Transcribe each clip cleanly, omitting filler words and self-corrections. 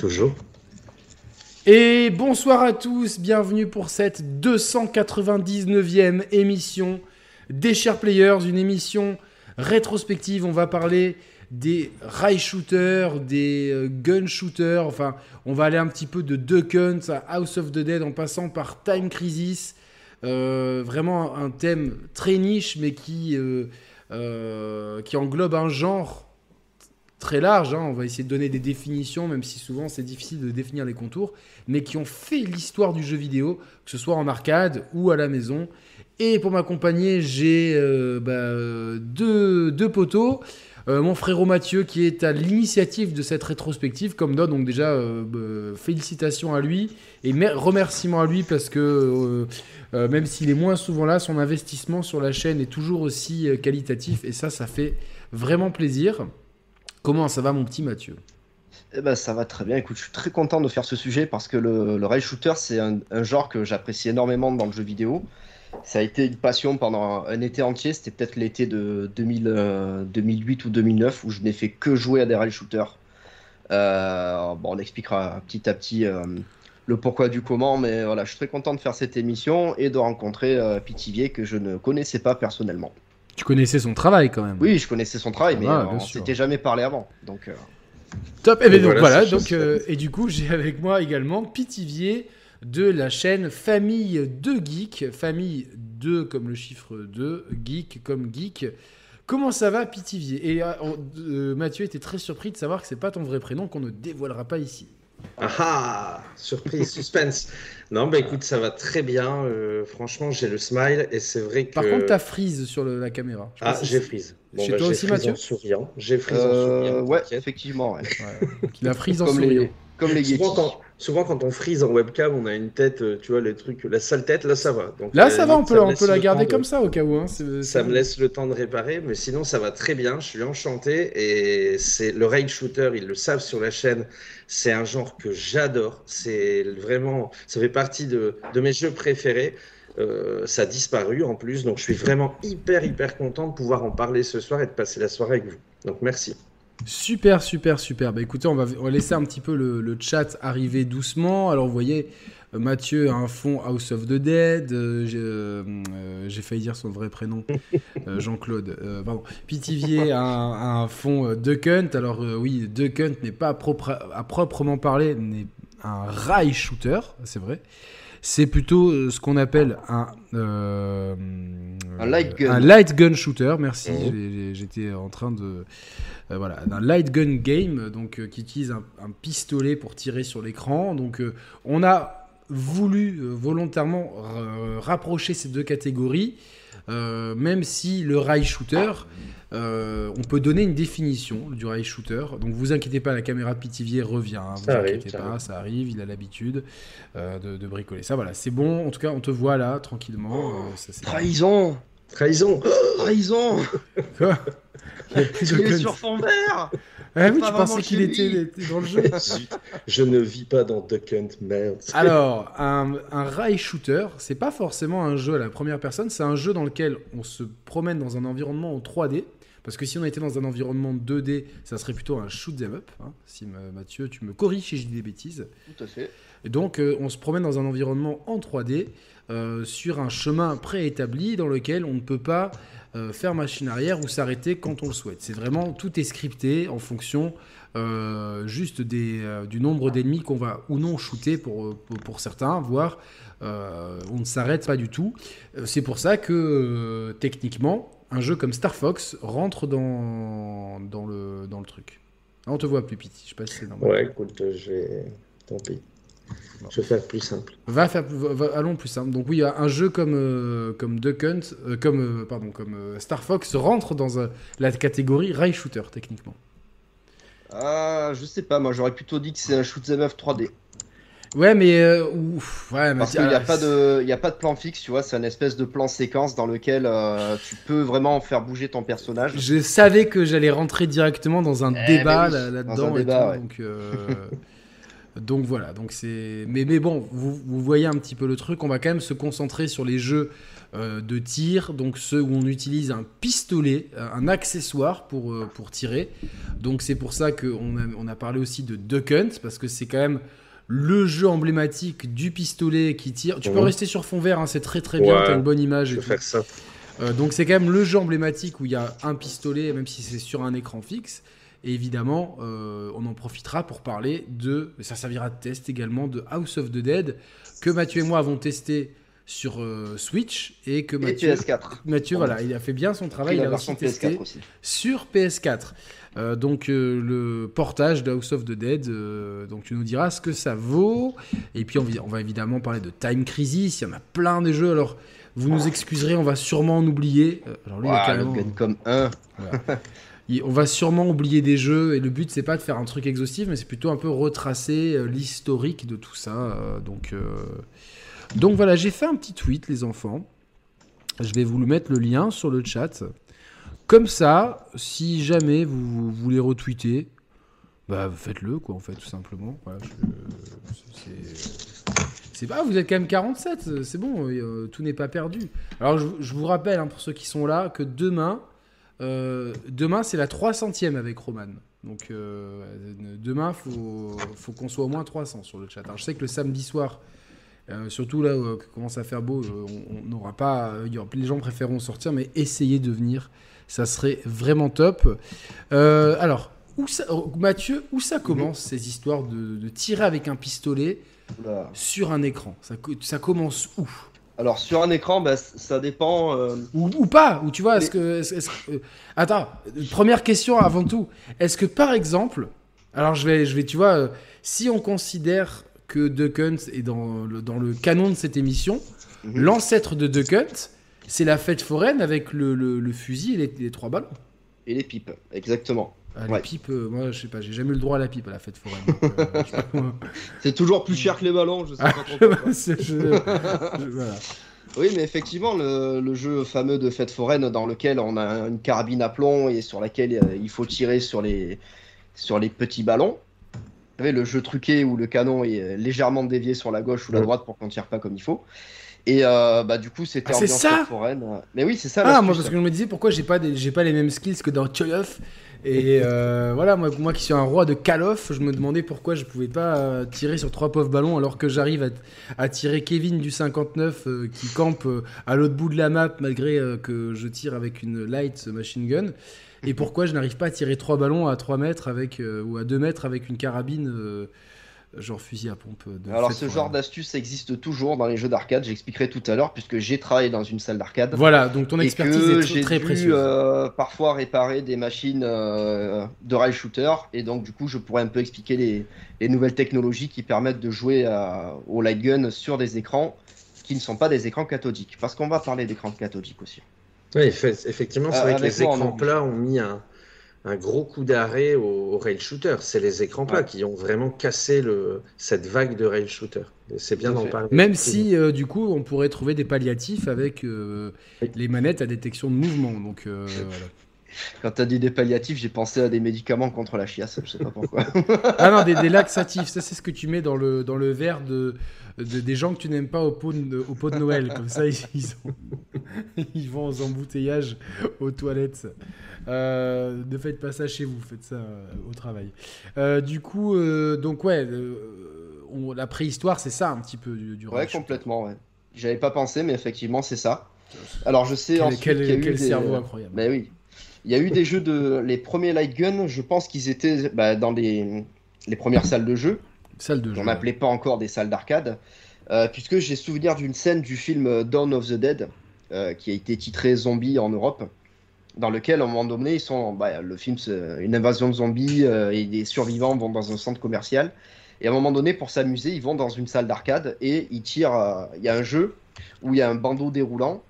Toujours. Et bonsoir à tous, bienvenue pour cette 299e émission des Chers Players, une émission rétrospective. On va parler des rail shooters, des gun shooters, enfin on va aller un petit peu de Duck Hunt à House of the Dead en passant par Time Crisis. Vraiment un thème très niche mais qui englobe un genre très large, hein. On va essayer de donner des définitions, même si souvent c'est difficile de définir les contours, mais qui ont fait l'histoire du jeu vidéo, que ce soit en arcade ou à la maison. Et pour m'accompagner, j'ai deux poteaux. Mon frérot Mathieu, qui est à l'initiative de cette rétrospective, comme d'hab, donc déjà félicitations à lui et remerciements à lui, parce que même s'il est moins souvent là, son investissement sur la chaîne est toujours aussi qualitatif, et ça fait vraiment plaisir. Comment ça va, mon petit Mathieu? Eh ben, ça va très bien. Écoute, je suis très content de faire ce sujet parce que le rail shooter, c'est un genre que j'apprécie énormément dans le jeu vidéo. Ça a été une passion pendant un été entier. C'était peut-être l'été de 2008 ou 2009 où je n'ai fait que jouer à des rail shooters. On expliquera petit à petit le pourquoi du comment, mais voilà, je suis très content de faire cette émission et de rencontrer Pithiviers, que je ne connaissais pas personnellement. Tu connaissais son travail quand même. Oui, je connaissais son travail, mais on ne s'était jamais parlé avant. Donc, top. Et donc voilà. Donc, et du coup, j'ai avec moi également Pithiviers de la chaîne Famille 2 Geek. Famille 2 comme le chiffre 2, Geek comme Geek. Comment ça va, Pithiviers? Et Mathieu était très surpris de savoir que ce n'est pas ton vrai prénom, qu'on ne dévoilera pas ici. Ah, surprise, suspense. Non, bah écoute, ça va très bien. Franchement, j'ai le smile et c'est vrai que... Par contre, t'as freeze sur la caméra. Ah, j'ai freeze. Bon, chez toi aussi, Mathieu? J'ai freeze en souriant. Ouais, effectivement. Ouais. Ouais. Il a freeze en souriant. Comme les guettis. Souvent, quand on freeze en webcam, on a une tête, tu vois, les trucs, la sale tête, là, ça va. Donc, là, ça va, on peut la garder comme ça, au cas où. Hein. Ça me laisse le temps de réparer, mais sinon, ça va très bien. Je suis enchanté. Et c'est le rail shooter, ils le savent sur la chaîne. C'est un genre que j'adore. C'est vraiment... Ça fait partie de mes jeux préférés. Ça a disparu, en plus. Donc, je suis vraiment hyper content de pouvoir en parler ce soir et de passer la soirée avec vous. Donc, merci. Super. Bah, écoutez, on va laisser un petit peu le chat arriver doucement. Alors, vous voyez, Mathieu a un fond House of the Dead. J'ai failli dire son vrai prénom, Jean-Claude. Pardon. Pithiviers a un fond Duck Hunt. Alors, oui, Duck Hunt n'est pas à proprement parler un rail shooter, c'est vrai. C'est plutôt ce qu'on appelle un light gun shooter. Merci, j'étais en train de... voilà, d'un light gun game, donc, qui utilise un pistolet pour tirer sur l'écran. Donc, on a voulu volontairement rapprocher ces deux catégories, même si le rail shooter... on peut donner une définition du rail shooter. Donc vous inquiétez pas, la caméra de Pithiviers revient. Hein, ça arrive, il a l'habitude de bricoler. Ça voilà, c'est bon. En tout cas, on te voit là, tranquillement. Trahison. Quoi? Il est sur fond vert. Ah oui, tu pensais qu'il était dans le jeu. Je ne vis pas dans Duck Hunt, merde. Alors, un rail shooter, c'est pas forcément un jeu à la première personne, c'est un jeu dans lequel on se promène dans un environnement en 3D. Parce que si on était dans un environnement 2D, ça serait plutôt un shoot'em up. Hein. Si Mathieu, tu me corriges si je dis des bêtises. Tout à fait. Et donc, on se promène dans un environnement en 3D, sur un chemin préétabli dans lequel on ne peut pas faire machine arrière ou s'arrêter quand on le souhaite. C'est vraiment, tout est scripté en fonction juste du nombre d'ennemis qu'on va ou non shooter pour certains, voire on ne s'arrête pas du tout. C'est pour ça que techniquement, un jeu comme Star Fox rentre dans le truc. Ah, on te voit plus, Pithiviers. Je sais pas si c'est normal. Ouais, écoute, tant pis. Bon. Je vais faire plus simple. Allons plus simple. Donc oui, un jeu comme Duck Hunt, comme Star Fox rentre dans la catégorie rail shooter techniquement. Ah, je sais pas. Moi, j'aurais plutôt dit que c'est un shoot'em up 3D. Ouais, mais parce qu'il n'y a pas de plan fixe, tu vois. C'est une espèce de plan séquence dans lequel tu peux vraiment faire bouger ton personnage. Je savais que j'allais rentrer directement dans un débat là-dedans. Donc voilà, donc c'est... mais bon, vous voyez un petit peu le truc, on va quand même se concentrer sur les jeux de tir, donc ceux où on utilise un pistolet, un accessoire pour tirer. Donc c'est pour ça qu'on a parlé aussi de Duck Hunt, parce que c'est quand même le jeu emblématique du pistolet qui tire. Tu peux rester sur fond vert, hein, c'est très très bien, t'as une bonne image. Donc c'est quand même le jeu emblématique où il y a un pistolet, même si c'est sur un écran fixe. Et évidemment, on en profitera pour parler de, ça servira de test également, de House of the Dead, que Mathieu et moi avons testé sur Switch, et que Mathieu, et PS4. Mathieu, voilà, il a fait bien son travail, il a aussi testé PS4 aussi. Sur PS4. Donc le portage de House of the Dead, donc tu nous diras ce que ça vaut, et puis on va évidemment parler de Time Crisis, il y en a plein des jeux, alors vous nous excuserez, on va sûrement en oublier. Alors lui, il est carrément... le Gun.com 1 voilà. On va sûrement oublier des jeux, et le but c'est pas de faire un truc exhaustif, mais c'est plutôt un peu retracer l'historique de tout ça. Donc voilà, j'ai fait un petit tweet, les enfants. Je vais vous le mettre le lien sur le chat. Comme ça, si jamais vous voulez retweeter, bah faites-le quoi, en fait, tout simplement. Voilà, c'est pas, vous êtes quand même 47, c'est bon, tout n'est pas perdu. Alors je vous rappelle, hein, pour ceux qui sont là, que demain, c'est la 300e avec Roman. Donc, demain, faut qu'on soit au moins 300 sur le chat. Alors, je sais que le samedi soir, surtout là où commence à faire beau, on n'aura pas. Les gens préféreront sortir, mais essayez de venir. Ça serait vraiment top. Alors, Mathieu, où ça commence ces histoires de tirer avec un pistolet sur un écran ? Ça commence où ? Alors sur un écran, bah, ça dépend... Ou pas, ou tu vois, Attends, première question avant tout. Est-ce que par exemple... Alors je vais tu vois, si on considère que Duck Hunt est dans le canon de cette émission, l'ancêtre de Duck Hunt, c'est la fête foraine avec le fusil et les 3 ballons. Et les pipes, exactement. Ah, les pipes, moi je sais pas, j'ai jamais eu le droit à la pipe à la fête foraine. C'est toujours plus cher que les ballons, je sais pas trop. Voilà. Oui, mais effectivement, le jeu fameux de fête foraine dans lequel on a une carabine à plomb et sur laquelle il faut tirer sur les petits ballons. Vous savez, le jeu truqué où le canon est légèrement dévié sur la gauche ou la droite pour qu'on tire pas comme il faut. Et bah du coup c'était ambiance fête foraine. Mais oui, c'est ça. Ah, moi parce que je me disais pourquoi j'ai pas les mêmes skills que dans Call of. Et voilà, moi qui suis un roi de Call of, je me demandais pourquoi je pouvais pas tirer sur 3 pauvres ballons alors que j'arrive à tirer Kevin du 59 qui campe à l'autre bout de la map malgré que je tire avec une light machine gun. Et pourquoi je n'arrive pas à tirer 3 ballons à 3 mètres avec, ou à 2 mètres avec une carabine genre fusil à pompe. Alors ce genre d'astuce existe toujours dans les jeux d'arcade, j'expliquerai tout à l'heure puisque j'ai travaillé dans une salle d'arcade. Voilà, donc ton expertise est très précieuse. J'ai dû parfois réparer des machines de rail shooter et donc du coup je pourrais un peu expliquer les nouvelles technologies qui permettent de jouer au light gun sur des écrans qui ne sont pas des écrans cathodiques, parce qu'on va parler d'écrans cathodiques aussi. Oui, effectivement, c'est vrai que les écrans plats ont mis un gros coup d'arrêt au rail shooter. C'est les écrans plats qui ont vraiment cassé cette vague de rail shooter. Et c'est bien d'en parler. Même si, du coup, on pourrait trouver des palliatifs avec les manettes à détection de mouvement. Donc, voilà. Quand tu as dit des palliatifs, j'ai pensé à des médicaments contre la chiasse, je sais pas pourquoi. Ah non, des laxatifs, ça c'est ce que tu mets dans le verre des gens que tu n'aimes pas au pot de Noël. Comme ça, ils vont aux embouteillages, aux toilettes. Ne faites pas ça chez vous, faites ça au travail. La préhistoire, c'est ça un petit peu du rêve. Ouais, complètement, ouais. J'avais pas pensé, mais effectivement, c'est ça. Alors je sais ensuite quel cerveau incroyable. Mais oui. Il y a eu des jeux les premiers light guns, je pense qu'ils étaient dans les premières salles de jeu. On n'appelait pas encore des salles d'arcade, puisque j'ai souvenir d'une scène du film Dawn of the Dead, qui a été titré Zombie en Europe, dans lequel, à un moment donné, le film, c'est une invasion de zombies, et les survivants vont dans un centre commercial. Et à un moment donné, pour s'amuser, ils vont dans une salle d'arcade et ils tirent. Il y a un jeu où il y a un bandeau déroulant.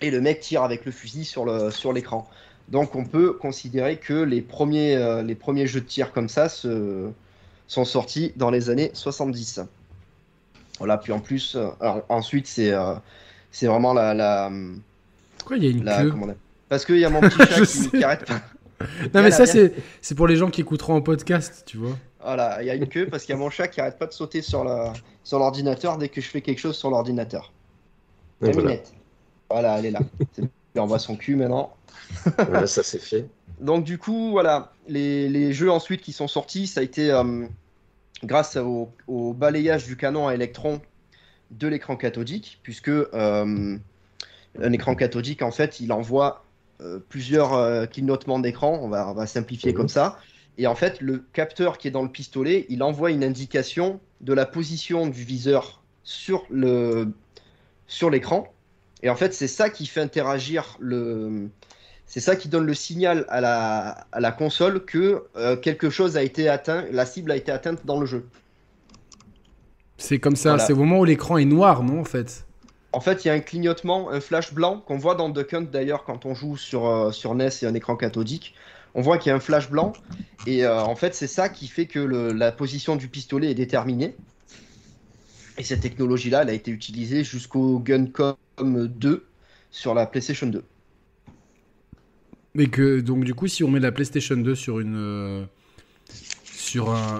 Et le mec tire avec le fusil sur l'écran. Donc on peut considérer que les premiers jeux de tir comme ça sont sortis dans les années 70. Voilà, puis en plus, ensuite c'est vraiment la... Pourquoi il y a une queue ? Parce qu'il y a mon petit chat qui arrête pas. Non mais ça c'est pour les gens qui écouteront en podcast, tu vois. Voilà, il y a une queue parce qu'il y a mon chat qui arrête pas de sauter sur l'ordinateur dès que je fais quelque chose sur l'ordinateur. La minette. Voilà, elle est là. On voit son cul maintenant. Voilà, ça c'est fait. Donc du coup, voilà, les jeux ensuite qui sont sortis, ça a été grâce au balayage du canon à électrons de l'écran cathodique, puisque un écran cathodique, en fait, il envoie plusieurs clignotements d'écran, on va simplifier comme ça, et en fait, le capteur qui est dans le pistolet, il envoie une indication de la position du viseur sur l'écran, et en fait, c'est ça qui fait interagir c'est ça qui donne le signal à la console que quelque chose a été atteint, la cible a été atteinte dans le jeu. C'est comme ça, voilà. C'est au moment où l'écran est noir, non, en fait ? En fait, il y a un clignotement, un flash blanc, qu'on voit dans Duck Hunt d'ailleurs quand on joue sur NES et un écran cathodique. On voit qu'il y a un flash blanc, et en fait, c'est ça qui fait que la position du pistolet est déterminée. Et cette technologie-là, elle a été utilisée jusqu'au Guncom 2 sur la PlayStation 2. Mais que, donc du coup, si on met la PlayStation 2 sur une...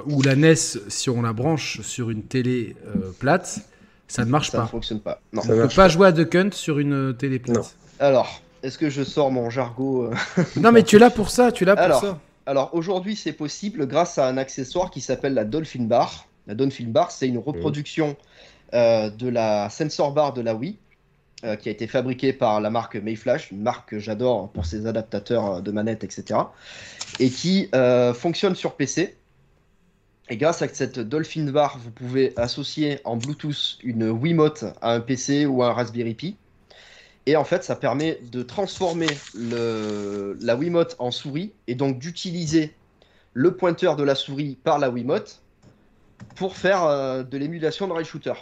ou la NES, si on la branche sur une télé plate, ça ne marche pas. Ça ne fonctionne pas. Non. On ne peut pas jouer à Duck Hunt sur une télé plate. Non. Alors, est-ce que je sors mon jargon Non, mais tu es là pour ça. Alors, aujourd'hui, c'est possible grâce à un accessoire qui s'appelle la Dolphin Bar. La Dolphin Bar, c'est une reproduction de la Sensor Bar de la Wii, qui a été fabriquée par la marque Mayflash, une marque que j'adore pour ses adaptateurs de manettes, etc. Et qui fonctionne sur PC. Et grâce à cette Dolphin Bar, vous pouvez associer en Bluetooth une Wiimote à un PC ou à un Raspberry Pi. Et en fait, ça permet de transformer la Wiimote en souris et donc d'utiliser le pointeur de la souris par la Wiimote pour faire de l'émulation de rail shooter.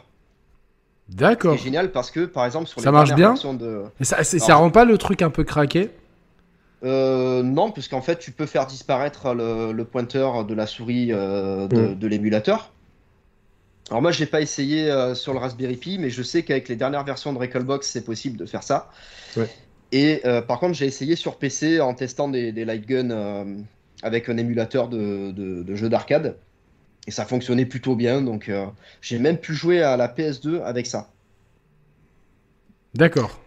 D'accord. C'est génial parce que, par exemple, sur les dernières versions de... Ça rend pas le truc un peu craqué ? Non, parce qu'en fait, tu peux faire disparaître le pointeur de la souris de l'émulateur. Alors moi, j'ai pas essayé sur le Raspberry Pi, mais je sais qu'avec les dernières versions de Recalbox, c'est possible de faire ça. Ouais. Et par contre, j'ai essayé sur PC en testant des light guns avec un émulateur de jeu d'arcade. Et ça fonctionnait plutôt bien, donc j'ai même pu jouer à la PS2 avec ça. D'accord.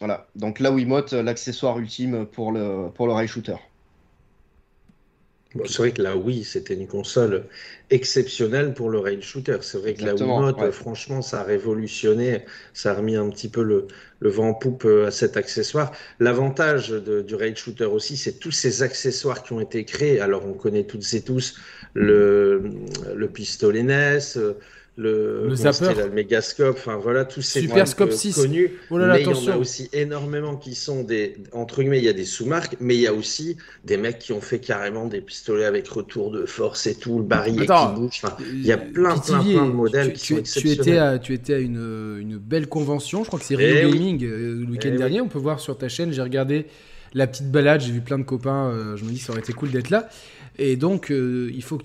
Voilà, donc la Wiimote, l'accessoire ultime pour le rail shooter. Bon, c'est vrai que la Wii, c'était une console exceptionnelle pour le rail shooter. C'est vrai que exactement, la Wiimote, ouais. Franchement, ça a révolutionné, ça a remis un petit peu le vent en poupe à cet accessoire. L'avantage du rail shooter aussi, c'est tous ces accessoires qui ont été créés. Alors, on connaît toutes et tous le pistolet NES... Le zapper, le Megascope, enfin voilà tous ces Superscope 6 connus, mais il y en a aussi énormément qui sont des entre guillemets, il y a des sous-marques, mais il y a aussi des mecs qui ont fait carrément des pistolets avec retour de force et tout, le barillet qui bouge. Enfin, il y a plein de modèles qui sont exceptionnels. Tu étais à une belle convention, je crois que c'est Rio Gaming le week-end dernier. On peut voir sur ta chaîne, j'ai regardé la petite balade, j'ai vu plein de copains. Je me dis ça aurait été cool d'être là. Et donc il faut que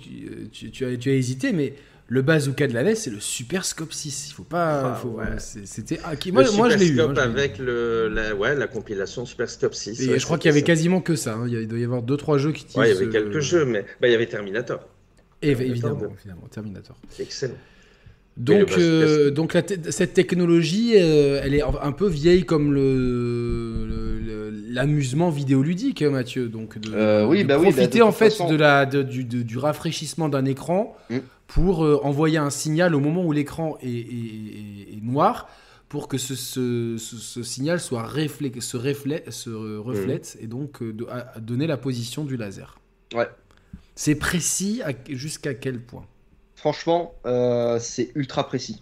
tu as hésité, mais le bazooka de la NES, c'est le Superscope 6. Il faut pas. C'était. Ah, moi je l'ai eu. Avec la compilation Superscope 6. Et je crois qu'il y avait quasiment que ça. Hein. Il doit y avoir 2-3 jeux qui tirent. Ouais, il y avait quelques jeux, mais il y avait Terminator. Évidemment, Terminator. Excellent. Donc cette technologie, elle est un peu vieille comme l'amusement vidéoludique, hein, Mathieu. Donc profiter en fait du rafraîchissement d'un écran pour envoyer un signal au moment où l'écran est noir, pour que ce signal se reflète et donc donner la position du laser. Ouais. C'est précis jusqu'à quel point ? Franchement, c'est ultra précis.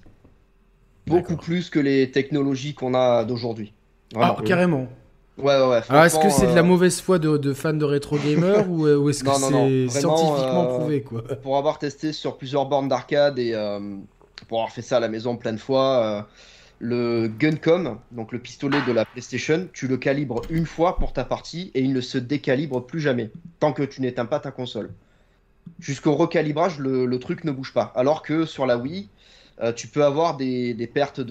Beaucoup plus que les technologies qu'on a d'aujourd'hui. Vraiment. Ah, carrément. Ouais. Est-ce que c'est de la mauvaise foi de fans de rétro gamer ou est-ce que c'est scientifiquement prouvé quoi ? Pour avoir testé sur plusieurs bornes d'arcade et pour avoir fait ça à la maison plein de fois, le Guncom, donc le pistolet de la PlayStation, tu le calibres une fois pour ta partie et il ne se décalibre plus jamais, tant que tu n'éteins pas ta console. Jusqu'au recalibrage, le truc ne bouge pas. Alors que sur la Wii, tu peux avoir des pertes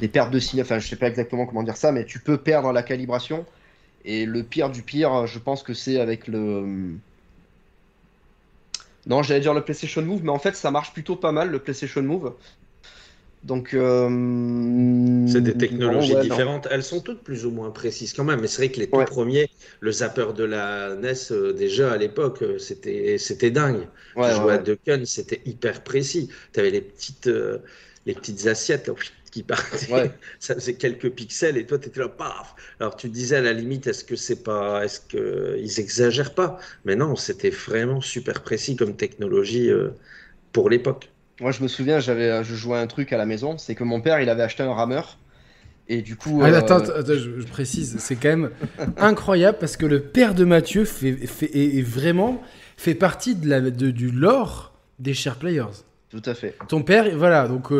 des pertes de signal. Enfin, je sais pas exactement comment dire ça, mais tu peux perdre la calibration. Et le pire du pire, je pense que c'est avec Non, j'allais dire le PlayStation Move, mais en fait, ça marche plutôt pas mal, le PlayStation Move. Donc, c'est des technologies différentes. Non. Elles sont toutes plus ou moins précises quand même. Mais c'est vrai que les tout premiers, le zapper de la NES, déjà à l'époque, c'était dingue. Tu jouais à Duck Hunt, c'était hyper précis. Tu avais les petites assiettes là, qui partaient. Ouais. Ça faisait quelques pixels et toi, tu étais là, paf. Alors, tu disais à la limite, est-ce qu'ils exagèrent pas? Mais non, c'était vraiment super précis comme technologie pour l'époque. Moi, je me souviens, je jouais à un truc à la maison, c'est que mon père, il avait acheté un rameur, et du coup... Attends, je précise, c'est quand même incroyable, parce que le père de Mathieu fait vraiment partie du lore des Share Players. Tout à fait. Ton père, voilà, donc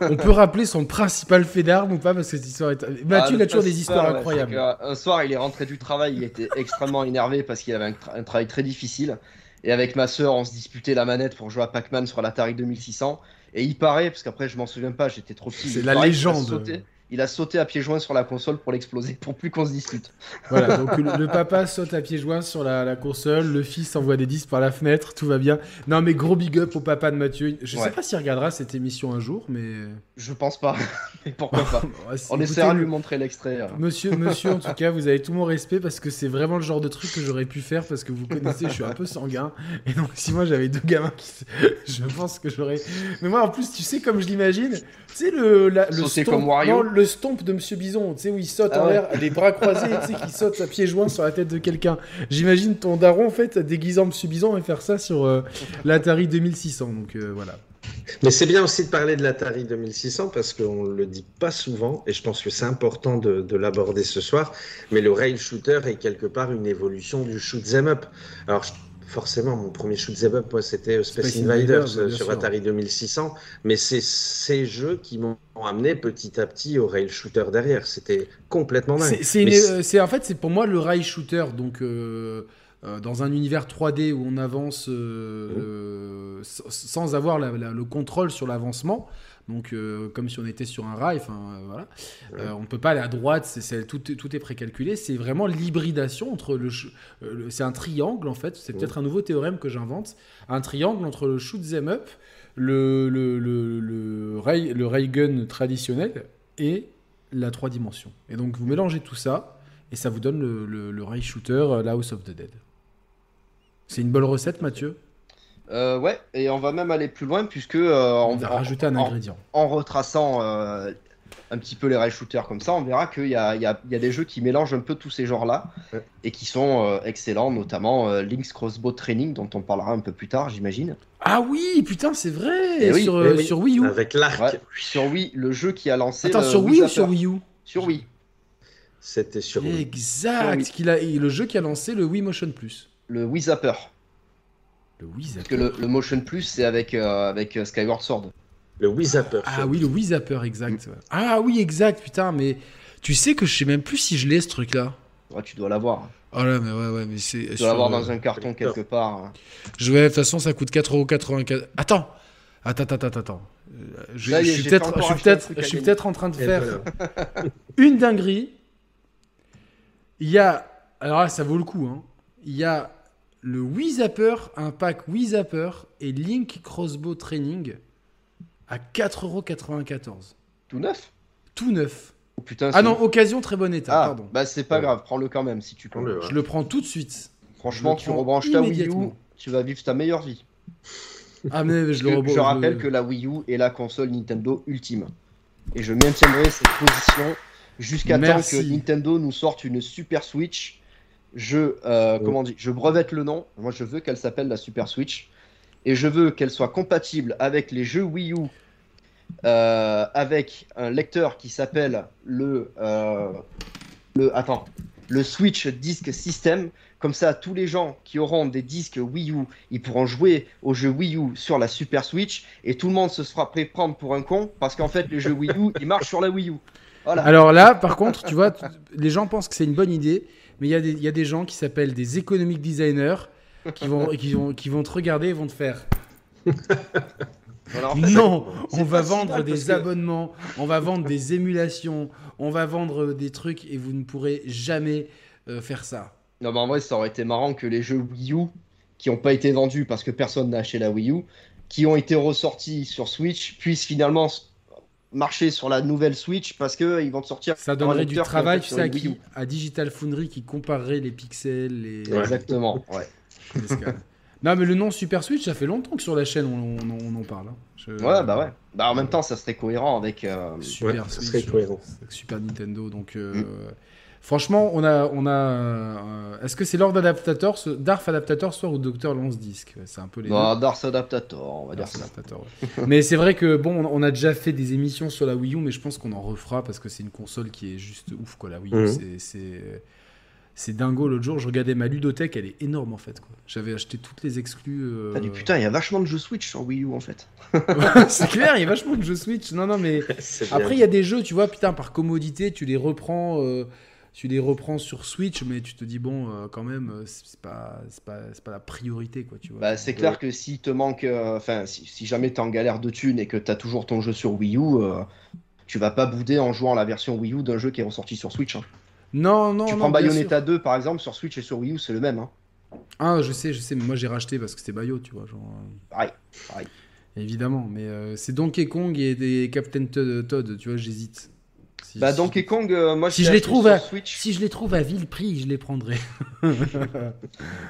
on peut rappeler son principal fait d'armes ou pas, parce que cette histoire est... Mathieu, il a toujours des histoires incroyables. Un soir, il est rentré du travail, il était extrêmement énervé, parce qu'il avait un travail très difficile. Et avec ma sœur, on se disputait la manette pour jouer à Pac-Man sur l'Atari 2600. Et il paraît, parce qu'après je m'en souviens pas, j'étais trop petit. C'est la légende. Il a sauté à pieds joints sur la console pour l'exploser, pour plus qu'on se dispute. Voilà, donc le papa saute à pieds joints sur la console, le fils envoie des disques par la fenêtre, tout va bien. Non mais gros big up au papa de Mathieu. Je sais pas s'il regardera cette émission un jour, mais... Je pense pas, mais pourquoi pas. On essaiera de lui montrer l'extrait. Monsieur, en tout cas, vous avez tout mon respect parce que c'est vraiment le genre de truc que j'aurais pu faire parce que vous connaissez, je suis un peu sanguin. Et donc si moi j'avais deux gamins qui... Je pense que j'aurais... Mais moi en plus, tu sais comme je l'imagine, tu sais le stomp de Monsieur Bison, tu sais, où il saute en l'air, les bras croisés, tu sais, qui saute à pieds joints sur la tête de quelqu'un. J'imagine ton daron, en fait, déguisant Monsieur Bison et faire ça sur l'Atari 2600, donc voilà. Mais c'est bien aussi de parler de l'Atari 2600 parce qu'on ne le dit pas souvent et je pense que c'est important de l'aborder ce soir, mais le rail shooter est quelque part une évolution du shoot'em up. Alors, forcément, mon premier shoot'em up, moi, c'était Space Invaders sur Atari 2600, mais c'est ces jeux qui m'ont amené petit à petit au rail shooter derrière. C'était complètement dingue. C'est pour moi le rail shooter, donc dans un univers 3D où on avance sans avoir le contrôle sur l'avancement. Donc, comme si on était sur un rail, voilà. On ne peut pas aller à droite, tout est précalculé. C'est vraiment l'hybridation entre c'est un triangle en fait. C'est peut-être un nouveau théorème que j'invente. Un triangle entre le shoot'em up, le rail gun traditionnel et la 3 dimensions. Et donc vous mélangez tout ça et ça vous donne le rail shooter, la House of the Dead. C'est une bonne recette, Mathieu. Et on va même aller plus loin puisque on va rajouter un ingrédient. En retraçant un petit peu les rail shooters comme ça, on verra qu'il y a des jeux qui mélangent un peu tous ces genres-là et qui sont excellents, notamment Link's Crossbow Training dont on parlera un peu plus tard, j'imagine. Ah oui, putain, c'est vrai. Sur Wii U. Avec l'arc. Ouais, sur Wii, le jeu qui a lancé. Attends, sur Wii ou sur Wii U ? Sur Wii. C'était sur Wii. Exact. Sur Wii. Le jeu qui a lancé le Wii Motion Plus. Le Wii Zapper. Parce que le Motion Plus, c'est avec Skyward Sword. Le Wii Zapper. Ah oui, le Wii Zapper, exact. Ah oui, exact, putain, mais tu sais que je sais même plus si je l'ai, ce truc-là. Ouais, tu dois l'avoir. Oh là, mais ouais, mais c'est... Tu dois l'avoir dans un carton quelque part. De toute façon, ça coûte 4,84€. Attends. Je suis peut-être en train de faire une dinguerie. Il y a... Alors là, ça vaut le coup, hein. Il y a... Le Wii Zapper, un pack Wii Zapper et Link Crossbow Training à 4,94€. Tout neuf. Oh putain, non, occasion, très bon état, pardon. Bah c'est pas grave, prends-le quand même si tu peux. Je le prends tout de suite. Franchement, tu rebranches ta Wii U, tu vas vivre ta meilleure vie. Ah mais je rappelle que la Wii U est la console Nintendo ultime. Et je maintiendrai cette position jusqu'à temps que Nintendo nous sorte une Super Switch. Je brevette le nom. Moi, je veux qu'elle s'appelle la Super Switch et je veux qu'elle soit compatible avec les jeux Wii U, avec un lecteur qui s'appelle le Switch Disk System. Comme ça, tous les gens qui auront des disques Wii U, ils pourront jouer aux jeux Wii U sur la Super Switch et tout le monde se fera prendre pour un con parce qu'en fait, les jeux Wii U, ils marchent sur la Wii U. Voilà. Alors là, par contre, tu vois, les gens pensent que c'est une bonne idée. Mais il y a des gens qui s'appellent des economic designers qui vont te regarder et vont te faire. Non, on va vendre des abonnements, on va vendre des émulations, on va vendre des trucs et vous ne pourrez jamais faire ça. Non, mais en vrai, ça aurait été marrant que les jeux Wii U qui n'ont pas été vendus parce que personne n'a acheté la Wii U, qui ont été ressortis sur Switch, puissent finalement marcher sur la nouvelle Switch parce qu'ils vont te sortir... Ça donnerait du travail, tu sais, à Digital Foundry qui comparerait les pixels. Et... Ouais. Exactement, ouais. Non, mais le nom Super Switch, ça fait longtemps que sur la chaîne, on en parle. Hein. Ouais. Bah, en même temps, ça serait cohérent avec... Super Switch, ça serait cohérent. Avec Super Nintendo, donc... Franchement, on a est-ce que c'est Lord Adaptator, Darth Adaptator soir ou Dr. Lance-Disque? C'est un peu les deux. Darth Adaptator, on va dire ça. Ouais. Mais c'est vrai que bon, on a déjà fait des émissions sur la Wii U, mais je pense qu'on en refera parce que c'est une console qui est juste ouf quoi, la Wii U, c'est dingo. L'autre jour, je regardais ma ludothèque, elle est énorme en fait quoi. J'avais acheté toutes les exclus. T'as dit putain, il y a vachement de jeux Switch sur Wii U en fait. C'est clair, il y a vachement de jeux Switch. Non mais après il y a des jeux, tu vois, putain par commodité, tu les reprends sur Switch, mais tu te dis bon, quand même, c'est pas la priorité quoi, tu vois. Bah, c'est clair que si te manque, si jamais t'es en galère de thunes et que t'as toujours ton jeu sur Wii U, tu vas pas bouder en jouant la version Wii U d'un jeu qui est ressorti sur Switch. Hein. Non. Tu prends Bayonetta 2 par exemple sur Switch et sur Wii U, c'est le même. Hein. Ah, je sais, mais moi j'ai racheté parce que c'était Bayo, tu vois, genre. Pareil. Évidemment, mais c'est Donkey Kong et des Captain Toad, tu vois, j'hésite. Bah Donkey Kong, moi si je les trouve à vil prix, je les prendrai.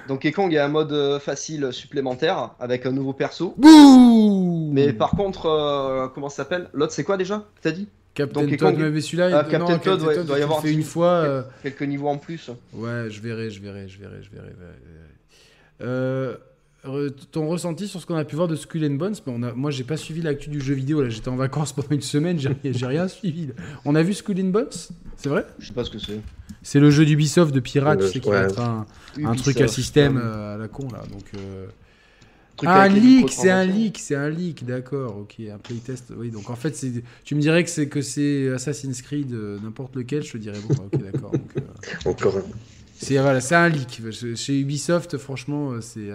Donkey Kong il y a un mode facile supplémentaire avec un nouveau perso. Bouh. Mais par contre, comment ça s'appelle ? L'autre c'est quoi déjà ? T'as dit ? Captain Todd, mais celui-là, Captain Todd, ouais, il doit y avoir fait une fois quelques niveaux en plus. Ouais, je verrai. Ton ressenti sur ce qu'on a pu voir de Skull and Bones, moi j'ai pas suivi l'actu du jeu vidéo là, j'étais en vacances pendant une semaine, j'ai rien suivi là. On a vu Skull and Bones, c'est vrai? Je sais pas ce que c'est. C'est le jeu d'Ubisoft de pirate, tu sais, qui va être un truc à système à la con là. Donc, c'est un leak, d'accord, ok, un playtest. Oui, donc en fait tu me dirais que c'est Assassin's Creed n'importe lequel, je te dirais bon, ok, d'accord. Donc, encore un. C'est un leak. Chez Ubisoft, franchement, il y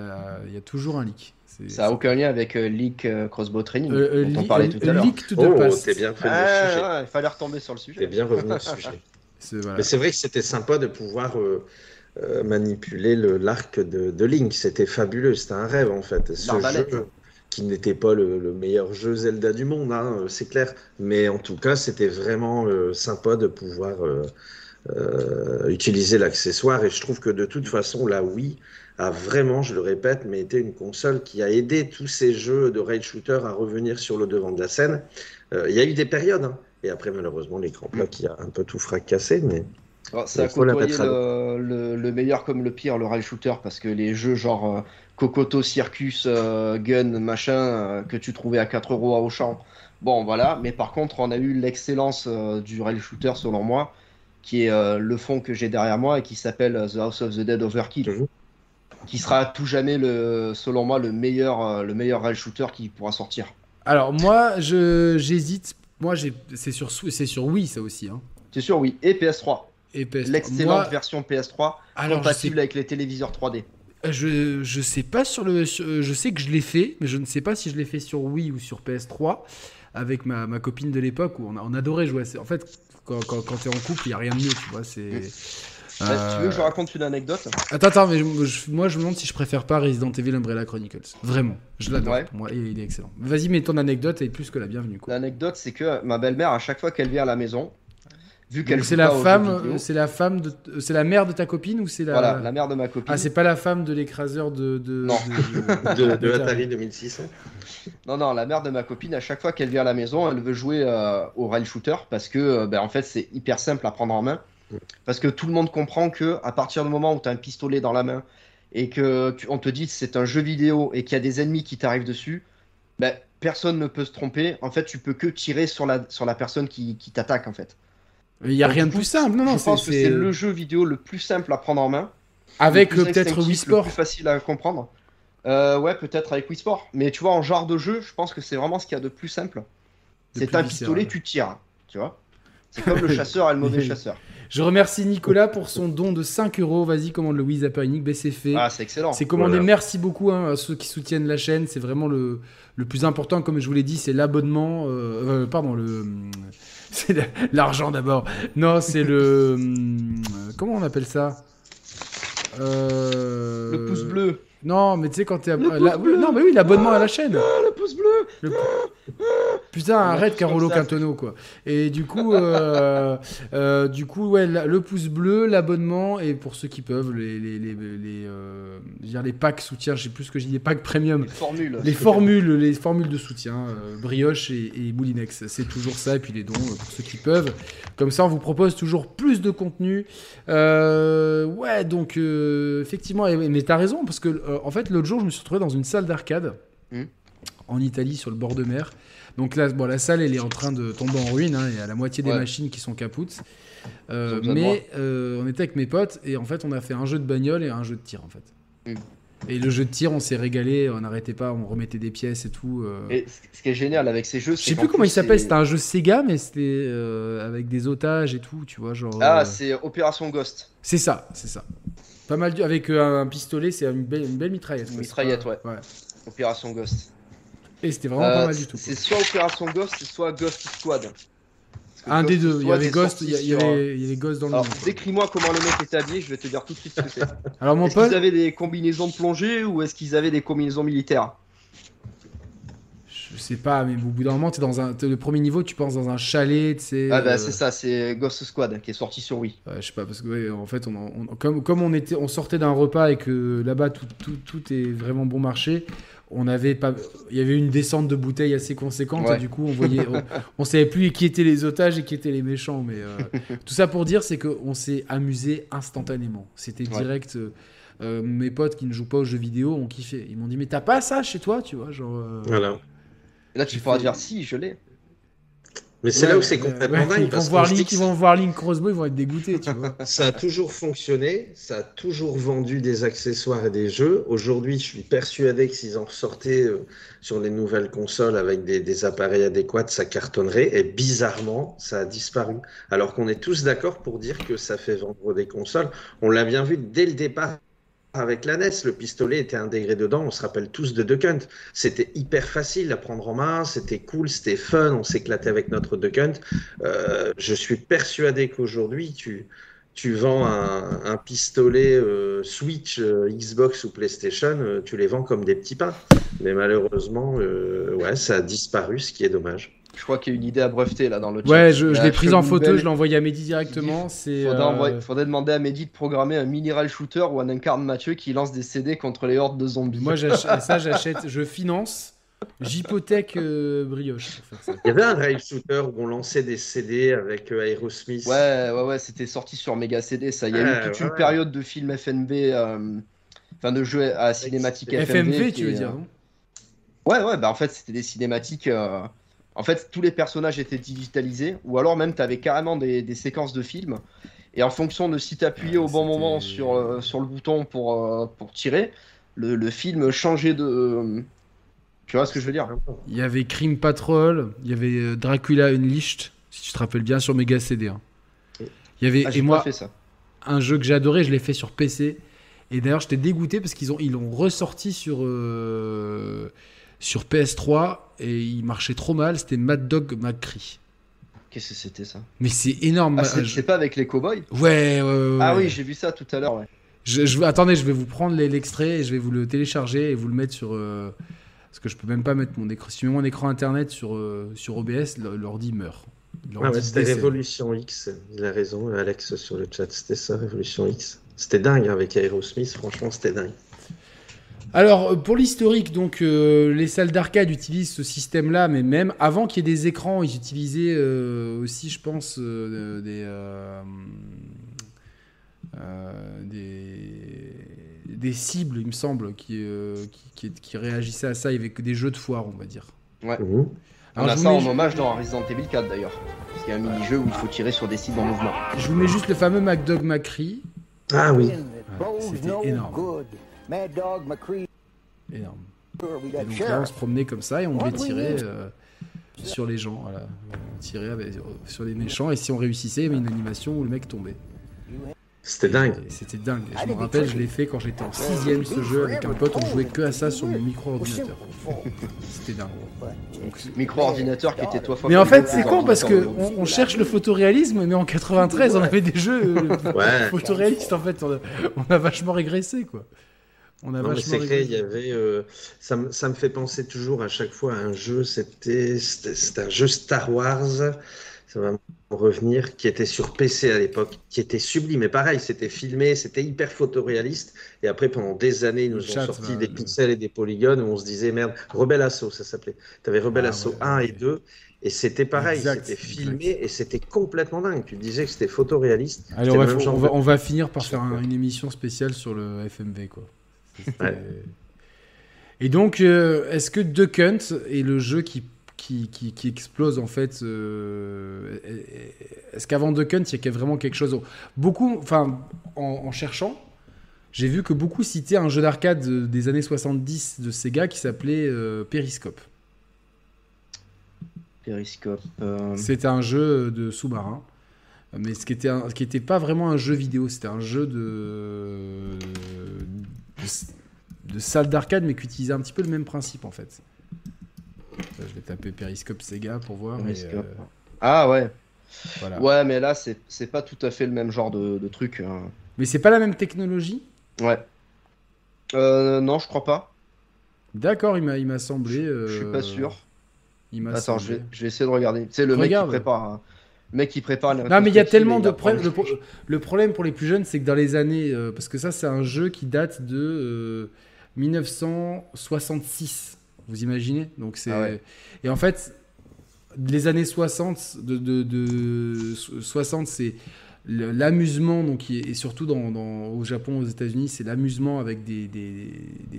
a toujours un leak. Ça n'a aucun lien avec leak crossbow training dont on parlait tout à l'heure. Leak to the past. T'es bien fait le sujet. Il fallait retomber sur le sujet. T'es bien revenu au sujet. Mais c'est vrai que c'était sympa de pouvoir manipuler l'arc de Link. C'était fabuleux. C'était un rêve, en fait. Ce jeu qui n'était pas le meilleur jeu Zelda du monde, hein, c'est clair. Mais en tout cas, c'était vraiment sympa de pouvoir... utiliser l'accessoire, et je trouve que de toute façon la Wii a vraiment, je le répète, mais été une console qui a aidé tous ces jeux de rail shooter à revenir sur le devant de la scène. Il y a eu des périodes, hein. Et après malheureusement l'écran plat qui a un peu tout fracassé, mais ça a côtoyé le meilleur comme le pire, le rail shooter, parce que les jeux genre Kokoto, Circus, Gun, machin, que tu trouvais à 4€ à Auchan, bon voilà, mais par contre on a eu l'excellence du rail shooter selon moi, qui est le fond que j'ai derrière moi et qui s'appelle The House of the Dead Overkill, qui sera à tout jamais, selon moi, le meilleur rail shooter qui pourra sortir. Alors moi, j'hésite. Moi, c'est sur Wii ça aussi. Hein. C'est sur Wii et PS3. L'excellente version PS3 compatible avec les téléviseurs 3D. Je sais pas je sais que je l'ai fait, mais je ne sais pas si je l'ai fait sur Wii ou sur PS3. Avec ma copine de l'époque, où on adorait jouer. En fait, quand t'es en couple, il n'y a rien de mieux, tu vois. Tu veux que je raconte une anecdote ? Attends, mais moi, je me demande si je préfère pas Resident Evil Umbrella Chronicles. Vraiment, je l'adore. Ouais. Moi, il est excellent. Vas-y, mais ton anecdote est plus que la bienvenue, quoi. L'anecdote, c'est que ma belle-mère, à chaque fois qu'elle vient à la maison, vu qu'elle c'est la mère de ta copine, ou c'est la... Voilà, la mère de ma copine. Ah, c'est pas la femme de l'écraseur de Atari 2600. Non, la mère de ma copine, à chaque fois qu'elle vient à la maison, elle veut jouer au rail shooter parce que en fait, c'est hyper simple à prendre en main, parce que tout le monde comprend que à partir du moment où tu as un pistolet dans la main et que on te dit que c'est un jeu vidéo et qu'il y a des ennemis qui t'arrivent dessus, personne ne peut se tromper. En fait, tu peux que tirer sur la personne qui t'attaque en fait. Il n'y a rien de plus simple. Je pense que c'est le jeu vidéo le plus simple à prendre en main. Avec peut-être Wii Sport. Le plus facile à comprendre. Ouais, peut-être avec Wii Sport. Mais tu vois, en genre de jeu, je pense que c'est vraiment ce qu'il y a de plus simple. C'est un pistolet, tu tires. Tu vois ? C'est comme le chasseur et le mauvais chasseur. Je remercie Nicolas pour son don de 5€. Vas-y, commande le Wii Zapper Unique, BCF. Ah, c'est excellent. C'est commandé. Voilà. Merci beaucoup à ceux qui soutiennent la chaîne. C'est vraiment le plus important. Comme je vous l'ai dit, c'est l'abonnement. C'est l'argent d'abord. Non, c'est le... Comment on appelle ça ? Le pouce bleu. Non, mais tu sais, quand t'es. Non, mais oui, l'abonnement à la chaîne. Le pouce bleu. Putain, arrête, Carolo Quintono, quoi. Et du coup, ouais, le pouce bleu, l'abonnement, et pour ceux qui peuvent, les packs soutien, je sais plus ce que j'ai dit, les packs premium. Les formules de soutien, brioche et moulinex. C'est toujours ça, et puis les dons pour ceux qui peuvent. Comme ça, on vous propose toujours plus de contenu. Ouais, donc, effectivement, mais t'as raison, parce que. En fait, l'autre jour, je me suis retrouvé dans une salle d'arcade en Italie, sur le bord de mer. Donc là, bon, la salle, elle est en train de tomber en ruine. Il y a la moitié des machines qui sont kaput. Mais on était avec mes potes et en fait, on a fait un jeu de bagnole et un jeu de tir, en fait. Et le jeu de tir, on s'est régalé, on n'arrêtait pas, on remettait des pièces et tout. Et ce qui est génial avec ces jeux, c'est je sais plus comment il s'appelle. C'était un jeu Sega, mais c'était avec des otages et tout, tu vois, genre. Ah, c'est Opération Ghost. C'est ça, c'est ça. Pas mal avec un pistolet, c'est une belle mitraillette. Une mitraillette, ouais. Opération Ghost. Et c'était vraiment pas mal du tout. C'est soit Opération Ghost, c'est soit Ghost Squad. Un Ghost des deux. Il y avait Ghost dans le monde. Décris-moi comment le mec était habillé, je vais te dire tout de suite ce que c'est. Alors mon pote, est-ce qu'ils avaient des combinaisons de plongée ou est-ce qu'ils avaient des combinaisons militaires? Je sais pas, mais au bout d'un moment, le premier niveau, tu penses dans un chalet, tu sais. Ah bah c'est ça, c'est Ghost Squad qui est sorti sur Wii. Ouais, je sais pas, parce que ouais, en fait, comme on sortait d'un repas et que là-bas tout est vraiment bon marché, il y avait une descente de bouteilles assez conséquente et du coup on savait plus qui étaient les otages et qui étaient les méchants, mais tout ça pour dire c'est qu'on s'est amusé instantanément. C'était direct. Mes potes qui ne jouent pas aux jeux vidéo ont kiffé. Ils m'ont dit mais t'as pas ça chez toi, tu vois, genre. Voilà. Là, tu pourras dire si, je l'ai. Mais c'est là où c'est complètement dingue. Ils vont voir Link Crossbow, ils vont être dégoûtés, tu vois. Ça a toujours fonctionné, ça a toujours vendu des accessoires et des jeux. Aujourd'hui, je suis persuadé que s'ils en ressortaient sur les nouvelles consoles avec des appareils adéquats, ça cartonnerait. Et bizarrement, ça a disparu. Alors qu'on est tous d'accord pour dire que ça fait vendre des consoles. On l'a bien vu dès le départ. Avec la NES, le pistolet était intégré dedans, on se rappelle tous de Duck Hunt. C'était hyper facile à prendre en main, c'était cool, c'était fun, on s'éclatait avec notre Duck Hunt. Je suis persuadé qu'aujourd'hui, tu vends un pistolet Switch, Xbox ou PlayStation, tu les vends comme des petits pains. Mais malheureusement, ça a disparu, ce qui est dommage. Je crois qu'il y a une idée à breveter là dans le chat. Ouais, je l'ai prise en photo, je l'ai envoyée à Mehdi directement. Faudrait demander à Mehdi de programmer un mineral shooter ou un incarne Mathieu qui lance des CD contre les hordes de zombies. Moi, j'achète, je finance, j'hypothèque brioche. Pour faire ça. Il y avait un rail shooter où on lançait des CD avec Aerosmith. Ouais, c'était sorti sur Mega CD. Ça, il y a eu toute une période de films FMV, de jeux à cinématique FMV. FMV, tu veux dire non ? Ouais, bah en fait, c'était des cinématiques. En fait, tous les personnages étaient digitalisés, ou alors même tu avais carrément des séquences de films. Et en fonction de si tu appuyais au bon moment sur le bouton pour tirer, le film changeait de. Tu vois ce que je veux dire? Il y avait Crime Patrol, il y avait Dracula Unleashed, si tu te rappelles bien, sur Mega CD. Hein. Il y avait, j'ai pas fait ça. Un jeu que j'adorais, je l'ai fait sur PC. Et d'ailleurs, j'étais dégoûté parce qu'ils l'ont ressorti sur PS3 et il marchait trop mal, c'était Mad Dog McCree. Qu'est-ce que c'était ça? Mais c'est énorme. Ah, c'est pas avec les cowboys? Ouais. Ah oui, j'ai vu ça tout à l'heure. Ouais. Attendez, je vais vous prendre l'extrait et je vais vous le télécharger et vous le mettre sur. Parce que je peux même pas mettre mon écran. Si je mets mon écran internet sur OBS, l'ordi meurt. C'était Révolution X. Il a raison, Alex, sur le chat. C'était ça, Révolution X. C'était dingue avec Aerosmith, franchement, c'était dingue. Alors, pour l'historique, donc, les salles d'arcade utilisent ce système-là, mais même avant qu'il y ait des écrans, ils utilisaient aussi, je pense, des cibles, il me semble, qui réagissaient à ça avec des jeux de foire, on va dire. Ouais. Mmh. On a ça en hommage dans Resident Evil 4, d'ailleurs. Parce qu'il y a un mini-jeu où il faut tirer sur des cibles en mouvement. Je vous mets juste le fameux Mad Dog McCree. Ah oui. Ouais, c'était énorme. Mad Dog McCree. Énorme. Et donc là, on se promenait comme ça et on devait tirer sur les gens. Voilà. On tirait sur les méchants et si on réussissait, il y avait une animation où le mec tombait. C'était dingue. C'était dingue. Et je me rappelle, je l'ai fait quand j'étais en 6ème ce jeu avec un pote. On jouait que à ça sur mon micro-ordinateur. C'était dingue. Donc, micro-ordinateur qui était toi. Mais en fait, c'est con parce que on cherche le photoréalisme, mais en 93, on avait des jeux photoréalistes. En fait, on a vachement régressé, quoi. On a non, mais c'est clair, il y avait, ça me fait penser toujours à chaque fois à un jeu, c'était un jeu Star Wars, ça va me revenir, qui était sur PC à l'époque, qui était sublime. Et pareil, c'était filmé, c'était hyper photoréaliste. Et après, pendant des années, ils nous ont sorti des pixels et des polygones où on se disait, merde, Rebel Assault, ça s'appelait. Tu avais Rebel Assault 1 et 2. Et c'était pareil, c'était filmé et c'était complètement dingue. Tu disais que c'était photoréaliste. Allez, on va finir par faire une émission spéciale sur le FMV, quoi. Ouais. Et donc, est-ce que Duck Hunt est le jeu qui explose en fait est-ce qu'avant Duck Hunt, il y a vraiment quelque chose en cherchant, j'ai vu que beaucoup citaient un jeu d'arcade des années 70 de Sega qui s'appelait Periscope. C'était un jeu de sous-marin. Mais ce qui était pas vraiment un jeu vidéo, c'était un jeu de salle d'arcade, mais qui utilisait un petit peu le même principe en fait. Là, je vais taper Periscope Sega pour voir. Ah ouais. Voilà. Ouais, mais là c'est pas tout à fait le même genre de truc. Hein. Mais c'est pas la même technologie. Ouais. Non, je crois pas. D'accord, il m'a semblé. Je suis pas sûr. Attends, je vais essayer de regarder. Tu sais, le mec qui prépare. Non, mais il y a tellement de problèmes. Le problème pour les plus jeunes, c'est que dans les années, parce que ça, c'est un jeu qui date de 1966. Vous imaginez ? Donc c'est et en fait, les années 60 de 60, c'est l'amusement. Donc et surtout au Japon, aux États-Unis, c'est l'amusement avec des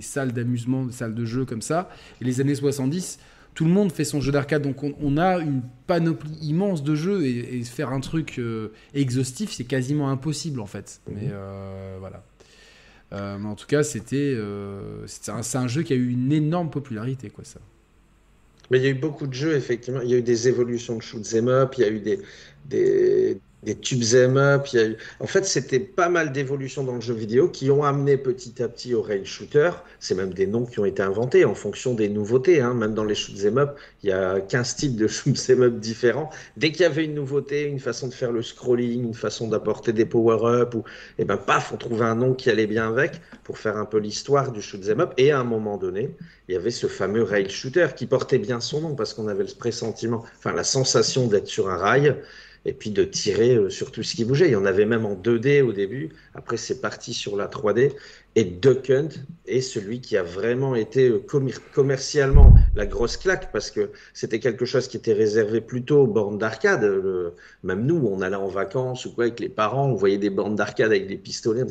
salles d'amusement, des salles de jeu comme ça. Et les années 70. Tout le monde fait son jeu d'arcade, donc on a une panoplie immense de jeux et faire un truc exhaustif, c'est quasiment impossible en fait. Mais voilà. Mais en tout cas, c'est un jeu qui a eu une énorme popularité, quoi, ça. Mais il y a eu beaucoup de jeux, effectivement. Il y a eu des évolutions de shoot'em up, il y a eu des tubes'em up. Il y a eu... En fait, c'était pas mal d'évolutions dans le jeu vidéo qui ont amené petit à petit au rail shooter. C'est même des noms qui ont été inventés en fonction des nouveautés. Hein. Même dans les shoot'em up, il y a 15 types de shoot'em up différents. Dès qu'il y avait une nouveauté, une façon de faire le scrolling, une façon d'apporter des power-up, ou... eh ben, paf, on trouvait un nom qui allait bien avec pour faire un peu l'histoire du shoot'em up. Et à un moment donné, il y avait ce fameux rail shooter qui portait bien son nom parce qu'on avait le pressentiment, enfin la sensation d'être sur un rail. Et puis de tirer sur tout ce qui bougeait. Il y en avait même en 2D au début. Après, c'est parti sur la 3D. Et Duck Hunt est celui qui a vraiment été commercialement la grosse claque, parce que c'était quelque chose qui était réservé plutôt aux bornes d'arcade. Même nous, on allait en vacances ou quoi avec les parents, on voyait des bornes d'arcade avec des pistolets.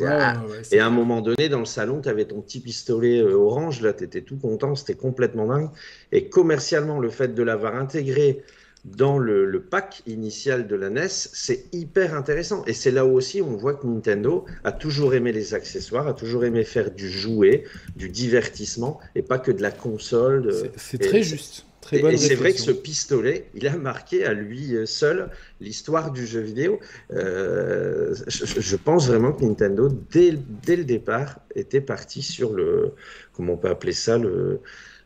Et à un moment donné, dans le salon, tu avais ton petit pistolet orange. Là, tu étais tout content. C'était complètement dingue. Et commercialement, le fait de l'avoir intégré dans le pack initial de la NES, c'est hyper intéressant. Et c'est là aussi où on voit que Nintendo a toujours aimé les accessoires, a toujours aimé faire du jouet, du divertissement, et pas que de la console. C'est très juste. Très bonne réflexion. Et c'est vrai que ce pistolet, il a marqué à lui seul l'histoire du jeu vidéo. Je pense vraiment que Nintendo, dès le départ, était parti sur le... Comment on peut appeler ça le...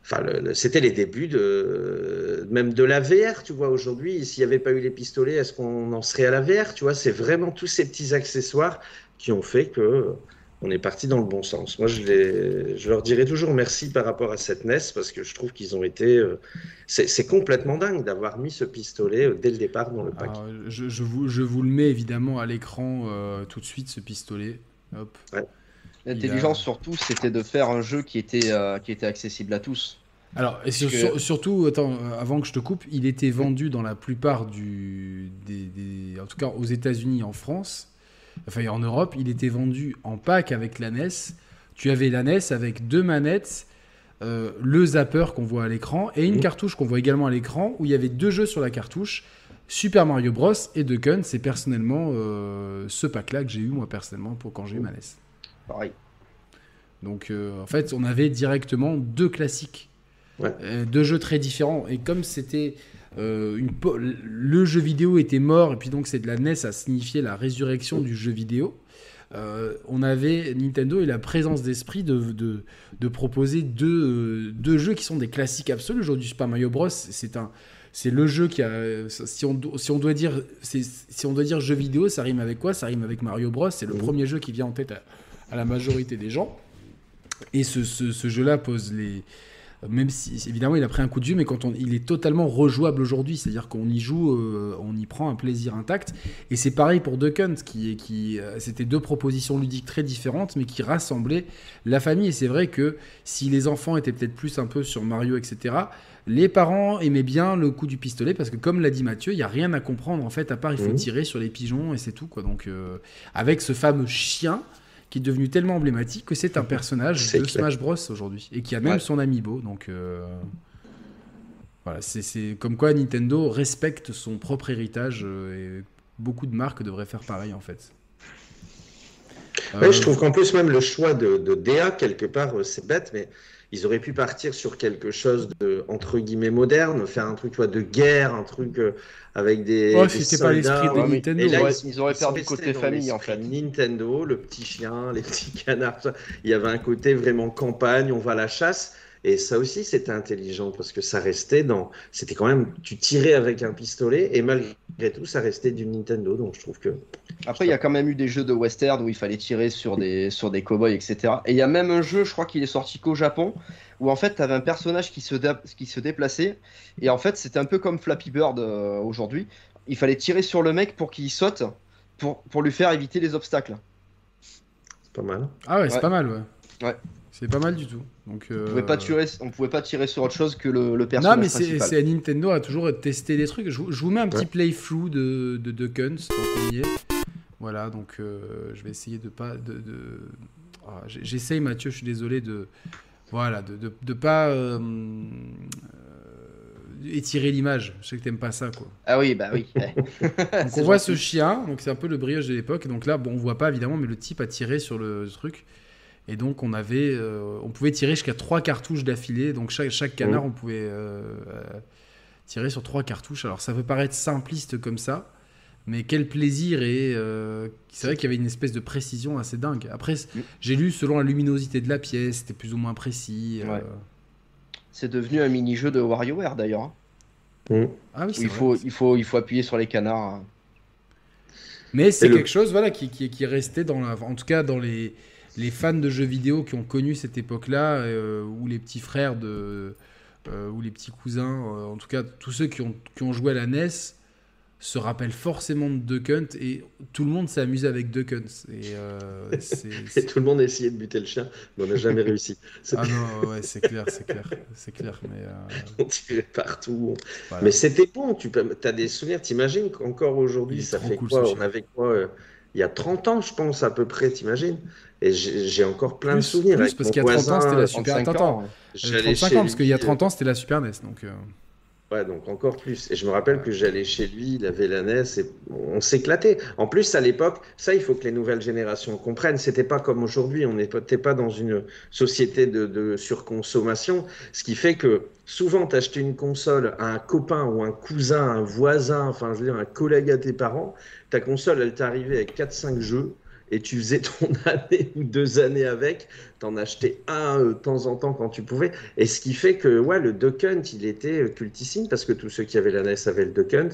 Enfin, c'était les débuts même de la VR, tu vois. Aujourd'hui, s'il n'y avait pas eu les pistolets, est-ce qu'on en serait à la VR, tu vois? C'est vraiment tous ces petits accessoires qui ont fait qu'on est parti dans le bon sens. Moi, je leur dirais toujours merci par rapport à cette NES, parce que je trouve qu'ils ont été... c'est complètement dingue d'avoir mis ce pistolet dès le départ dans le pack. Alors, je vous le mets évidemment à l'écran tout de suite, ce pistolet. Hop. Ouais. L'intelligence surtout, c'était de faire un jeu qui était accessible à tous. Alors, et surtout, attends, avant que je te coupe, il était vendu dans la plupart en tout cas aux États-Unis, en France, enfin en Europe, il était vendu en pack avec la NES. Tu avais la NES avec deux manettes, le zapper qu'on voit à l'écran et une cartouche qu'on voit également à l'écran, où il y avait deux jeux sur la cartouche. Super Mario Bros et Duck Hunt, c'est personnellement ce pack-là que j'ai eu moi personnellement pour quand j'ai eu ma NES. Pareil. Donc en fait, on avait directement deux classiques, deux jeux très différents. Et comme c'était le jeu vidéo était mort, et puis donc c'est de la NES à signifier la résurrection du jeu vidéo. On avait Nintendo et la présence d'esprit de proposer deux jeux qui sont des classiques absolus. Aujourd'hui, Super Mario Bros, c'est le jeu qui a, si on doit dire jeu vidéo, ça rime avec quoi ? Ça rime avec Mario Bros. C'est le premier jeu qui vient en tête à la majorité des gens. Et ce jeu-là pose les... Même si, évidemment, il a pris un coup de vieux, mais quand il est totalement rejouable aujourd'hui, c'est-à-dire qu'on y joue, on y prend un plaisir intact. Et c'est pareil pour Duck Hunt, c'était deux propositions ludiques très différentes, mais qui rassemblaient la famille. Et c'est vrai que si les enfants étaient peut-être plus un peu sur Mario, etc., les parents aimaient bien le coup du pistolet, parce que comme l'a dit Mathieu, il n'y a rien à comprendre, en fait, à part il faut tirer sur les pigeons, et c'est tout, quoi. Donc, avec ce fameux chien... qui est devenu tellement emblématique que c'est un personnage de Smash Bros aujourd'hui et qui a même son amiibo. Donc voilà, c'est comme quoi Nintendo respecte son propre héritage et beaucoup de marques devraient faire pareil en fait. Ouais, je trouve qu'en plus même le choix de DA quelque part c'est bête, mais ils auraient pu partir sur quelque chose de entre guillemets moderne, faire un truc tu vois, de guerre, un truc avec des, des c'était soldats. C'était pas l'esprit de Nintendo. Et là, ils auraient perdu le côté famille en fait. Nintendo, le petit chien, les petits canards, ça. Il y avait un côté vraiment campagne, on va à la chasse. Et ça aussi, c'était intelligent parce que ça restait dans. C'était quand même. Tu tirais avec un pistolet et malgré tout, ça restait du Nintendo. Donc je trouve que. Après, il y a quand même eu des jeux de western où il fallait tirer sur des cow-boys, etc. Et il y a même un jeu, je crois qu'il est sorti qu'au Japon, où en fait, tu avais un personnage qui se déplaçait. Et en fait, c'était un peu comme Flappy Bird aujourd'hui. Il fallait tirer sur le mec pour qu'il saute, pour lui faire éviter les obstacles. C'est pas mal. Ah ouais, c'est pas mal, ouais. Ouais. C'est pas mal du tout. Donc, on pouvait pas tirer sur autre chose que le personnage principal. Non, mais c'est Nintendo a toujours testé des trucs. Je vous mets un petit playthrough de Duck Hunt, tant qu'on y est. Voilà, donc je vais essayer de pas... J'essaye, Mathieu, je suis désolé de... Voilà, de pas... étirer l'image. Je sais que t'aimes pas ça, quoi. Ah oui, bah oui. Donc on voit ce chien, donc c'est un peu le brioche de l'époque. Donc là, bon, on voit pas, évidemment, mais le type a tiré sur le truc. Et donc, on pouvait tirer jusqu'à 3 cartouches d'affilée. Donc, chaque canard, on pouvait tirer sur 3 cartouches. Alors, ça peut paraître simpliste comme ça, mais quel plaisir. Et c'est vrai qu'il y avait une espèce de précision assez dingue. Après, j'ai lu, selon la luminosité de la pièce, c'était plus ou moins précis. Ouais. C'est devenu un mini-jeu de WarioWare, d'ailleurs. Mmh. Ah oui, c'est vrai. Il faut appuyer sur les canards. Mais c'est quelque chose qui restait, en tout cas, dans les fans de jeux vidéo qui ont connu cette époque-là, ou les petits frères ou les petits cousins, en tout cas tous ceux qui ont joué à la NES se rappellent forcément de Duck Hunt et tout le monde s'est amusé avec Duck Hunt. Et tout le monde a essayé de buter le chien, mais on n'a jamais réussi. Ah non, ouais, c'est clair. Mais on tirait partout. Voilà. Mais c'était bon, t'as des souvenirs, t'imagines qu'encore aujourd'hui, ça fait cool, quoi? On avait quoi il y a 30 ans, je pense, à peu près, t'imagines? Et j'ai encore plein de souvenirs. Plus, parce qu'il y a 30 ans, c'était la Super NES. Parce qu'il y a 30 ans, c'était la Super NES. Ouais, donc encore plus. Et je me rappelle que j'allais chez lui, il avait la NES, et on s'éclatait. En plus, à l'époque, ça, il faut que les nouvelles générations comprennent. C'était pas comme aujourd'hui. On n'était pas dans une société de surconsommation. Ce qui fait que souvent, t'achetais une console à un copain ou un cousin, un voisin, enfin, je veux dire, un collègue à tes parents. Ta console, elle t'arrivait avec 4-5 jeux. Et tu faisais ton année ou 2 années avec, t'en achetais un de temps en temps quand tu pouvais. Et ce qui fait que le Duck Hunt, il était cultissime, parce que tous ceux qui avaient la NES avaient le Duck Hunt,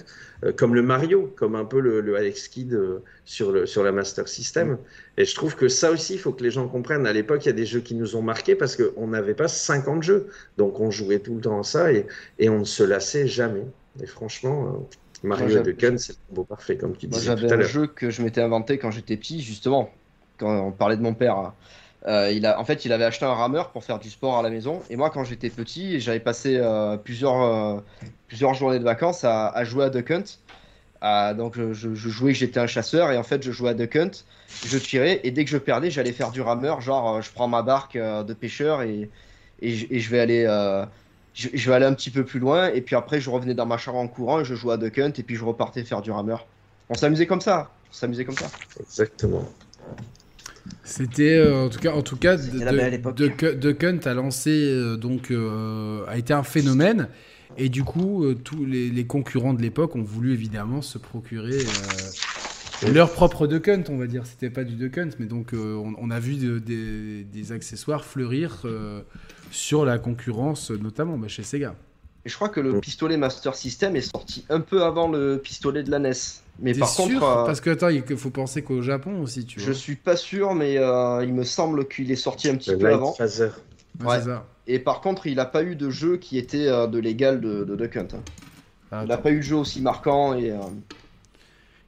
comme le Mario, comme un peu le Alex Kidd sur la Master System. Et je trouve que ça aussi, il faut que les gens comprennent. À l'époque, il y a des jeux qui nous ont marqués parce qu'on n'avait pas 50 jeux. Donc on jouait tout le temps à ça et on ne se lassait jamais. Et franchement... Mario Duck Hunt, c'est le beau parfait, comme tu disais tout à l'heure. J'avais un jeu que je m'étais inventé quand j'étais petit, justement, quand on parlait de mon père. Il avait acheté un rameur pour faire du sport à la maison. Et moi, quand j'étais petit, j'avais passé plusieurs journées de vacances à jouer à Duck Hunt. Donc, je jouais que j'étais un chasseur. Et en fait, je jouais à Duck Hunt, je tirais. Et dès que je perdais, j'allais faire du rameur. Genre, je prends ma barque de pêcheur et je vais aller... Je vais aller un petit peu plus loin, et puis après, je revenais dans ma chambre en courant, je jouais à Duck Hunt, et puis je repartais faire du rameur. On s'amusait comme ça. Exactement. C'était, en tout cas, Duck Hunt a lancé, a été un phénomène, et du coup, tous les concurrents de l'époque ont voulu évidemment se procurer leur propre Duck Hunt, on va dire. C'était pas du Duck Hunt, mais donc on a vu des accessoires fleurir sur la concurrence, notamment chez Sega. Et je crois que le pistolet Master System est sorti un peu avant le pistolet de la NES. Mais par contre, parce que attends, il faut penser qu'au Japon aussi, tu vois. Je suis pas sûr, mais il me semble qu'il est sorti un petit peu avant. Ouais. Et par contre, il a pas eu de jeu qui était de l'égal de Duck Hunt. Hein. Ah, il n'a pas eu de jeu aussi marquant et.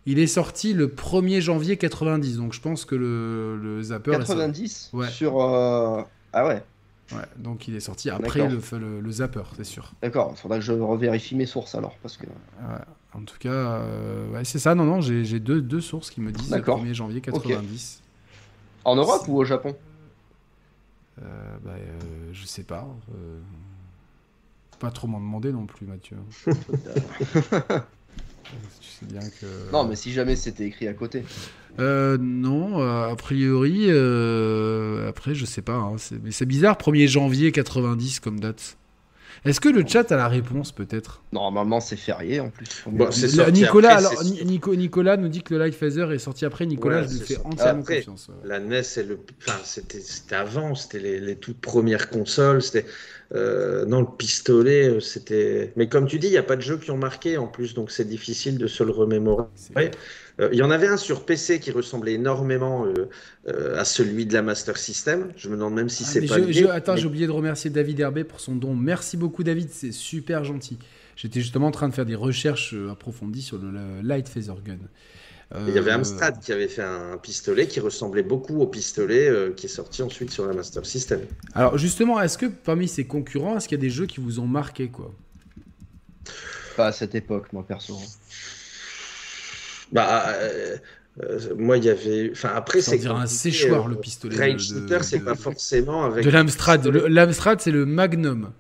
Il est sorti le 1er janvier 90, donc je pense que le Zapper. 90 ouais. Sur. Ah ouais. Ouais, donc il est sorti après le Zapper, c'est sûr. D'accord, il faudra que je revérifie mes sources alors. Parce que... ouais, en tout cas, ouais, c'est ça, non, non, j'ai deux sources qui me disent le 1er janvier 90. Okay. En Europe ou au Japon je sais pas. Faut pas trop m'en demander non plus, Mathieu. Tu sais bien que... Non, mais si jamais c'était écrit à côté. Non, a priori, après, je sais pas. Hein, mais c'est bizarre, 1er janvier 90 comme date. Est-ce que le chat a la réponse, peut-être ? Normalement, c'est férié, en plus. Bon, Nicolas, après, alors, Nicolas nous dit que le Lifehazer est sorti après. Nicolas, ouais, je lui fais entièrement confiance. Ouais. La NES, enfin, c'était avant, c'était les toutes premières consoles, c'était... non, le pistolet, c'était... Mais comme tu dis, il n'y a pas de jeux qui ont marqué, en plus, donc c'est difficile de se le remémorer. Il y en avait un sur PC qui ressemblait énormément à celui de la Master System. Je me demande même si c'est pas... Attends, j'ai oublié de remercier David Herbet pour son don. Merci beaucoup, David, c'est super gentil. J'étais justement en train de faire des recherches approfondies sur le Light Phaser Gun. Il y avait Amstrad qui avait fait un pistolet qui ressemblait beaucoup au pistolet qui est sorti ensuite sur la Master System. Alors justement, est-ce que parmi ces concurrents, est-ce qu'il y a des jeux qui vous ont marqué quoi ? Pas à cette époque, moi perso. Moi, il y avait. Enfin, après, c'est dire un séchoir le pistolet. Range Shooter, c'est pas forcément avec. De l'Amstrad. L'Amstrad, c'est le Magnum.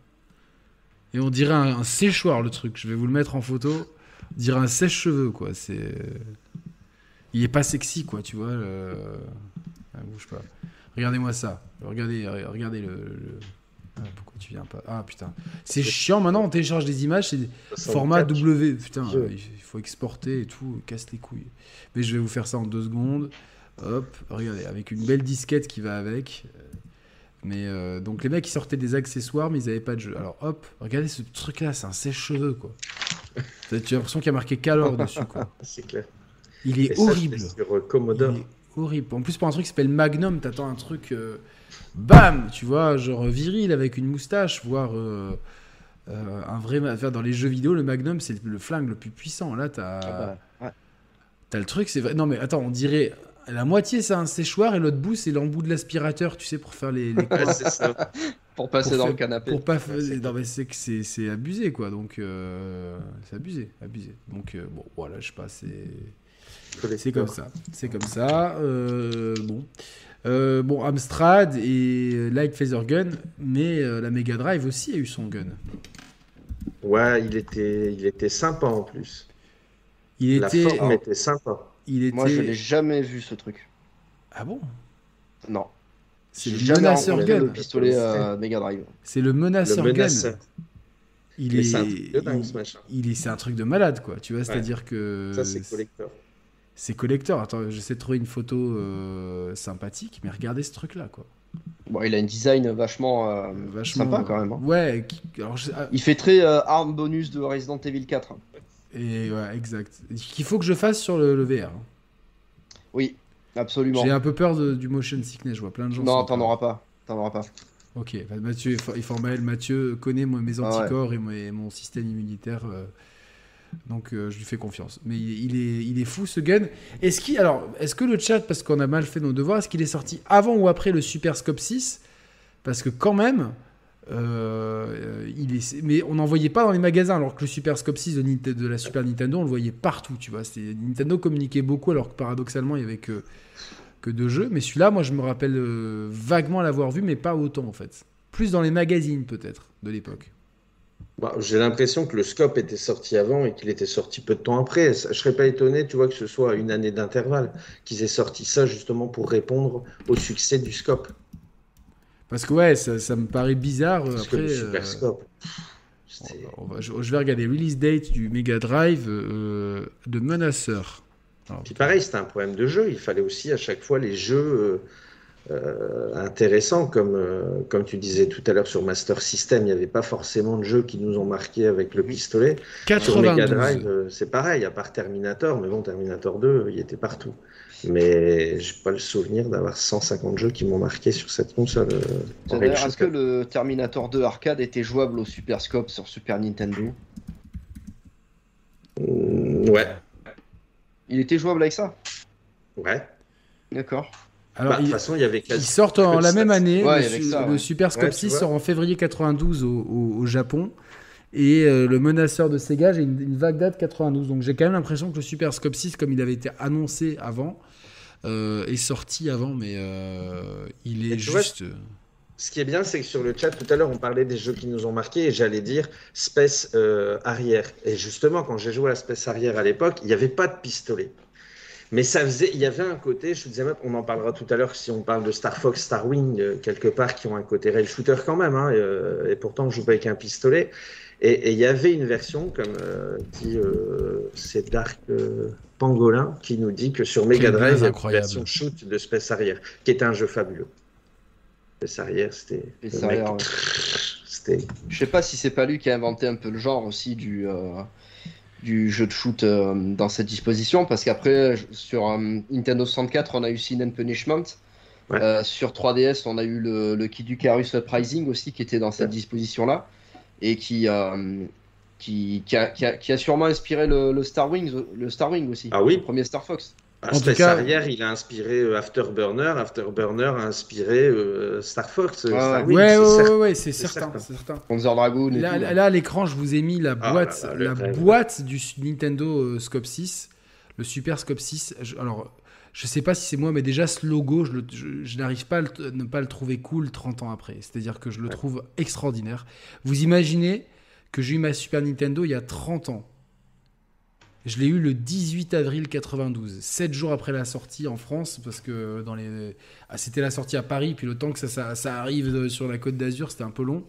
Et on dirait un séchoir le truc. Je vais vous le mettre en photo. On dirait un sèche-cheveux quoi. C'est. Il est pas sexy, quoi, tu vois. Bouge pas. Regardez-moi ça. Regardez le... Ah, pourquoi tu viens pas ? Ah, putain. C'est chiant, maintenant, on télécharge des images, c'est format W. Putain, il faut exporter et tout, casse les couilles. Mais je vais vous faire ça en 2 secondes. Hop, regardez, avec une belle disquette qui va avec. Mais donc, les mecs, ils sortaient des accessoires, mais ils avaient pas de jeu. Alors, hop, regardez ce truc-là, c'est un sèche-cheveux, quoi. Tu as l'impression qu'il y a marqué Calor dessus, quoi. C'est clair. Il est horrible. Sur Commodore. Il est horrible. En plus, pour un truc qui s'appelle Magnum, t'attends un truc... bam, tu vois, genre viril, avec une moustache, voire un vrai... Enfin, dans les jeux vidéo, le Magnum, c'est le flingue le plus puissant. Là, t'as... Ah bah, ouais. T'as le truc, c'est vrai... Non, mais attends, on dirait... La moitié, c'est un séchoir, et l'autre bout, c'est l'embout de l'aspirateur, tu sais, pour faire les... c'est ça. Pour passer pour dans le canapé. Pour pas... Non, mais c'est que c'est abusé, quoi. Donc, c'est abusé. Donc, bon, voilà, je sais pas, c'est... C'est comme ça. Bon, Amstrad et Light Phaser Gun, mais la Mega Drive aussi a eu son gun. Ouais, il était sympa en plus. La forme était sympa. Moi, je l'ai jamais vu ce truc. Ah bon ? Non. C'est le Menacer Gun. Le pistolet Mega Drive. C'est le Menacer Gun. C'est un truc de malade, quoi. Tu vois, c'est-à-dire que. Ça, c'est collector. C'est collector. Attends, j'essaie de trouver une photo sympathique, mais regardez ce truc-là, quoi. Bon, il a une design vachement sympa, quand même. Hein. Ouais. Il fait très arme bonus de Resident Evil 4. Hein. Et ouais, exact. Qu'il faut que je fasse sur le VR. Hein. Oui, absolument. J'ai un peu peur du motion sickness. Je vois plein de gens. Non, t'en auras pas. Ok. Mathieu, Mathieu connaît mes anticorps et mon système immunitaire. Donc je lui fais confiance. Mais il est fou ce gun. Est-ce que le chat, parce qu'on a mal fait nos devoirs, est-ce qu'il est sorti avant ou après le Super Scope 6 ? Parce que quand même, mais on n'en voyait pas dans les magasins, alors que le Super Scope 6 de la Super Nintendo, on le voyait partout, tu vois. Nintendo communiquait beaucoup, alors que paradoxalement, il n'y avait que 2 jeux. Mais celui-là, moi, je me rappelle vaguement l'avoir vu, mais pas autant en fait. Plus dans les magazines peut-être de l'époque. Bah, j'ai l'impression que le scope était sorti avant et qu'il était sorti peu de temps après. Je ne serais pas étonné, tu vois, que ce soit une année d'intervalle qu'ils aient sorti ça justement pour répondre au succès du scope. Parce que ouais, ça me paraît bizarre. Parce après, que le super scope. Je vais regarder release date du Mega Drive de Menaceur. Puis pareil, c'était un problème de jeu. Il fallait aussi à chaque fois les jeux intéressant, comme tu disais tout à l'heure sur Master System, il n'y avait pas forcément de jeux qui nous ont marqué avec le pistolet. 92. Sur Mega Drive, c'est pareil, à part Terminator, mais bon, Terminator 2, il était partout. Mais j'ai pas le souvenir d'avoir 150 jeux qui m'ont marqué sur cette console. Est-ce que le Terminator 2 arcade était jouable au Super Scope sur Super Nintendo? Ouais. Il était jouable avec ça? Ouais. D'accord. Alors, bah, de toute façon, il y avait ils sortent en la même année. Ouais, le Super Scope 6 sort en février 92 au Japon. Et le menaceur de Sega, j'ai une vague date 92. Donc j'ai quand même l'impression que le Super Scope 6, comme il avait été annoncé avant, est sorti avant, mais il est juste... Vois, ce qui est bien, c'est que sur le chat, tout à l'heure, on parlait des jeux qui nous ont marqués, et j'allais dire Space Arrière. Et justement, quand j'ai joué à Space Arrière à l'époque, il n'y avait pas de pistolet. Mais ça faisait, il y avait un côté, je vous disais, on en parlera tout à l'heure si on parle de Star Fox, Star Wing, quelque part, qui ont un côté rail shooter quand même, hein, et pourtant on joue pas avec un pistolet. Et il y avait une version, comme dit c'est Dark Pangolin, qui nous dit que sur Mega Drive, il y a une version shoot de Space Arrière, qui était un jeu fabuleux. Space Arrière, c'était... Space Arrière, mec... c'était... Je sais pas si c'est pas lui qui a inventé un peu le genre aussi du jeu de shoot dans cette disposition, parce qu'après sur Nintendo 64 on a eu Sin and Punishment, sur 3DS on a eu le Kid Icarus Uprising aussi qui était dans cette disposition là et qui a sûrement inspiré le Star Wing aussi, le premier Star Fox. En Space Arrière, il a inspiré Afterburner. Afterburner a inspiré Star Fox. C'est certain. Panzer Dragoon. Là, à l'écran, je vous ai mis la boîte, boîte du Nintendo Scope 6, le Super Scope 6. Alors, je sais pas si c'est moi, mais déjà ce logo, je n'arrive pas à ne pas le trouver cool 30 ans après. C'est-à-dire que je le trouve extraordinaire. Vous imaginez que j'ai eu ma Super Nintendo il y a 30 ans. Je l'ai eu le 18 avril 92, 7 jours après la sortie en France, parce que c'était la sortie à Paris, puis le temps que ça arrive sur la Côte d'Azur, c'était un peu long.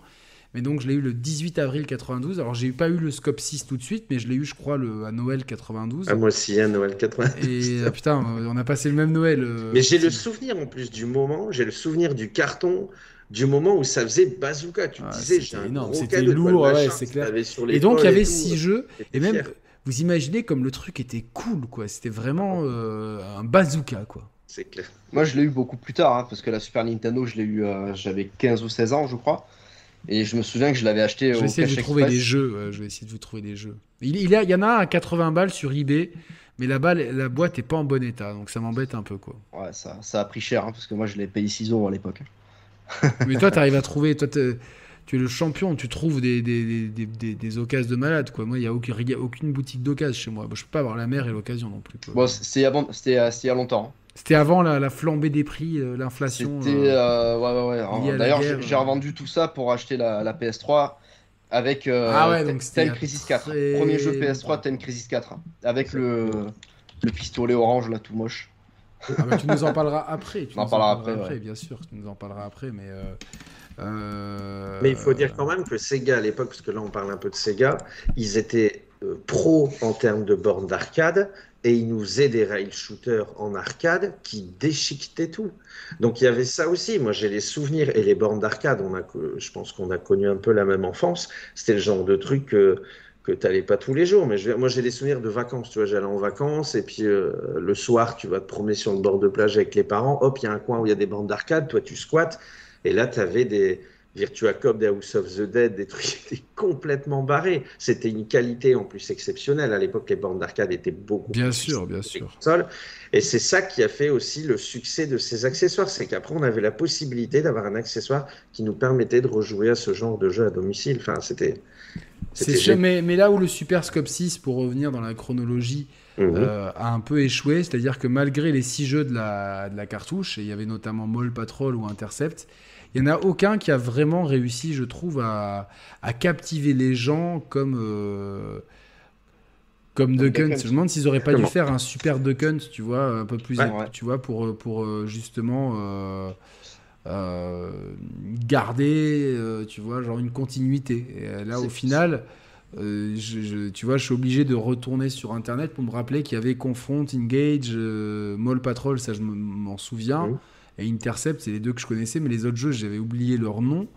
Mais donc, je l'ai eu le 18 avril 92. Alors, j'ai pas eu le Scope 6 tout de suite, mais je l'ai eu, je crois, à Noël 92. Ah, moi aussi, à Noël 92. Et putain, on a passé le même Noël. Mais j'ai le souvenir, en plus, du moment, j'ai le souvenir du carton... Du moment où ça faisait bazooka, tu disais, j'ai un énorme, c'était lourd, c'est clair. Et donc il y avait 6 jeux, et même vous imaginez comme le truc était cool, quoi. C'était vraiment un bazooka, quoi. C'est clair. Moi je l'ai eu beaucoup plus tard, hein, parce que la Super Nintendo, je l'ai eu, j'avais 15 ou 16 ans, je crois. Et je me souviens que je l'avais acheté. Je vais essayer de vous trouver des jeux. Il y en a à 80 balles sur eBay, mais la boîte est pas en bon état, donc ça m'embête un peu, quoi. Ouais, ça a pris cher, hein, parce que moi je l'ai payé 6 euros à l'époque. Mais toi, t'arrives à trouver. Toi, tu es le champion. Tu trouves des occasions de malade, quoi. Moi, il y a aucune boutique d'occasion chez moi. Bon, je peux pas avoir la mer et l'occasion non plus, quoi. Bon, c'était il y a longtemps. C'était avant la flambée des prix, l'inflation. C'était d'ailleurs, j'ai revendu tout ça pour acheter la PS3 avec Time Crisis 4. Premier jeu PS3, Time Crisis 4, avec le pistolet orange là, tout moche. Ah bah, tu nous en parleras après. Bien sûr, tu nous en parleras après, mais. Mais il faut dire quand même que Sega à l'époque, parce que là on parle un peu de Sega, ils étaient pros en termes de bornes d'arcade et ils nous faisaient des rail shooters en arcade qui déchiquetaient tout. Donc il y avait ça aussi. Moi j'ai les souvenirs et les bornes d'arcade. Je pense qu'on a connu un peu la même enfance. C'était le genre de truc que t'allais pas tous les jours, mais moi j'ai des souvenirs de vacances, tu vois, j'allais en vacances, et puis le soir, tu vas te promener sur le bord de plage avec les parents, hop, il y a un coin où il y a des bandes d'arcade, toi tu squattes, et là t'avais des Virtua Cop, des House of the Dead, des trucs qui étaient complètement barrés, c'était une qualité en plus exceptionnelle, à l'époque les bandes d'arcade étaient beaucoup plus consoles, et c'est ça qui a fait aussi le succès de ces accessoires, c'est qu'après on avait la possibilité d'avoir un accessoire qui nous permettait de rejouer à ce genre de jeu à domicile, enfin mais là où le Super Scope 6, pour revenir dans la chronologie, a un peu échoué, c'est-à-dire que malgré les 6 jeux de la cartouche, et il y avait notamment Mole Patrol ou Intercept, il n'y en a aucun qui a vraiment réussi, je trouve, à captiver les gens comme Duck Hunt. Je me demande s'ils n'auraient pas dû faire un super Duck Hunt, tu vois, un peu plus, tu vois, pour justement... garder, tu vois, genre une continuité. Et là, au final, tu vois, je suis obligé de retourner sur Internet pour me rappeler qu'il y avait Confront, Engage, Mole Patrol, ça je m'en souviens, et Intercept, c'est les deux que je connaissais, mais les autres jeux, j'avais oublié leur nom.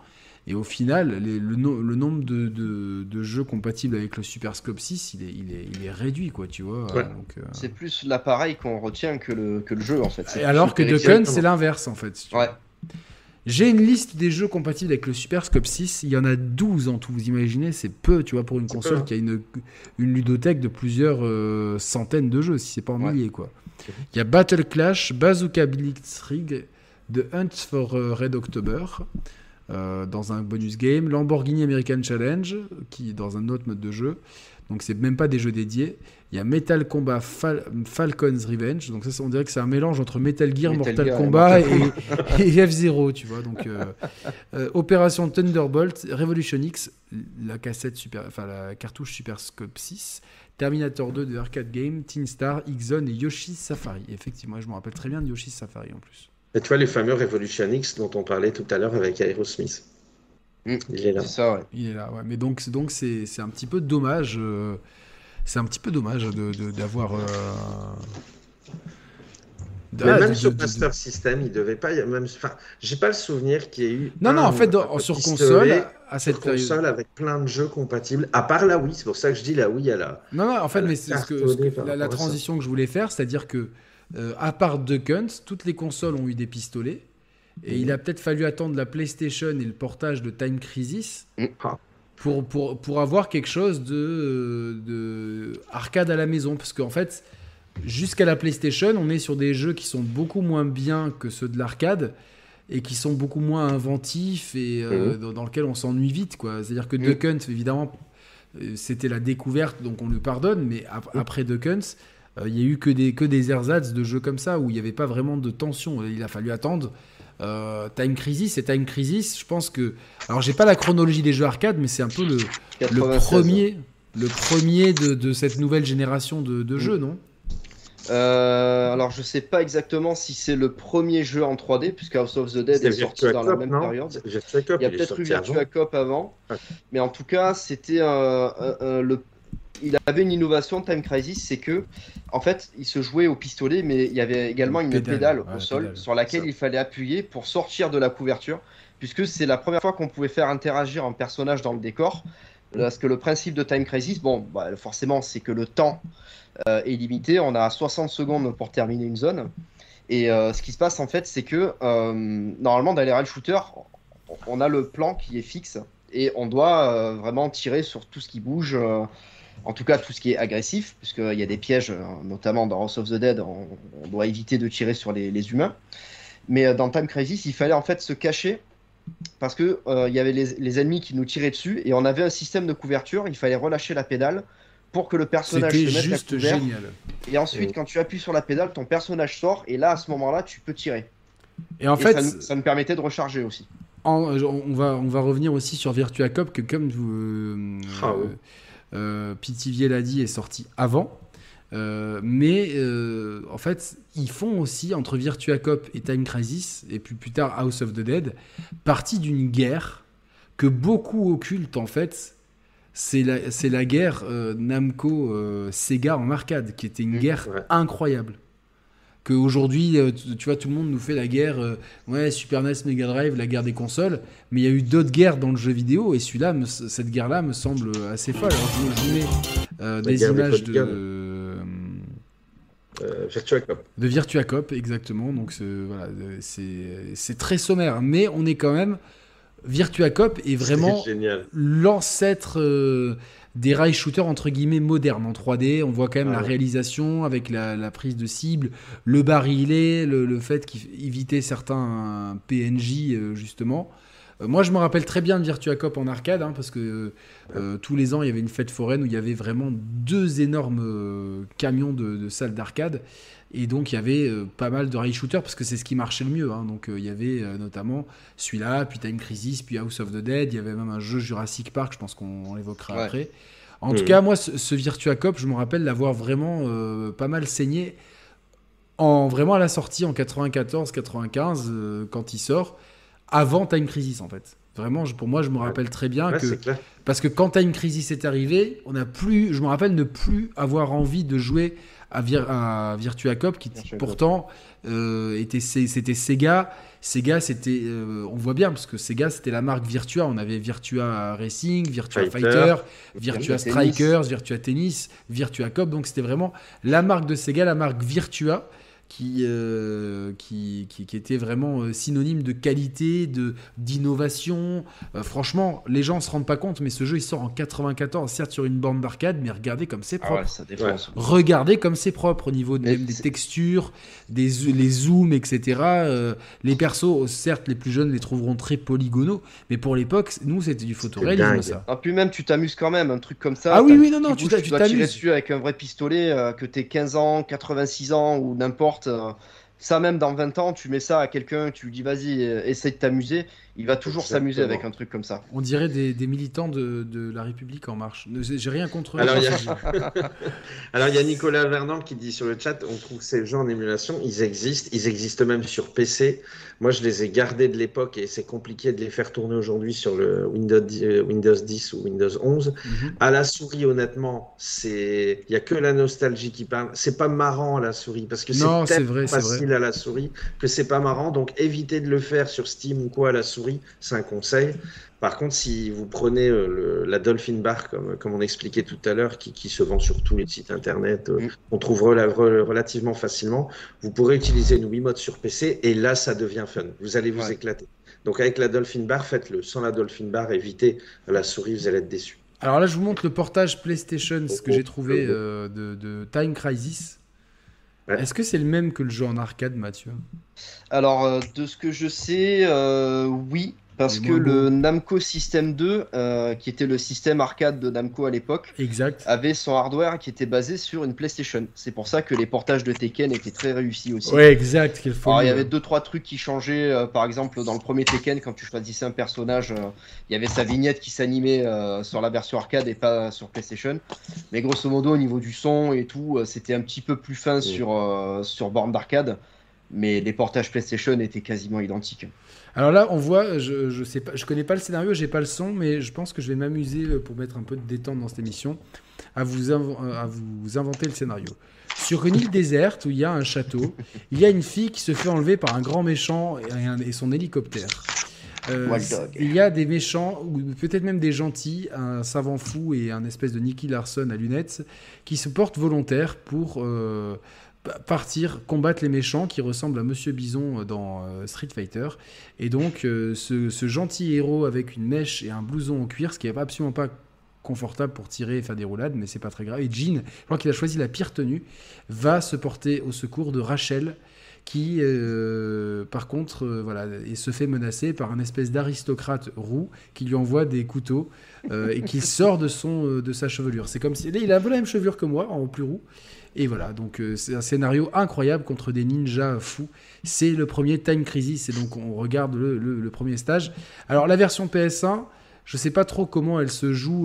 Et au final, le nombre de jeux compatibles avec le Super Scope 6, il est réduit, quoi, tu vois. Ouais. Donc, c'est plus l'appareil qu'on retient que le jeu, en fait. Alors que Dokkan, c'est l'inverse, en fait. Ouais. J'ai une liste des jeux compatibles avec le Super Scope 6. Il y en a 12 en tout, vous imaginez. C'est peu, tu vois, pour une console qui a une ludothèque de plusieurs centaines de jeux, si c'est pas en milliers, quoi. Il y a Battle Clash, Bazooka Blitzkrieg, The Hunt for Red October, dans un bonus game, Lamborghini American Challenge, qui est dans un autre mode de jeu, donc c'est même pas des jeux dédiés. Il y a Metal Combat Falcon's Revenge, donc ça, on dirait que c'est un mélange entre Metal Gear, Mortal Kombat et F-Zero, tu vois. Donc, Opération Thunderbolt, Revolution X, la cartouche Super Scope 6, Terminator 2 de Arcade Game, Teen Star, X-Zone et Yoshi's Safari. Et effectivement, je me rappelle très bien de Yoshi's Safari en plus. Et tu vois le fameux Revolution X dont on parlait tout à l'heure avec Aerosmith. Il est là. C'est ça, ouais. Il est là, ouais. Mais donc c'est un petit peu dommage. C'est un petit peu dommage d'avoir. Sur Master System, il devait pas. Enfin, j'ai pas le souvenir qu'il y ait eu. Non, en fait, sur console, à cette console avec plein de jeux compatibles, à part la Wii. C'est pour ça que je dis la Wii à la. Non, en fait, mais c'est la transition que je voulais faire, c'est-à-dire que. À part Dokkan, toutes les consoles ont eu des pistolets et il a peut-être fallu attendre la PlayStation et le portage de Time Crisis pour avoir quelque chose de arcade à la maison, parce qu'en fait jusqu'à la PlayStation on est sur des jeux qui sont beaucoup moins bien que ceux de l'arcade et qui sont beaucoup moins inventifs et dans lesquels on s'ennuie vite, quoi. C'est-à-dire que Dokkan, évidemment c'était la découverte, donc on le pardonne, mais après Dokkan, il n'y a eu que des ersatz de jeux comme ça où il n'y avait pas vraiment de tension. Il a fallu attendre Time Crisis, je pense que... Alors, j'ai pas la chronologie des jeux arcade, mais c'est un peu le premier de cette nouvelle génération de jeux, non ? Alors, je sais pas exactement si c'est le premier jeu en 3D, puisque House of the Dead est sorti dans la même période. Il y a peut-être eu Virtua Cop avant, mais en tout cas, c'était Il avait une innovation, Time Crisis, c'est que, en fait, il se jouait au pistolet, mais il y avait également une pédale au sol sur laquelle il fallait appuyer pour sortir de la couverture, puisque c'est la première fois qu'on pouvait faire interagir un personnage dans le décor. Parce que le principe de Time Crisis, forcément, c'est que le temps est limité. On a 60 secondes pour terminer une zone. Et ce qui se passe, en fait, c'est que, normalement, dans les rail shooters, on a le plan qui est fixe et on doit vraiment tirer sur tout ce qui bouge. En tout cas, tout ce qui est agressif, puisqu'il y a des pièges, notamment dans House of the Dead, on doit éviter de tirer sur les humains. Mais dans Time Crisis, il fallait en fait se cacher, parce qu'il y avait les ennemis qui nous tiraient dessus, et on avait un système de couverture, il fallait relâcher la pédale pour que le personnage se mette à couvert. Et ensuite, quand tu appuies sur la pédale, ton personnage sort, et là, à ce moment-là, tu peux tirer. Et en fait, ça nous permettait de recharger aussi. On va revenir aussi sur Virtua Cop, que comme vous... Pithiviers l'a dit, est sorti avant, mais en fait ils font aussi, entre Virtua Cop et Time Crisis et puis plus tard House of the Dead, partie d'une guerre que beaucoup occultent. En fait, c'est la guerre Namco Sega en arcade, qui était une guerre incroyable, que aujourd'hui tu vois, tout le monde nous fait la guerre Super NES, Mega Drive, la guerre des consoles, mais il y a eu d'autres guerres dans le jeu vidéo, et cette guerre là me semble assez folle. Alors je mets des images de Virtua Cop. De Virtua Cop, exactement. Donc c'est très sommaire, mais on est quand même... Virtua Cop est vraiment l'ancêtre des rail shooters entre guillemets modernes en 3D. On voit quand même la réalisation avec la prise de cible, le barillé, le fait d'éviter certains PNJ justement. Moi, je me rappelle très bien de Virtua Cop en arcade, parce que tous les ans, il y avait une fête foraine où il y avait vraiment deux énormes camions de salles d'arcade. Et donc, il y avait pas mal de rail shooters, parce que c'est ce qui marchait le mieux. Donc, il y avait notamment celui-là, puis Time Crisis, puis House of the Dead. Il y avait même un jeu Jurassic Park, je pense qu'on l'évoquera après. En tout cas, moi, ce Virtua Cop, je me rappelle l'avoir vraiment pas mal saigné. Vraiment à la sortie en 94-95, quand il sort... avant Time Crisis, en fait. Vraiment, pour moi, je me rappelle très bien que... Parce que quand Time Crisis est arrivé, on a plus... je me rappelle ne plus avoir envie de jouer à Virtua Cop, qui pourtant c'était Sega. Sega, c'était... on voit bien, parce que Sega, c'était la marque Virtua. On avait Virtua Racing, Virtua Fighter, Virtua Strikers, Virtua Tennis, Virtua Cop. Donc, c'était vraiment la marque de Sega, la marque Virtua. Qui était vraiment synonyme de qualité, d'innovation. Franchement, les gens ne se rendent pas compte, mais ce jeu, il sort en 94, certes sur une borne d'arcade, mais regardez comme c'est propre. Ah ouais, ça défonce. Regardez comme c'est propre au niveau des textures, les zooms, etc. Les persos, certes, les plus jeunes les trouveront très polygonaux, mais pour l'époque, nous, c'était du photoréalisme, ça. Ah, puis même, tu t'amuses quand même, un truc comme ça. Ah oui, non, tu dois tirer dessus avec un vrai pistolet, que t'aies 15 ans, 86 ans ou n'importe. Ça, même dans 20 ans, tu mets ça à quelqu'un, tu lui dis vas-y, essaye de t'amuser, il va toujours s'amuser avec un truc comme ça. On dirait des militants de La République En Marche. J'ai rien contre eux. Alors, il y a Nicolas Vernant qui dit sur le chat, on trouve ces jeux en émulation, ils existent même sur PC. Moi, je les ai gardés de l'époque et c'est compliqué de les faire tourner aujourd'hui sur le Windows 10 ou Windows 11. Mm-hmm. À la souris, honnêtement, il n'y a que la nostalgie qui parle. C'est pas marrant à la souris, parce que c'est facile à la souris que c'est pas marrant. Donc, évitez de le faire sur Steam ou quoi à la souris. C'est un conseil. Par contre, si vous prenez la Dolphin Bar, comme on expliquait tout à l'heure, qui se vend sur tous les sites internet, on trouve relativement facilement, vous pourrez utiliser une Wiimote sur PC et là, ça devient fun. Vous allez vous éclater. Donc, avec la Dolphin Bar, faites-le. Sans la Dolphin Bar, évitez la souris, vous allez être déçus. Alors là, je vous montre le portage PlayStation, que j'ai trouvé de Time Crisis. Ouais. Est-ce que c'est le même que le jeu en arcade, Mathieu ? Alors, de ce que je sais, oui, parce que le Namco System 2, qui était le système arcade de Namco à l'époque, avait son hardware qui était basé sur une PlayStation. C'est pour ça que les portages de Tekken étaient très réussis aussi. Ouais, exact. Alors, il y avait 2-3 trucs qui changeaient. Par exemple, dans le premier Tekken, quand tu choisissais un personnage, il y avait sa vignette qui s'animait sur la version arcade et pas sur PlayStation. Mais grosso modo, au niveau du son et tout, c'était un petit peu plus fin sur borne d'arcade. Mais les portages PlayStation étaient quasiment identiques. Alors là, on voit, je connais pas le scénario, j'ai pas le son, mais je pense que je vais m'amuser pour mettre un peu de détente dans cette émission à vous inventer le scénario. Sur une île déserte où il y a un château, il y a une fille qui se fait enlever par un grand méchant et son hélicoptère. Il y a des méchants ou peut-être même des gentils, un savant fou et un espèce de Nicky Larson à lunettes qui se portent volontaires pour partir combattre les méchants qui ressemblent à Monsieur Bison dans Street Fighter. Et donc ce gentil héros avec une mèche et un blouson en cuir, ce qui n'est absolument pas confortable pour tirer et faire des roulades, mais c'est pas très grave. Et Jean, je crois qu'il a choisi la pire tenue, va se porter au secours de Rachel qui par contre et se fait menacer par un espèce d'aristocrate roux qui lui envoie des couteaux et qui sort de sa chevelure. C'est comme si il a un peu la même chevelure que moi en plus roux. Et voilà, donc c'est un scénario incroyable contre des ninjas fous. C'est le premier Time Crisis, et donc on regarde le premier stage. Alors la version PS1, je ne sais pas trop comment elle se joue,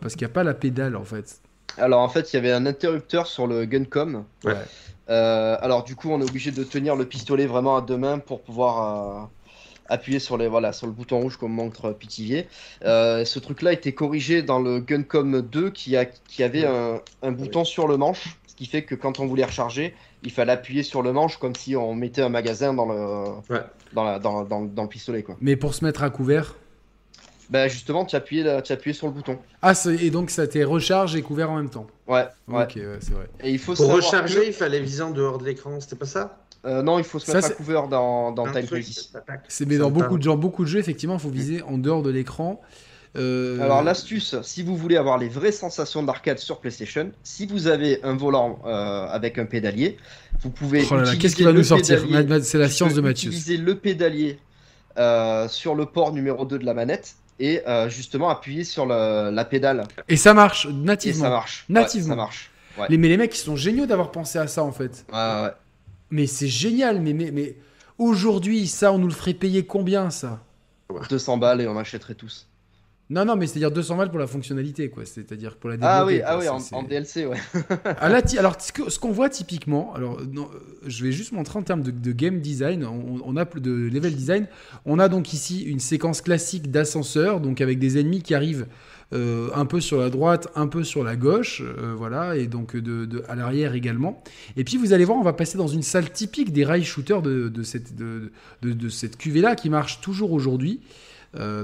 parce qu'il n'y a pas la pédale en fait. Alors en fait, il y avait un interrupteur sur le Guncom. Ouais. Alors du coup, on est obligé de tenir le pistolet vraiment à deux mains pour pouvoir appuyer sur le bouton rouge comme montre Pithiviers. Ce truc-là était corrigé dans le Guncom 2 qui avait un bouton sur le manche, ce qui fait que quand on voulait recharger, il fallait appuyer sur le manche comme si on mettait un magasin dans le pistolet, quoi. Mais pour se mettre à couvert, justement, tu appuyais sur le bouton. Ah, et donc ça t'est recharge et couvert en même temps. Ouais. Ok, ouais, c'est vrai. Et pour recharger, il fallait viser en dehors de l'écran, c'était pas ça ? Non, il faut se mettre à couvert dans Time Crisis. Mais dans beaucoup de jeux, effectivement, il faut viser en dehors de l'écran. Alors, l'astuce, si vous voulez avoir les vraies sensations d'arcade sur PlayStation, si vous avez un volant avec un pédalier, vous pouvez. Oh là là, qu'est-ce qui va nous sortir ? C'est la science de Mathieu. Utiliser le pédalier sur le port numéro 2 de la manette et justement appuyer sur la pédale. Et ça marche nativement. Ouais, ça marche. Ouais. Mais les mecs, ils sont géniaux d'avoir pensé à ça en fait. Ouais. Mais c'est génial, mais aujourd'hui, ça, on nous le ferait payer combien, ça ? 200 balles et on achèterait tous. Non, non, mais c'est-à-dire 200 balles pour la fonctionnalité, quoi. C'est-à-dire pour la débloquer. Ah oui, quoi, ah oui, en DLC, ouais. Alors, ce qu'on voit typiquement, alors, non, je vais juste montrer en termes de game design, on a de level design. On a donc ici une séquence classique d'ascenseur, donc avec des ennemis qui arrivent un peu sur la droite, un peu sur la gauche, voilà, et donc à l'arrière également. Et puis, vous allez voir, on va passer dans une salle typique des rail shooters de cette cuvée-là qui marche toujours aujourd'hui.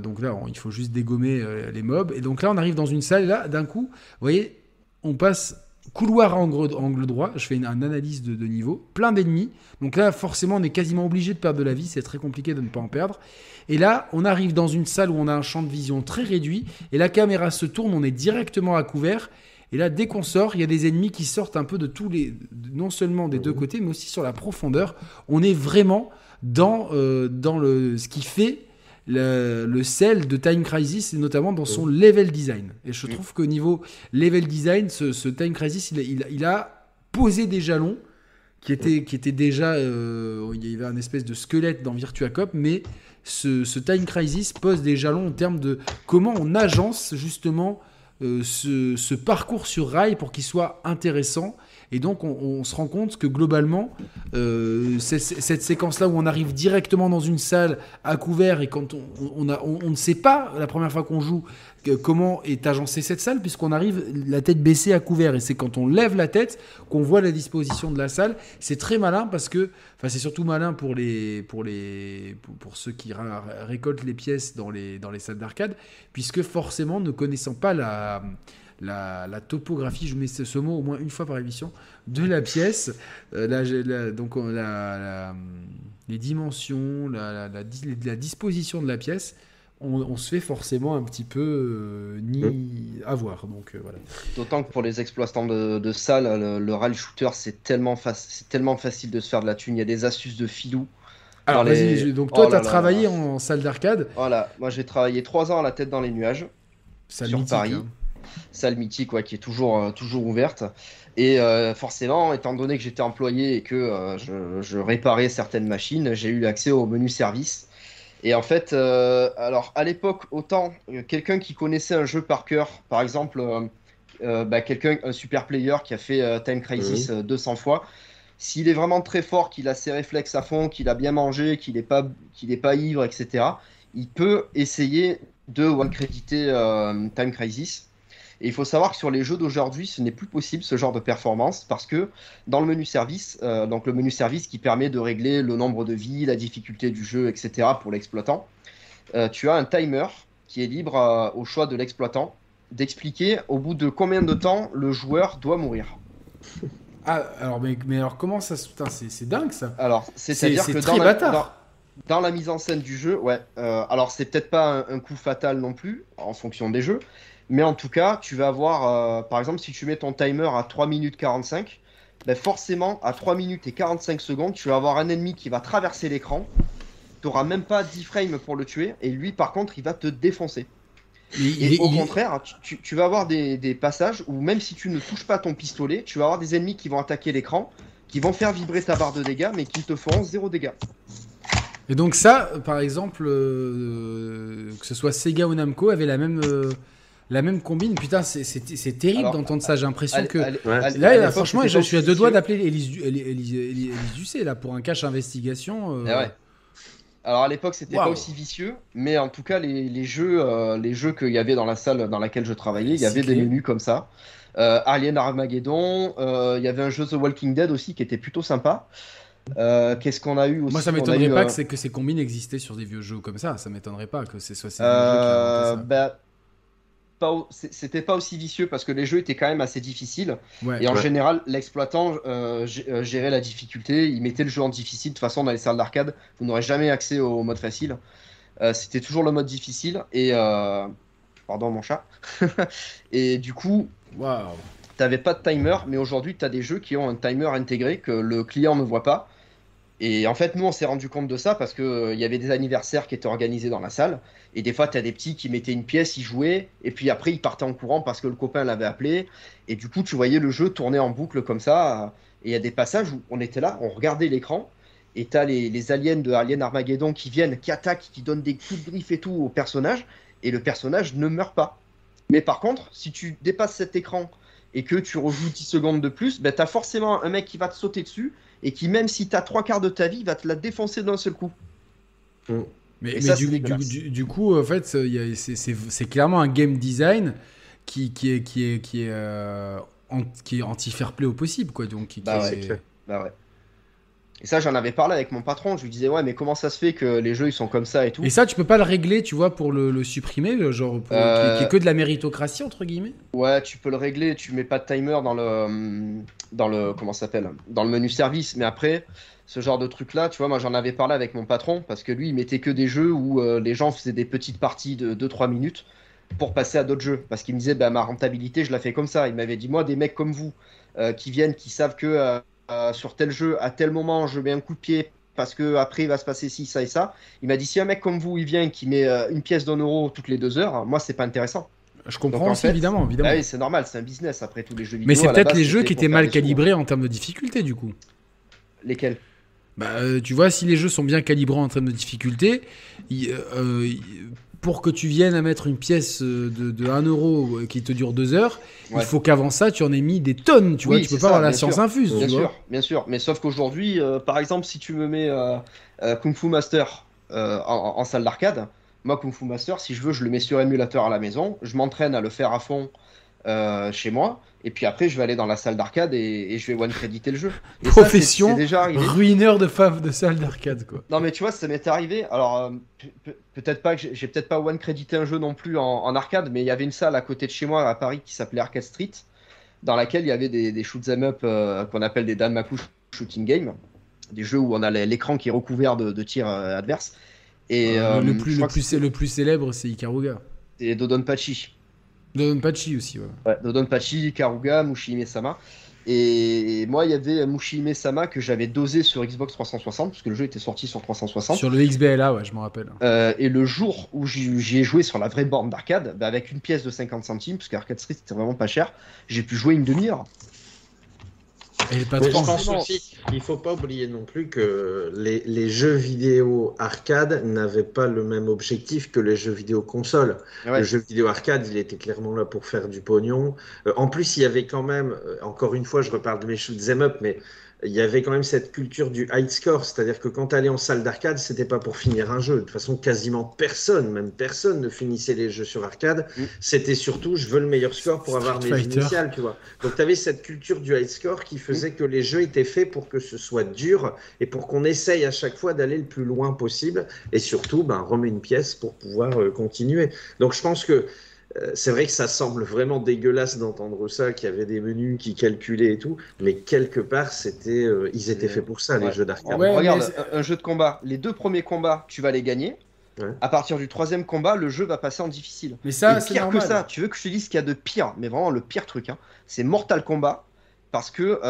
Donc là, il faut juste dégommer les mobs. Et donc là, on arrive dans une salle. Et là, d'un coup, vous voyez, on passe couloir à angle droit. Je fais une analyse de niveau. Plein d'ennemis. Donc là, forcément, on est quasiment obligé de perdre de la vie. C'est très compliqué de ne pas en perdre. Et là, on arrive dans une salle où on a un champ de vision très réduit. Et la caméra se tourne. On est directement à couvert. Et là, dès qu'on sort, il y a des ennemis qui sortent un peu de tous les... Non seulement des deux côtés, mais aussi sur la profondeur. On est vraiment dans ce qui fait... Le sel de Time Crisis, et notamment dans son level design. Et je trouve qu'au niveau level design, ce Time Crisis, il a posé des jalons qui étaient déjà... il y avait un espèce de squelette dans Virtua Cop, mais ce Time Crisis pose des jalons en termes de comment on agence justement ce parcours sur rail pour qu'il soit intéressant. Et donc, on se rend compte que globalement, cette séquence-là où on arrive directement dans une salle à couvert et quand on ne sait pas, la première fois qu'on joue, comment est agencée cette salle, puisqu'on arrive la tête baissée à couvert. Et c'est quand on lève la tête qu'on voit la disposition de la salle. C'est très malin parce que... Enfin, c'est surtout malin pour ceux qui récoltent les pièces dans les salles d'arcade, puisque forcément, ne connaissant pas la topographie, je mets ce mot au moins une fois par émission, de la pièce, les dimensions, la disposition de la pièce, on se fait forcément un petit peu ni avoir. Donc, voilà. D'autant que pour les exploitants de salles, le rail shooter, c'est tellement facile de se faire de la thune. Il y a des astuces de filou. Alors, vas-y, donc toi, t'as travaillé en salle d'arcade. Voilà, moi j'ai travaillé 3 ans à la tête dans les nuages, sur Paris. Hein. Salle mythique, ouais, qui est toujours ouverte. Et forcément, étant donné que j'étais employé et que je réparais certaines machines, j'ai eu accès au menu service. Et en fait, alors à l'époque, autant quelqu'un qui connaissait un jeu par cœur, par exemple, un super player qui a fait Time Crisis 200 fois, s'il est vraiment très fort, qu'il a ses réflexes à fond, qu'il a bien mangé, qu'il n'est pas ivre, etc., il peut essayer de one-créditer Time Crisis. Et il faut savoir que sur les jeux d'aujourd'hui, ce n'est plus possible ce genre de performance parce que dans le menu service, donc le menu service qui permet de régler le nombre de vies, la difficulté du jeu, etc. pour l'exploitant, tu as un timer qui est libre au choix de l'exploitant d'expliquer au bout de combien de temps le joueur doit mourir. Ah, alors, mais alors comment ça se... Putain, c'est dingue ça. Alors, c'est-à-dire que très bâtard. Dans la mise en scène du jeu, ouais. Alors, c'est peut-être pas un coup fatal non plus en fonction des jeux. Mais en tout cas, tu vas avoir, par exemple, si tu mets ton timer à 3 minutes 45, ben forcément, à 3 minutes et 45 secondes, tu vas avoir un ennemi qui va traverser l'écran. Tu n'auras même pas 10 frames pour le tuer. Et lui, par contre, il va te défoncer. Au contraire, tu vas avoir des passages où même si tu ne touches pas ton pistolet, tu vas avoir des ennemis qui vont attaquer l'écran, qui vont faire vibrer ta barre de dégâts, mais qui te feront 0 dégâts. Et donc ça, par exemple, que ce soit Sega ou Namco, avait la même combine, putain, c'est terrible. Alors, d'entendre ça, j'ai l'impression là, franchement, je suis à 2 doigts d'appeler Élise Ducé, là, pour un cash investigation. Ouais. Alors, à l'époque, c'était pas aussi vicieux, mais en tout cas, les jeux qu'il y avait dans la salle dans laquelle je travaillais, il y avait des menus comme ça. Alien Armageddon, il y avait un jeu The Walking Dead aussi, qui était plutôt sympa. Qu'est-ce qu'on a eu aussi? Moi, ça m'étonnerait pas que ces combines existaient sur des vieux jeux comme ça. Ça m'étonnerait pas que ce soit ces jeux qui inventé ça. C'était pas aussi vicieux parce que les jeux étaient quand même assez difficiles et en général l'exploitant gérait la difficulté, il mettait le jeu en difficile. De toute façon, dans les salles d'arcade, vous n'aurez jamais accès au mode facile, c'était toujours le mode difficile et pardon mon chat et du coup t'avais pas de timer, mais aujourd'hui t'as des jeux qui ont un timer intégré que le client ne voit pas. Et en fait, nous, on s'est rendu compte de ça parce qu'il y avait des anniversaires qui étaient organisés dans la salle. Et des fois, tu as des petits qui mettaient une pièce, ils jouaient. Et puis après, ils partaient en courant parce que le copain l'avait appelé. Et du coup, tu voyais le jeu tourner en boucle comme ça. Et il y a des passages où on était là, on regardait l'écran. Et tu as les aliens de Alien Armageddon qui viennent, qui attaquent, qui donnent des coups de griffe et tout aux personnages. et le personnage ne meurt pas. Mais par contre, si tu dépasses cet écran et que tu rejoues 10 secondes de plus, ben, t'as forcément un mec qui va te sauter dessus et qui, même si t'as 3/4 de ta vie, va te la défoncer d'un seul coup. Mais ça, du coup, en fait, c'est clairement un game design qui est anti-fair-play au possible, quoi. Donc, bah ouais. Et ça, j'en avais parlé avec mon patron. Je lui disais, ouais, mais comment ça se fait que les jeux, ils sont comme ça et tout. Et ça, tu peux pas le régler, tu vois, pour le supprimer, genre, pour qu'il y ait que de la méritocratie, entre guillemets. Ouais, tu peux le régler. Tu mets pas de timer dans le menu service. Mais après, ce genre de truc-là, tu vois, moi, j'en avais parlé avec mon patron parce que lui, il mettait que des jeux où les gens faisaient des petites parties de 2-3 minutes pour passer à d'autres jeux. Parce qu'il me disait, bah, ma rentabilité, je la fais comme ça. Il m'avait dit, moi, des mecs comme vous qui viennent, qui savent que... sur tel jeu, à tel moment, je mets un coup de pied parce que après il va se passer ci, ça et ça. Il m'a dit, si un mec comme vous, il vient qui met une pièce d'€1 toutes les 2 heures, hein, moi c'est pas intéressant. Je comprends. Donc, aussi, fait, évidemment. Bah oui, c'est normal, c'est un business après tous les jeux vidéo. Mais c'est peut-être les jeux qui étaient mal calibrés en termes de difficulté du coup. Lesquels? Bah, tu vois, si les jeux sont bien calibrés en termes de difficulté, pour que tu viennes à mettre une pièce de 1€ qui te dure 2 heures, ouais, il faut qu'avant ça, tu en aies mis des tonnes. Tu vois, oui, tu peux pas avoir la science infuse. Bien sûr. Mais sauf qu'aujourd'hui, par exemple, si tu me mets Kung Fu Master en salle d'arcade, moi, Kung Fu Master, si je veux, je le mets sur émulateur à la maison, je m'entraîne à le faire à fond chez moi, et puis après, je vais aller dans la salle d'arcade et je vais one-créditer le jeu. Et profession, ça, c'est déjà arrivé. Ruineur de fave de salle d'arcade, quoi. Non, mais tu vois, ça m'est arrivé. Alors, peut-être pas que j'ai peut-être pas one-crédité un jeu non plus en arcade, mais il y avait une salle à côté de chez moi à Paris qui s'appelait Arcade Street, dans laquelle il y avait des shoot'em up qu'on appelle des Danmaku shooting game, des jeux où on a l'écran qui est recouvert de tirs adverses. Et le plus célèbre, c'est Ikaruga. Et Dodonpachi. Dodonpachi aussi, ouais. Dodonpachi, Karuga, Mushihime-sama. Et moi, il y avait Mushihime-sama que j'avais dosé sur Xbox 360, parce que le jeu était sorti sur 360. Sur le XBLA, ouais, je m'en rappelle. Et le jour où j'y ai joué sur la vraie borne d'arcade, bah avec une pièce de 50 centimes, parce qu'Arcade Street c'était vraiment pas cher, j'ai pu jouer une demi-heure. Et pas de pense aussi, il faut pas oublier non plus que les jeux vidéo arcade n'avaient pas le même objectif que les jeux vidéo console. Ouais. Le jeu vidéo arcade, il était clairement là pour faire du pognon. En plus, il y avait quand même, encore une fois, je reparle de mes shoot'em up, mais il y avait quand même cette culture du high score, c'est-à-dire que quand tu allais en salle d'arcade, c'était pas pour finir un jeu. De toute façon, quasiment personne, même personne, ne finissait les jeux sur arcade. Mmh. C'était surtout, je veux le meilleur score pour avoir mes initiales, tu vois. Donc, tu avais cette culture du high score qui faisait que les jeux étaient faits pour que ce soit dur et pour qu'on essaye à chaque fois d'aller le plus loin possible et surtout, ben, remet une pièce pour pouvoir continuer. Donc, je pense que c'est vrai que ça semble vraiment dégueulasse d'entendre ça, qu'il y avait des menus qui calculaient et tout, mais quelque part, c'était, ils étaient faits pour ça, les jeux d'arcade. Ouais, regarde, un jeu de combat, les 2 premiers combats, tu vas les gagner. Ouais. À partir du 3e combat, le jeu va passer en difficile. Mais ça, c'est pire normal. Que ça, tu veux que je te dise ce qu'il y a de pire, mais vraiment le pire truc, hein, c'est Mortal Kombat, parce que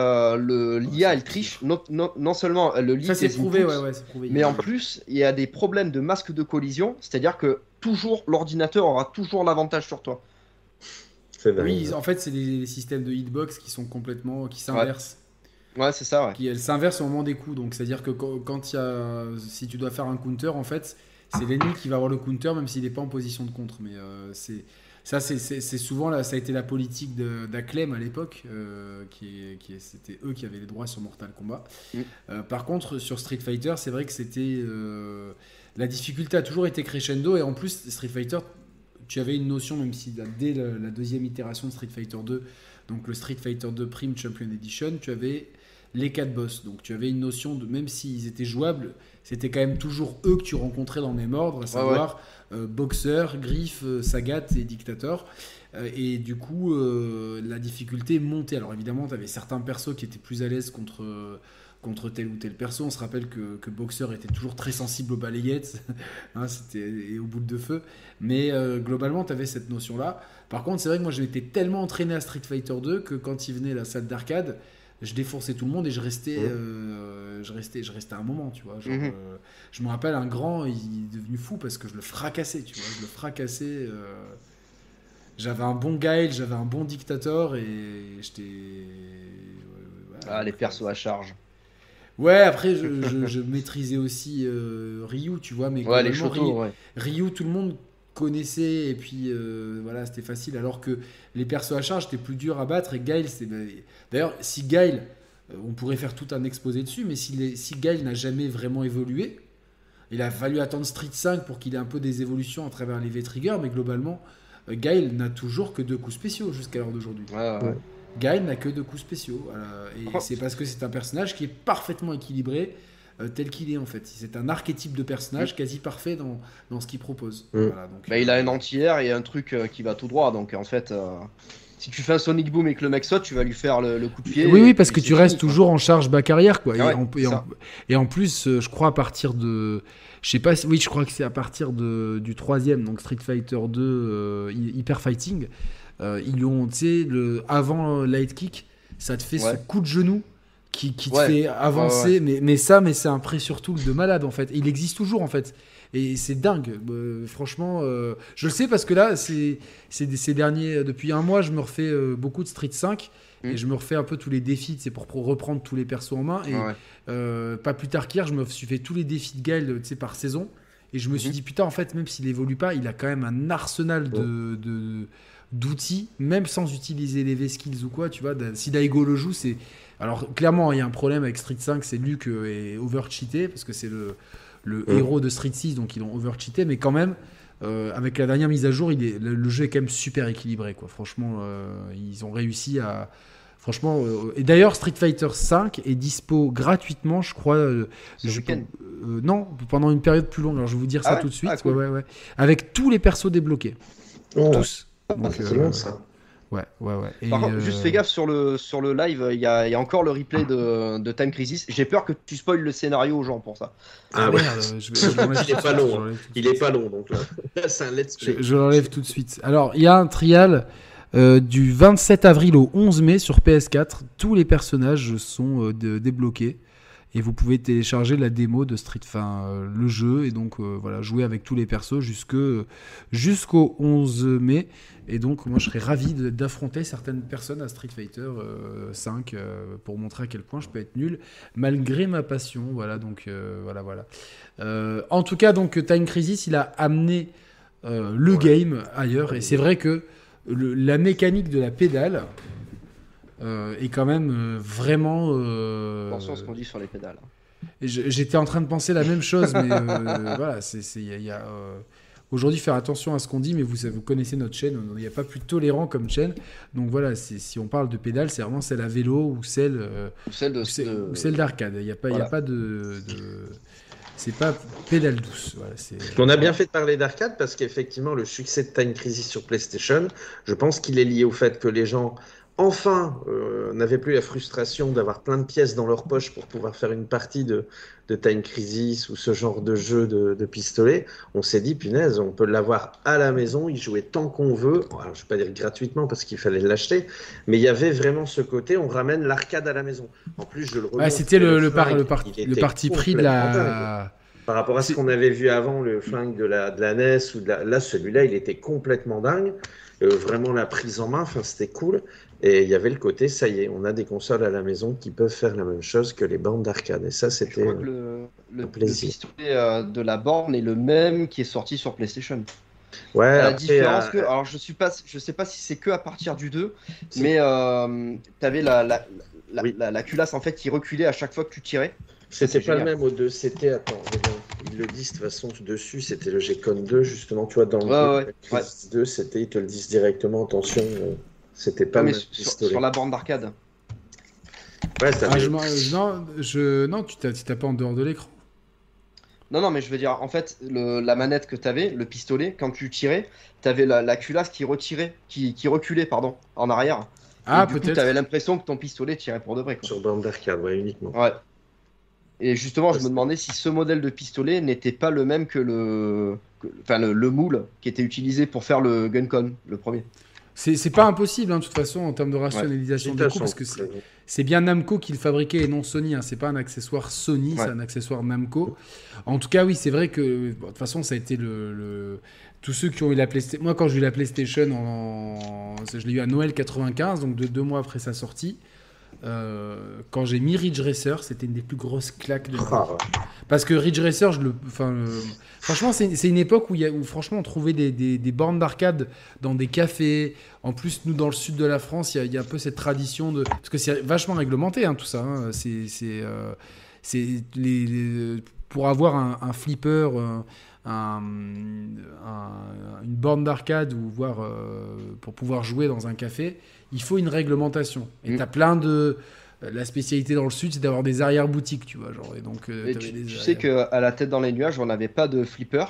l'IA, elle triche, non seulement le lit, ça, c'est prouvé, c'est prouvé. Mais en plus, il y a des problèmes de masque de collision, c'est-à-dire que toujours, l'ordinateur aura toujours l'avantage sur toi. C'est dingue. Oui, en fait, c'est des systèmes de hitbox qui sont complètement, qui s'inversent. Ouais, c'est ça. Ouais. Elles s'inversent au moment des coups. Donc, c'est-à-dire que quand il y a, si tu dois faire un counter, en fait, c'est l'ennemi qui va avoir le counter, même s'il n'est pas en position de contre. Mais c'est souvent là, ça a été la politique d'Aclem à l'époque, c'était eux qui avaient les droits sur Mortal Kombat. Par contre, sur Street Fighter, c'est vrai que c'était la difficulté a toujours été crescendo, et en plus Street Fighter, tu avais une notion, même si dès la 2e itération de Street Fighter 2, donc le Street Fighter 2 Prime Champion Edition, tu avais les 4 boss, donc tu avais une notion de, même s'ils étaient jouables, c'était quand même toujours eux que tu rencontrais dans le même ordre, à savoir Boxer, Griff, Sagat et Dictator. Et du coup, la difficulté montait. Alors évidemment, tu avais certains persos qui étaient plus à l'aise contre tel ou tel perso. On se rappelle que Boxer était toujours très sensible aux balayettes hein, et aux boules de feu. Mais globalement, tu avais cette notion-là. Par contre, c'est vrai que moi, j'étais tellement entraîné à Street Fighter 2 que quand il venait à la salle d'arcade, je défonçais tout le monde et je restais un moment, tu vois. Genre, je me rappelle un grand, il est devenu fou parce que je le fracassais, tu vois. Je le fracassais. J'avais un bon Gaël, j'avais un bon Dictator et j'étais. Les persos à charge. Ouais, après, je maîtrisais aussi Ryu, tu vois. Mais Ryu, tout le monde connaissait et puis voilà, c'était facile, alors que les persos à charge étaient plus durs à battre. Et Guile, c'est d'ailleurs, si Guile, on pourrait faire tout un exposé dessus, mais si Guile n'a jamais vraiment évolué, il a fallu attendre Street 5 pour qu'il ait un peu des évolutions à travers les V-Trigger, mais globalement Guile n'a toujours que 2 coups spéciaux jusqu'à l'heure d'aujourd'hui. Ouais. Guile n'a que 2 coups spéciaux, et c'est parce que c'est un personnage qui est parfaitement équilibré tel qu'il est, en fait. C'est un archétype de personnage quasi parfait dans ce qu'il propose. Voilà, donc... bah, il a un anti-air et un truc qui va tout droit, donc en fait... Si tu fais un Sonic Boom et que le mec saute, tu vas lui faire le coup de pied. Oui, parce que tu restes toujours en charge back arrière, quoi. Et en plus, je crois à partir de, je sais pas, oui, je crois que c'est à partir du 3e, donc Street Fighter 2, Hyper Fighting, ils ont, tu sais, avant Light Kick, ça te fait ce coup de genou qui te fait avancer, mais c'est un prêt sur tout de malade, en fait. Et il existe toujours, en fait. Et c'est dingue, franchement, je le sais parce que là, ces derniers, depuis un mois, je me refais beaucoup de Street 5 et je me refais un peu tous les défis, c'est pour reprendre tous les persos en main. Et pas plus tard qu'hier, je me suis fait tous les défis de Guile, tu sais, par saison, et je me suis dit putain, en fait, même s'il évolue pas, il a quand même un arsenal d'outils, même sans utiliser les V-Skills ou quoi, tu vois. Si Daigo le joue, c'est... Alors clairement, il y a un problème avec Street 5, c'est Luke est over-cheaté parce que c'est le héros de Street 6, donc ils l'ont overcheaté, mais quand même, avec la dernière mise à jour, le jeu est quand même super équilibré, quoi. Franchement, ils ont réussi à... Franchement, et d'ailleurs, Street Fighter 5 est dispo gratuitement, je crois. Non, pendant une période plus longue, alors je vais vous dire ça tout de suite. Cool. Ouais. Avec tous les persos débloqués. Tous. Donc, c'est long, ça. Ouais. Par contre, juste fais gaffe sur le live, il y a encore le replay de Time Crisis. J'ai peur que tu spoiles le scénario aux gens pour ça. Il est pas long, donc là c'est un let's play. Je l'enlève tout de suite. Alors, il y a un trial du 27 avril au 11 mai sur PS4. Tous les personnages sont débloqués et vous pouvez télécharger la démo de Street, le jeu, et donc voilà, jouer avec tous les persos jusqu'au 11 mai. Et donc, moi, je serais ravi d'affronter certaines personnes à Street Fighter 5 pour montrer à quel point je peux être nul malgré ma passion. Voilà, donc, voilà. En tout cas, donc, Time Crisis, il a amené le game ailleurs. Et c'est vrai que la mécanique de la pédale est quand même vraiment... Attention à ce qu'on dit sur les pédales. J'étais en train de penser la même chose, mais voilà, il y a aujourd'hui, faire attention à ce qu'on dit, mais vous connaissez notre chaîne, il n'y a pas plus tolérant comme chaîne. Donc voilà, si on parle de pédale, c'est vraiment celle à vélo ou celle d'arcade. Il n'y a pas, y a pas de... C'est pas pédale douce. Voilà, on a bien fait de parler d'arcade parce qu'effectivement, le succès de Time Crisis sur PlayStation, je pense qu'il est lié au fait que les gens... Enfin, n'avaient plus la frustration d'avoir plein de pièces dans leur poche pour pouvoir faire une partie de Time Crisis ou ce genre de jeu de pistolet. On s'est dit, punaise, on peut l'avoir à la maison, y jouer tant qu'on veut. Alors, je ne vais pas dire gratuitement parce qu'il fallait l'acheter, mais il y avait vraiment ce côté, on ramène l'arcade à la maison. En plus, je le remonte. C'était le parti pris de la... Par rapport à ce qu'on avait vu avant, le flingue de la NES, ou là, celui-là, il était complètement dingue. Vraiment la prise en main, c'était cool. Et il y avait le côté, ça y est, on a des consoles à la maison qui peuvent faire la même chose que les bornes d'arcade. Et ça, c'était le plaisir. Le pistolet de la borne est le même qui est sorti sur PlayStation. Ouais, la différence que... Alors, je sais pas si c'est que à partir du 2, mais tu avais la culasse, en fait, qui reculait à chaque fois que tu tirais. C'était pas le même au 2, c'était... Attends, ils le disent de toute façon dessus, c'était le G-Con 2, justement, tu vois, dans le 2, c'était, ils te le disent directement, attention... C'était pas mais sur la borne d'arcade. Ouais, ça non, tu t'as pas en dehors de l'écran. Non, mais je veux dire, en fait, la manette que t'avais, le pistolet, quand tu tirais, t'avais la culasse qui reculait, en arrière. Ah, peut-être. Du coup, t'avais l'impression que ton pistolet tirait pour de vrai, quoi. Sur borne d'arcade, uniquement. Ouais. Et justement, je me demandais si ce modèle de pistolet n'était pas le même que le moule qui était utilisé pour faire le Gun-Con, le premier. C'est pas impossible, de toute façon, en termes de rationalisation du coup, parce que c'est bien Namco qui le fabriquait et non Sony. C'est pas un accessoire Sony, c'est un accessoire Namco. En tout cas, oui, c'est vrai que de toute façon, ça a été tous ceux qui ont eu la PlayStation. Moi, quand j'ai eu la PlayStation, je l'ai eu à Noël 95, donc 2 mois après sa sortie. quand j'ai mis Ridge Racer, c'était une des plus grosses claques de ma vie. Parce que Ridge Racer, franchement, c'est une époque où franchement, on trouvait des bornes d'arcade dans des cafés. En plus, nous, dans le sud de la France, il y a un peu cette tradition de... Parce que c'est vachement réglementé, hein, tout ça. Hein. C'est pour avoir un flipper... une borne d'arcade ou voire pour pouvoir jouer dans un café, il faut une réglementation. Et t'as plein de la spécialité dans le sud, c'est d'avoir des arrière-boutiques, tu vois. Genre, et donc et tu sais que à la tête dans les nuages, on n'avait pas de flipper.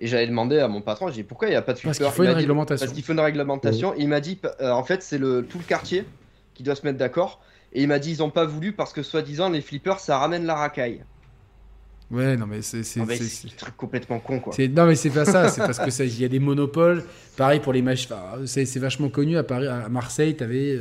Et j'avais demandé à mon patron, j'ai dit pourquoi il n'y a pas de flipper. Parce qu'il faut une réglementation. Parce qu'il faut une réglementation. Il m'a dit en fait c'est tout le quartier qui doit se mettre d'accord. Et il m'a dit ils n'ont pas voulu parce que soi-disant les flippers ça ramène la racaille. Ouais, non mais c'est un truc complètement con quoi. Non mais c'est pas ça, c'est parce que ça il y a des monopoles, pareil pour les machines, enfin, c'est vachement connu à Paris, à Marseille, t'avais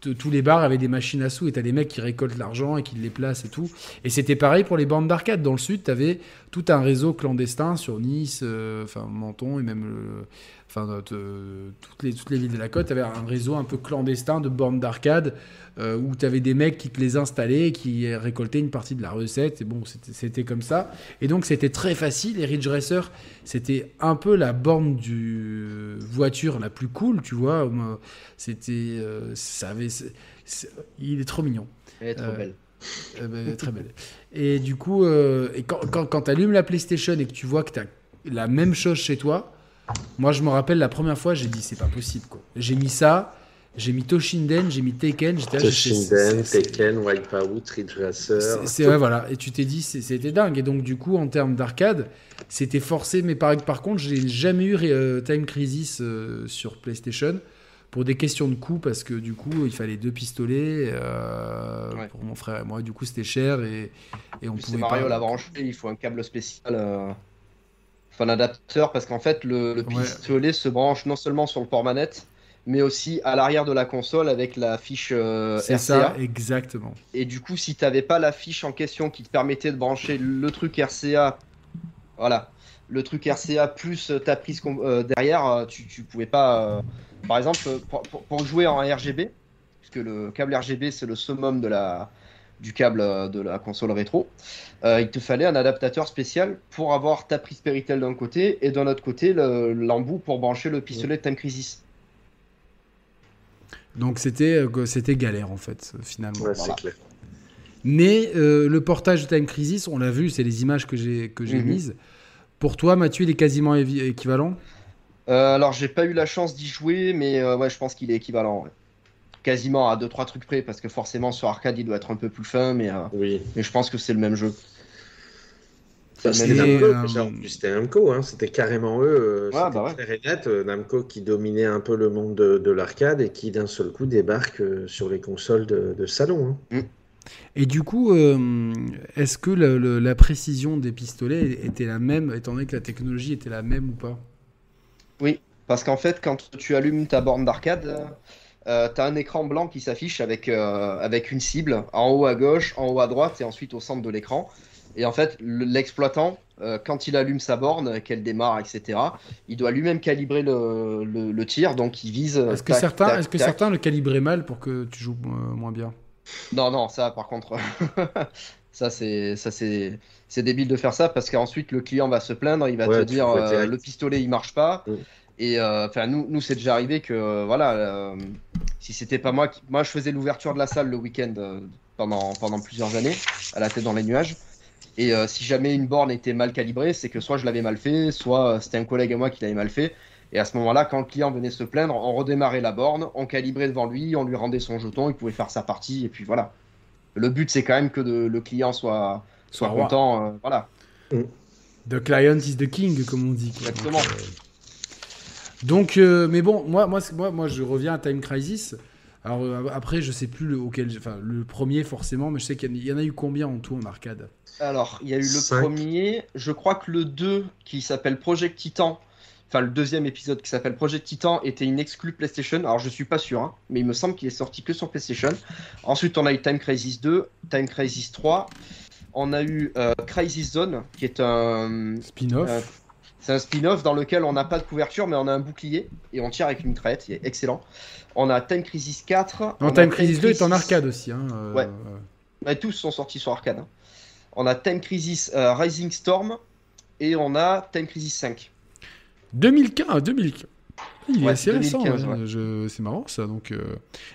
tous les bars avaient des machines à sous et t'as des mecs qui récoltent l'argent et qui les placent et tout. Et c'était pareil pour les bandes d'arcade dans le sud, t'avais tout un réseau clandestin sur Nice, enfin Menton et même toutes les villes de la côte, t'avais un réseau un peu clandestin de bornes d'arcade où t'avais des mecs qui te les installaient, qui récoltaient une partie de la recette. Et bon, c'était comme ça. Et donc c'était très facile. Et Ridge Racer, c'était un peu la borne du voiture la plus cool, tu vois. C'était, il est trop mignon. Elle est trop belle. Très belle. Et du coup, et quand t'allumes la PlayStation et que tu vois que t'as la même chose chez toi. Moi, je me rappelle la première fois, j'ai dit c'est pas possible quoi. J'ai mis ça, j'ai mis Toshinden, j'ai mis Tekken, j'étais là, Tekken, Wipeout, Ridge Racer. Ouais, voilà. Et tu t'es dit c'était dingue. Et donc du coup, en termes d'arcade, c'était forcé. Mais par contre, j'ai jamais eu Time Crisis sur PlayStation pour des questions de coût parce que du coup, il fallait 2 pistolets pour mon frère et moi. Du coup, c'était cher et on pouvait. Mario l'a branché, il faut un câble spécial. Enfin, l'adaptateur, parce qu'en fait, le pistolet se branche non seulement sur le port manette, mais aussi à l'arrière de la console avec la fiche RCA. C'est ça, exactement. Et du coup, si tu n'avais pas la fiche en question qui te permettait de brancher le truc RCA, voilà, le truc RCA plus ta prise derrière, tu ne pouvais pas... Par exemple, pour jouer en RGB, puisque le câble RGB, c'est le summum du câble de la console rétro, il te fallait un adaptateur spécial pour avoir ta prise Péritel d'un côté et d'un autre côté l'embout pour brancher le pistolet de Time Crisis. Donc c'était galère en fait finalement. Ouais, voilà. C'est clair. Mais le portage de Time Crisis, on l'a vu, c'est les images que j'ai mises. Pour toi, Mathieu, il est quasiment équivalent. Alors j'ai pas eu la chance d'y jouer, mais ouais, je pense qu'il est équivalent. Ouais. Quasiment à 2-3 trucs près, parce que forcément sur arcade il doit être un peu plus fin, mais je pense que c'est le même jeu. C'était Namco, hein, c'était carrément eux, c'était très net. Namco qui dominait un peu le monde de l'arcade et qui d'un seul coup débarque sur les consoles de salon. Hein. Et du coup, est-ce que la précision des pistolets était la même, étant donné que la technologie était la même ou pas? Oui, parce qu'en fait quand tu allumes ta borne d'arcade... t'as un écran blanc qui s'affiche avec une cible en haut à gauche, en haut à droite et ensuite au centre de l'écran. Et en fait, l'exploitant, quand il allume sa borne, qu'elle démarre, etc., il doit lui-même calibrer le tir, donc il vise. Est-ce que certains le calibraient mal pour que tu joues moins bien? Non, ça par contre, c'est débile de faire ça parce qu'ensuite le client va se plaindre, il va te dire le pistolet il marche pas. Ouais. Et nous c'est déjà arrivé que si c'était pas moi je faisais l'ouverture de la salle le week-end pendant plusieurs années à la tête dans les nuages, et si jamais une borne était mal calibrée, c'est que soit je l'avais mal fait, soit c'était un collègue à moi qui l'avait mal fait. Et à ce moment-là, quand le client venait se plaindre, on redémarrait la borne, on calibrait devant lui, on lui rendait son jeton, il pouvait faire sa partie, et puis voilà. Le but c'est quand même que le client soit content. The client is the king, comme on dit quoi. Exactement. Donc, mais bon, moi, je reviens à Time Crisis. Alors, après, je sais plus le premier, forcément, mais je sais qu'il y en a eu combien en tout en arcade? Alors, il y a eu le 5. Premier, je crois que le 2 qui s'appelle Project Titan, enfin, le deuxième épisode qui s'appelle Project Titan était une exclue PlayStation. Alors, je suis pas sûr, hein, mais il me semble qu'il est sorti que sur PlayStation. Ensuite, on a eu Time Crisis 2, Time Crisis 3. On a eu Crisis Zone, qui est un spin-off. C'est un spin-off dans lequel on n'a pas de couverture, mais on a un bouclier et on tire avec une traite. Il est excellent. On a Time Crisis 4. Non, Time Crisis 2 est en arcade aussi. Hein, ouais. Mais tous sont sortis sur arcade. Hein. On a Time Crisis Rising Storm et on a Time Crisis 5. 2015. Il est assez récent, c'est marrant ça. Donc,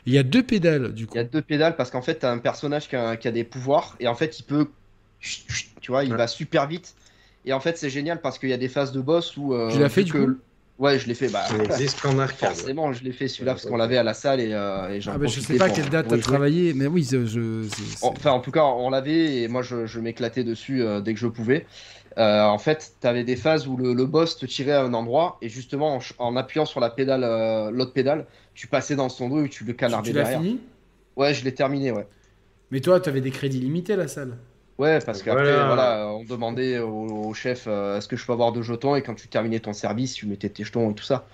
il y a deux pédales du coup. Il y a deux pédales parce qu'en fait, t'as un personnage qui a des pouvoirs et en fait, il peut, tu vois, il va super vite. Et en fait, c'est génial parce qu'il y a des phases de boss où. Tu l'as fait du coup ? Ouais, je l'ai fait. Bah, ça existe qu'en arcade. Forcément, je l'ai fait celui-là parce qu'on l'avait à la salle et j'en ai profité. Je sais pas à quelle date t'as travaillé, mais oui, enfin, en tout cas, on l'avait et moi, je m'éclatais dessus dès que je pouvais. En fait, t'avais des phases où le boss te tirait à un endroit et justement en appuyant sur la pédale, l'autre pédale, tu passais dans son dos et tu le canardais derrière. Tu l'as fini ? Ouais, je l'ai terminé, ouais. Mais toi, t'avais des crédits limités à la salle. Ouais, parce qu'après, voilà, on demandait au chef est-ce que je peux avoir 2 jetons et quand tu terminais ton service, tu mettais tes jetons et tout ça.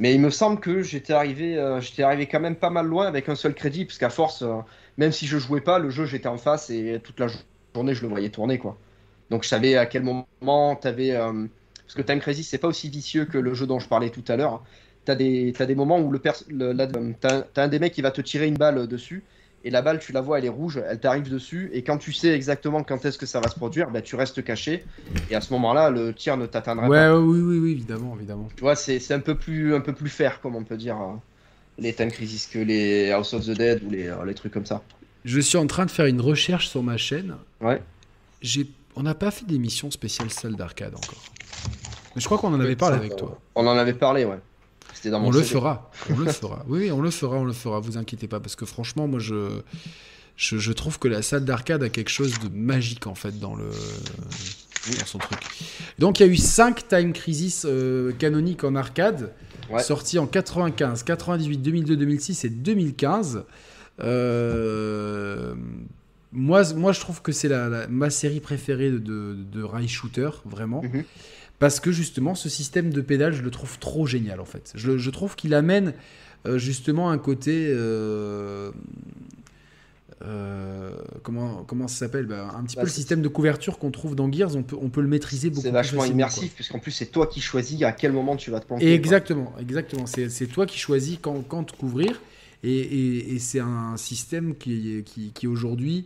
Mais il me semble que j'étais arrivé quand même pas mal loin avec un seul crédit, parce qu'à force, même si je jouais pas, le jeu j'étais en face et toute la journée je le voyais tourner, quoi. Donc je savais à quel moment t'avais... parce que Time Crisis, c'est pas aussi vicieux que le jeu dont je parlais tout à l'heure. T'as des moments où t'as un des mecs qui va te tirer une balle dessus, et la balle, tu la vois, elle est rouge, elle t'arrive dessus, et quand tu sais exactement quand est-ce que ça va se produire, bah, tu restes caché, et à ce moment-là, le tir ne t'atteindra pas. Oui, évidemment. Tu vois, c'est un peu plus fair, comme on peut dire, les Time Crisis que les House of the Dead ou les trucs comme ça. Je suis en train de faire une recherche sur ma chaîne. Ouais. On n'a pas fait d'émission spéciale salle d'arcade encore. Mais je crois qu'on en avait parlé avec toi. On en avait parlé, ouais. C'était dans mon CV. On le fera. Oui, on le fera. Vous inquiétez pas, parce que franchement, moi, je trouve que la salle d'arcade a quelque chose de magique en fait dans son truc. Donc il y a eu 5 Time Crisis canoniques en arcade, sortis en 95, 98, 2002, 2006 et 2015. Moi, je trouve que c'est ma série préférée de rail shooter, vraiment. Mm-hmm. Parce que, justement, ce système de pédale, je le trouve trop génial, en fait. Je trouve qu'il amène, justement, un côté... comment ça s'appelle, un petit peu le système de couverture qu'on trouve dans Gears, on peut le maîtriser beaucoup plus facilement. C'est vachement immersif, puisqu'en plus, c'est toi qui choisis à quel moment tu vas te planter. Exactement. C'est toi qui choisis quand te couvrir. Et c'est un système qui aujourd'hui,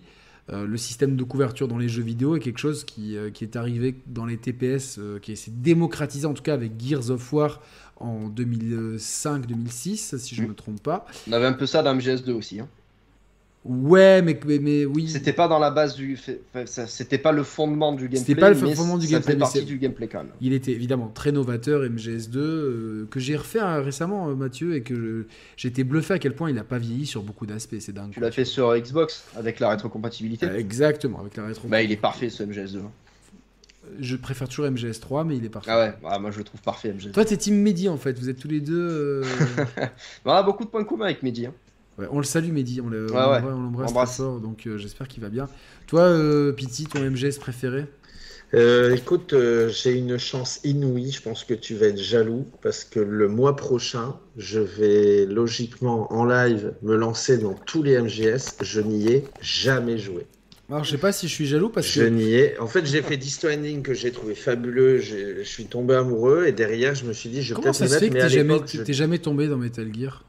le système de couverture dans les jeux vidéo est quelque chose qui est arrivé dans les TPS, qui s'est démocratisé en tout cas avec Gears of War en 2005-2006, si je ne me trompe pas. On avait un peu ça dans MGS2 aussi. Hein. Ouais, mais oui. C'était pas dans la base c'était pas le fondement du gameplay. C'était pas le fondement du gameplay. C'était partie du gameplay quand même. Il était évidemment très novateur, MGS2, que j'ai refait récemment, Mathieu, et que j'étais bluffé à quel point il n'a pas vieilli sur beaucoup d'aspects. C'est dingue. Tu l'as fait sur Xbox avec la rétrocompatibilité. Exactement, avec la rétro. Bah, il est parfait ce MGS2. Je préfère toujours MGS3, mais il est parfait. Ah ouais, moi je le trouve parfait MGS3. Toi, t'es Team Mehdi en fait. Vous êtes tous les deux. On a beaucoup de points communs avec Mehdi. Hein. Ouais, on le salue Mehdi, on l'embrasse très fort, donc j'espère qu'il va bien. Toi, Pity, ton MGS préféré ? Écoute, j'ai une chance inouïe, je pense que tu vas être jaloux, parce que le mois prochain, je vais logiquement en live me lancer dans tous les MGS, je n'y ai jamais joué. Alors, je sais pas si je suis jaloux parce que... Je n'y ai... En fait, j'ai fait Disco Ending que j'ai trouvé fabuleux, je suis tombé amoureux, et derrière, je me suis dit... Comment ça se fait que t'es jamais tombé dans Metal Gear ?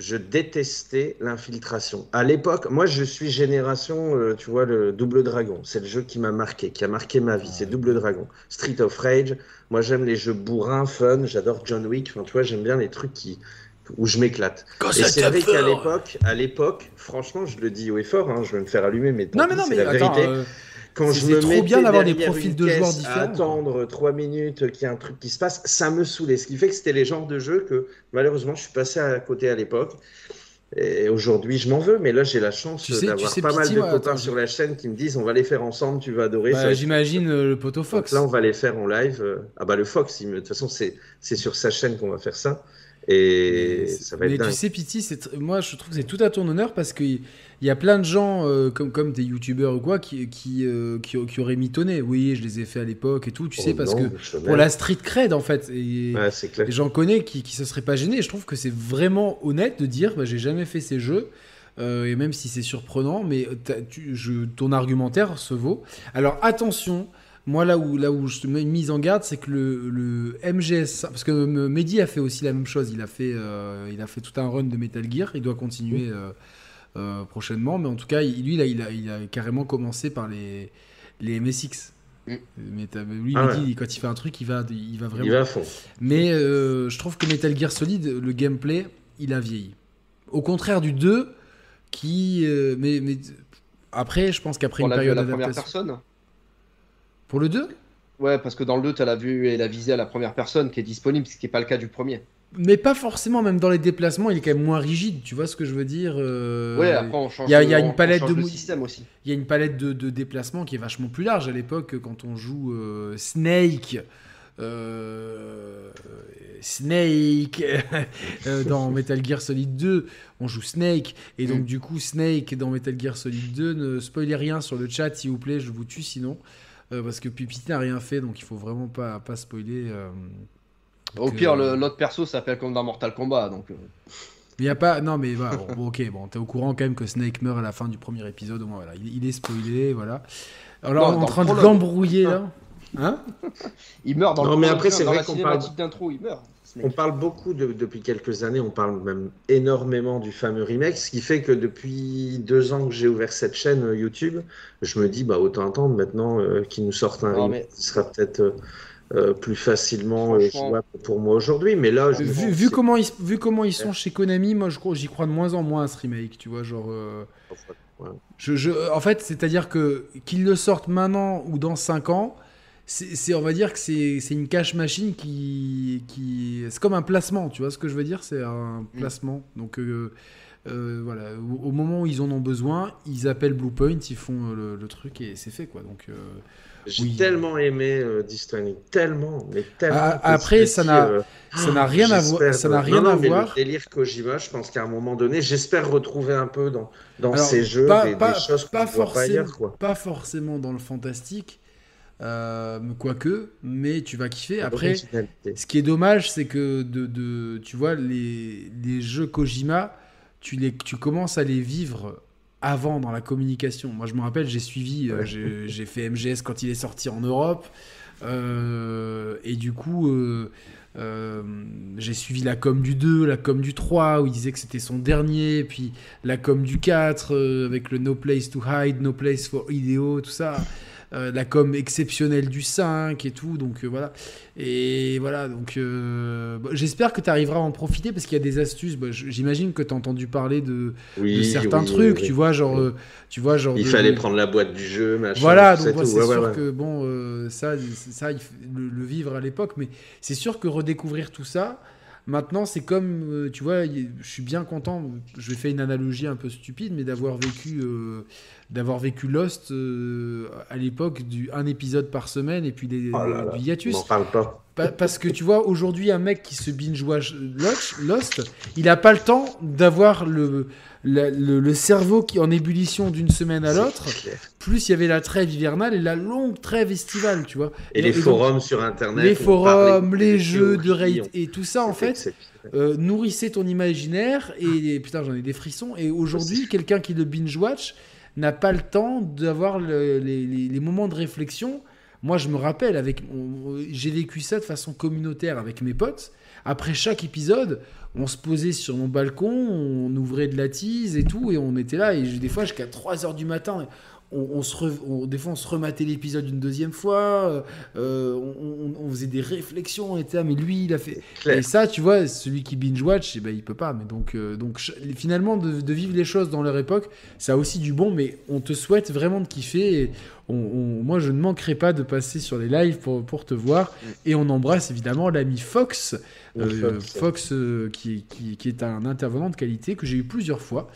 Je détestais l'infiltration. À l'époque, moi je suis génération, tu vois, le Double Dragon. C'est le jeu qui a marqué ma vie. C'est Double Dragon. Street of Rage. Moi j'aime les jeux bourrins, fun. J'adore John Wick. Enfin, tu vois, j'aime bien les trucs où je m'éclate. Et c'est vrai qu'à l'époque, franchement, je le dis haut et fort, hein, je vais me faire allumer, mais c'est la vérité. Quand je me mettais bien d'avoir des profils de joueurs différents. À attendre 3 minutes qu'il y a un truc qui se passe, ça me saoulait. Ce qui fait que c'était les genres de jeux que, malheureusement, je suis passé à côté à l'époque. Et aujourd'hui, je m'en veux, mais là, j'ai la chance d'avoir pas mal de copains sur la chaîne qui me disent on va les faire ensemble, tu vas adorer. Bah, j'imagine le poteau Fox. Donc là, on va les faire en live. Ah bah le Fox, de toute façon, c'est sur sa chaîne qu'on va faire ça. Et ça va être dingue. Mais tu sais, Pity, moi je trouve que c'est tout à ton honneur parce qu'il y a plein de gens comme des youtubeurs ou quoi qui auraient mitonné. Oui, je les ai fait à l'époque et tout, parce que pour la street cred en fait. Et j'en connais qui se seraient pas gênés. Je trouve que c'est vraiment honnête de dire j'ai jamais fait ces jeux. Et même si c'est surprenant, mais ton argumentaire se vaut. Alors attention. Moi, là où je te mets une mise en garde, c'est que le MGS... Parce que Mehdi a fait aussi la même chose. Il a fait tout un run de Metal Gear. Il doit continuer prochainement. Mais en tout cas, lui, il a carrément commencé par les MSX. Mmh. Mais lui, ah ouais. Il dit, quand il fait un truc, il va vraiment... Il va à fond. Mais je trouve que Metal Gear Solid, le gameplay, il a vieilli. Au contraire du 2, qui... mais après, je pense qu'après une période d'adaptation... Première personne. Pour le 2 ? Ouais, parce que dans le 2, t'as la vue et la visée à la première personne qui est disponible, ce qui n'est pas le cas du premier. Mais pas forcément, même dans les déplacements, il est quand même moins rigide, tu vois ce que je veux dire ? Ouais, après on change le système aussi. Il y a une palette de déplacements qui est vachement plus large. À l'époque, quand on joue Snake dans Metal Gear Solid 2, on joue Snake, et donc du coup, Snake dans Metal Gear Solid 2, ne spoilez rien sur le chat, s'il vous plaît, je vous tue sinon. Parce que Pipiti n'a rien fait, donc il faut vraiment pas spoiler. Au pire, l'autre perso s'appelle comme dans Mortal Kombat, donc. Il y a pas, non mais voilà, bon, t'es au courant quand même que Snake meurt à la fin du premier épisode, au moins voilà, il est spoilé, voilà. Alors on est en train de l'embrouiller là, hein ? Il meurt dans. Non mais après c'est vrai qu'on parle d'intro, il meurt. On parle beaucoup depuis quelques années, on parle même énormément du fameux remake, ce qui fait que depuis 2 ans que j'ai ouvert cette chaîne YouTube, je me dis bah autant attendre maintenant qu'ils nous sortent un remake qui sera peut-être plus facilement jouable pour moi aujourd'hui. Mais là, vu comment ils sont chez Konami, moi j'y crois de moins en moins à ce remake, tu vois, genre. Ouais. En fait, c'est-à-dire que qu'ils le sortent maintenant ou dans 5 ans. On va dire que c'est une cash machine qui c'est comme un placement, tu vois ce que je veux dire, c'est un placement. Donc voilà, au moment où ils en ont besoin, ils appellent Bluepoint, ils font le truc et c'est fait quoi. Donc j'ai tellement aimé Death Stranding, tellement. Après ça n'a rien à voir, ça n'a rien à voir. Le délire Kojima, je pense qu'à un moment donné, j'espère retrouver un peu dans alors, ces jeux des choses qu'on voit pas ailleurs quoi. Pas forcément dans le fantastique. Quoique, mais tu vas kiffer. Après, ce qui est dommage, c'est que tu vois, les jeux Kojima, tu commences à les vivre avant dans la communication. Moi, je me rappelle, j'ai suivi, j'ai fait MGS quand il est sorti en Europe, et du coup, j'ai suivi la com du 2, la com du 3, où il disait que c'était son dernier, puis la com du 4, avec le No Place to Hide, No Place for Hideo, tout ça. La com exceptionnelle du 5 et tout, donc voilà. Et voilà, donc bon, j'espère que tu arriveras à en profiter parce qu'il y a des astuces. Bah, j'imagine que tu as entendu parler de certains trucs, oui. Tu vois, genre. Il fallait prendre la boîte du jeu, machin. Voilà, donc c'est sûr que bon, ça le vivre à l'époque, mais c'est sûr que redécouvrir tout ça. Maintenant, c'est comme, tu vois, je suis bien content, je fais une analogie un peu stupide, mais d'avoir vécu Lost à l'époque d'un épisode par semaine et puis du hiatus. On n'en parle pas. Parce que tu vois, aujourd'hui, un mec qui se binge-watch Lost, il n'a pas le temps d'avoir le cerveau qui est en ébullition d'une semaine à l'autre. Plus il y avait la trêve hivernale et la longue trêve estivale, tu vois. Et les forums donc, sur Internet. Les forums, les jeux de raid et tout ça, en fait, nourrissait ton imaginaire. Et putain, j'en ai des frissons. Et aujourd'hui, quelqu'un qui le binge-watch n'a pas le temps d'avoir les moments de réflexion. Moi, je me rappelle, j'ai vécu ça de façon communautaire avec mes potes. Après chaque épisode, on se posait sur mon balcon, on ouvrait de la tease et tout, et on était là. Et des fois, jusqu'à 3h du matin, des fois, on se rematait l'épisode une deuxième fois. On faisait des réflexions. On était là, mais lui, il a fait... Et ça, tu vois, celui qui binge-watch, eh ben, il ne peut pas. Mais donc finalement, de vivre les choses dans leur époque, ça a aussi du bon, mais on te souhaite vraiment de kiffer. Et moi, je ne manquerai pas de passer sur les lives pour te voir. Et on embrasse évidemment l'ami Fox. Fox, qui est un intervenant de qualité que j'ai eu plusieurs fois.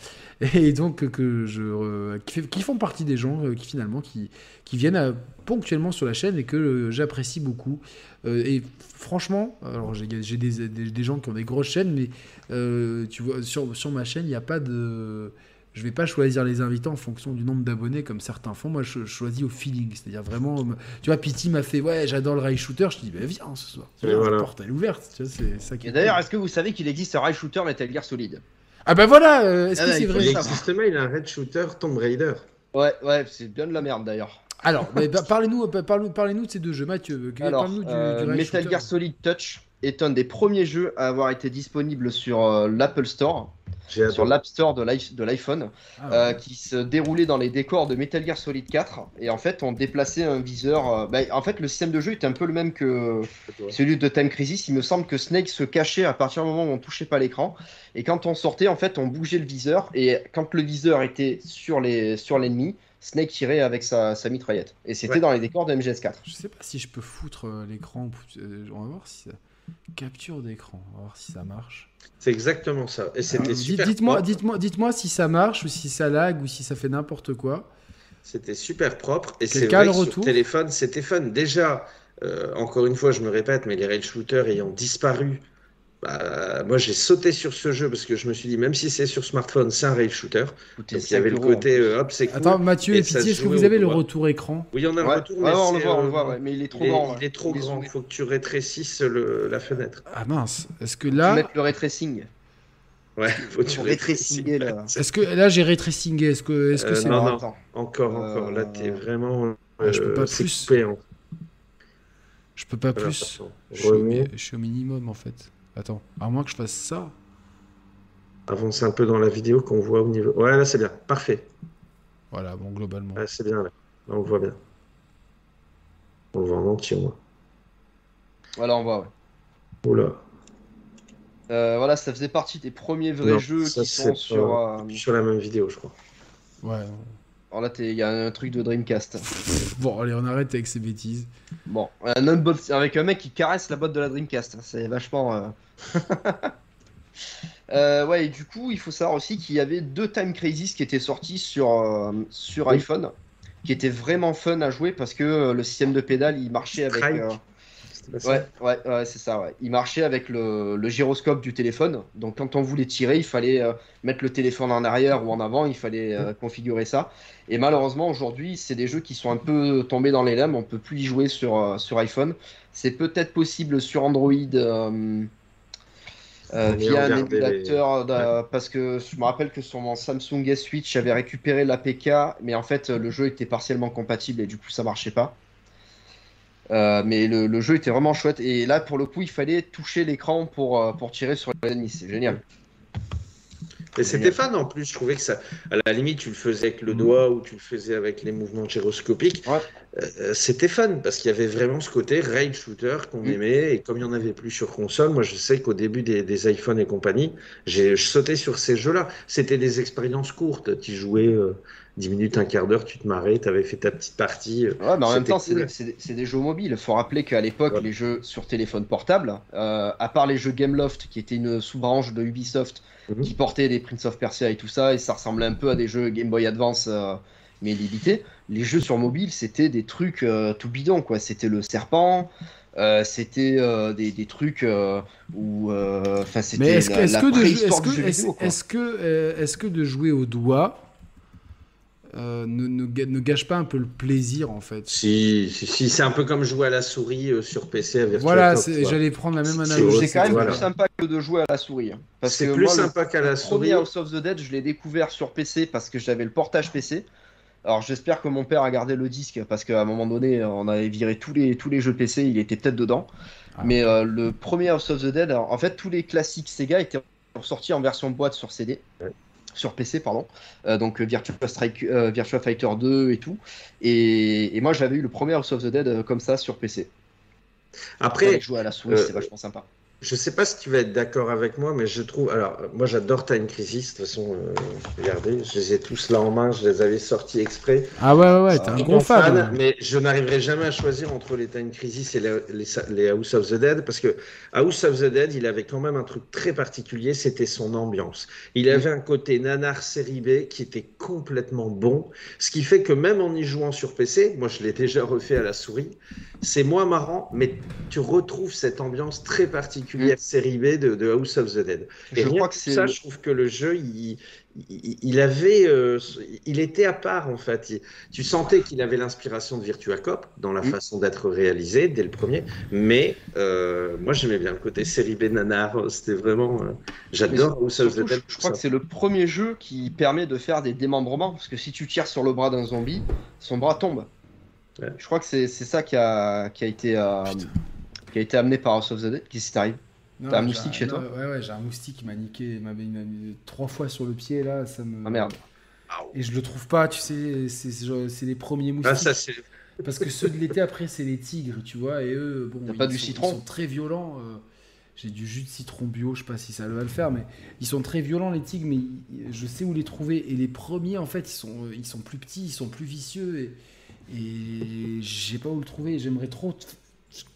Et donc, qui font partie des gens qui finalement qui viennent ponctuellement sur la chaîne et que j'apprécie beaucoup. Et franchement, alors j'ai des gens qui ont des grosses chaînes, mais tu vois, sur ma chaîne, il n'y a pas de... Je vais pas choisir les invités en fonction du nombre d'abonnés comme certains font. Moi, je choisis au feeling. C'est-à-dire vraiment, tu vois, Pity m'a fait « Ouais, j'adore le rail shooter ». Je dis « Ben viens ce soir ». Voilà. La porte, elle est ouverte. Tu vois, c'est ça qui est d'ailleurs, cool. Est-ce que vous savez qu'il existe un rail shooter Metal Gear Solid ? Ah ben voilà, est-ce que c'est vrai ça ? Justement, il a un rail shooter Tomb Raider. Ouais, c'est bien de la merde d'ailleurs. Alors, parlez-nous de ces deux jeux, Mathieu. Alors, du Metal Gear Solid Touch est un des premiers jeux à avoir été disponible sur l'Apple Store, sur l'App Store de l'iPhone, qui se déroulait dans les décors de Metal Gear Solid 4. Et en fait, on déplaçait un viseur. En fait, le système de jeu était un peu le même que celui de Time Crisis. Il me semble que Snake se cachait à partir du moment où on touchait pas l'écran. Et quand on sortait, en fait, on bougeait le viseur. Et quand le viseur était sur l'ennemi, Snake tirait avec sa mitraillette. Et c'était dans les décors de MGS4. Je sais pas si je peux foutre l'écran. On va voir si ça... Capture d'écran, on va voir si ça marche. C'est exactement ça. Et c'était super. Dites-moi si ça marche ou si ça lag ou si ça fait n'importe quoi. C'était super propre et c'est vrai que sur le téléphone, c'était fun. Déjà, encore une fois, je me répète, mais les rail shooters ayant disparu, moi j'ai sauté sur ce jeu parce que je me suis dit, même si c'est sur smartphone, c'est un rail shooter. Donc il y avait le côté hop, c'est cool. Attends, Mathieu, est-ce que vous avez le retour écran ? Oui, on a le retour, mais on le voit, mais il est trop grand. Il est trop grand, il faut que tu rétrécisses la fenêtre. Ah mince, est-ce que là. Faut mettre le retracing. Ouais, faut que tu rétrécisses là. Est-ce que là j'ai retracingé ? Est-ce que c'est non, non, encore. Là t'es vraiment. Je peux pas plus. Je peux pas plus. Je suis au minimum en fait. Attends, à moins que je fasse ça. Avance un peu dans la vidéo qu'on voit au niveau. Ouais, là c'est bien, parfait. Voilà, bon, globalement. Là c'est bien, là. Là on voit bien. On voit en entier, moi. Voilà, on voit, ouais. Oula. Voilà, ça faisait partie des premiers vrais jeux qui sont sur. Sur la même vidéo, je crois. Ouais. Alors là, il y a un truc de Dreamcast. Bon, allez, on arrête avec ces bêtises. Bon, avec un mec qui caresse la botte de la Dreamcast. C'est vachement... ouais, et du coup, il faut savoir aussi qu'il y avait deux Time Crisis qui étaient sortis sur iPhone, qui étaient vraiment fun à jouer parce que le système de pédale, il marchait avec... Ouais, c'est ça, ouais. Il marchait avec le gyroscope du téléphone. Donc quand on voulait tirer, il fallait mettre le téléphone en arrière ou en avant, il fallait configurer ça. Et malheureusement aujourd'hui, c'est des jeux qui sont un peu tombés dans les limbes, on peut plus y jouer sur iPhone. C'est peut-être possible sur Android via un émulateur parce que je me rappelle que sur mon Samsung S8, j'avais récupéré l'APK, mais en fait le jeu était partiellement compatible et du coup ça marchait pas. Mais le jeu était vraiment chouette et là pour le coup il fallait toucher l'écran pour tirer sur l'ennemi, c'est génial. Et c'était fun en plus, je trouvais que ça, à la limite tu le faisais avec le doigt ou tu le faisais avec les mouvements gyroscopiques, c'était fun parce qu'il y avait vraiment ce côté rail shooter qu'on aimait et comme il n'y en avait plus sur console, moi je sais qu'au début des iPhone et compagnie, je sautais sur ces jeux-là, c'était des expériences courtes, tu jouais... 10 minutes, un quart d'heure, tu te marrais, tu avais fait ta petite partie. Ouais, mais en même temps, c'est des jeux mobiles. Il faut rappeler qu'à l'époque, les jeux sur téléphone portable, à part les jeux Gameloft, qui était une sous-branche de Ubisoft, qui portait des Prince of Persia et tout ça, et ça ressemblait un peu à des jeux Game Boy Advance, mais limités. Les jeux sur mobile, c'était des trucs tout bidons, quoi. C'était le serpent. C'était des trucs où, enfin, c'était la préhistoire du jeu vidéo. Est-ce que de jouer au doigt ne gâche pas un peu le plaisir en fait? Si, c'est un peu comme jouer à la souris sur PC à Virtua Cop, j'allais prendre la même analogie. C'est quand même plus sympa que de jouer à la souris. C'est plus sympa qu'à la souris. Le premier House of the Dead, je l'ai découvert sur PC parce que j'avais le portage PC. Alors j'espère que mon père a gardé le disque parce qu'à un moment donné, on avait viré tous les jeux PC, il était peut-être dedans. Mais le premier House of the Dead, en fait, tous les classiques Sega étaient sortis en version boîte sur CD. Ouais. Sur PC, pardon, donc Virtua Fighter 2 et tout. Et moi, j'avais eu le premier House of the Dead comme ça sur PC. Après jouer à la souris, c'est vachement sympa. Je sais pas si tu vas être d'accord avec moi, mais je trouve... Alors, moi, j'adore Time Crisis, de toute façon, regardez, je les ai tous là en main, je les avais sortis exprès. Ah ouais, t'es un gros fan. Mais je n'arriverai jamais à choisir entre les Time Crisis et les House of the Dead, parce que House of the Dead, il avait quand même un truc très particulier, c'était son ambiance. Il avait un côté nanar série B qui était complètement bon, ce qui fait que même en y jouant sur PC, moi, je l'ai déjà refait à la souris, c'est moins marrant, mais tu retrouves cette ambiance très particulière série B de House of the Dead. Et je crois que c'est ça, je trouve que le jeu, il était à part en fait. Tu sentais qu'il avait l'inspiration de Virtua Cop dans la façon d'être réalisé dès le premier, mais moi j'aimais bien le côté série B nanar. C'était vraiment, j'adore House of the Dead. Je crois que c'est le premier jeu qui permet de faire des démembrements parce que si tu tires sur le bras d'un zombie, son bras tombe. Ouais. Je crois que c'est ça qui a été amené par House of the Dead. Qu'est-ce qui t'arrive? T'as un moustique chez toi? Ouais, j'ai un moustique qui m'a niqué, m'a mis 3 fois sur le pied là, ça me... Ah merde. Et je le trouve pas, tu sais, c'est les premiers moustiques. Ah, ça, c'est... Parce que ceux de l'été après, c'est les tigres, tu vois, et eux, bon, ils sont très violents. J'ai du jus de citron bio, je sais pas si ça va le faire, mais ils sont très violents les tigres, mais je sais où les trouver. Et les premiers, en fait, ils sont plus petits, ils sont plus vicieux, et je sais pas où le trouver. J'aimerais trop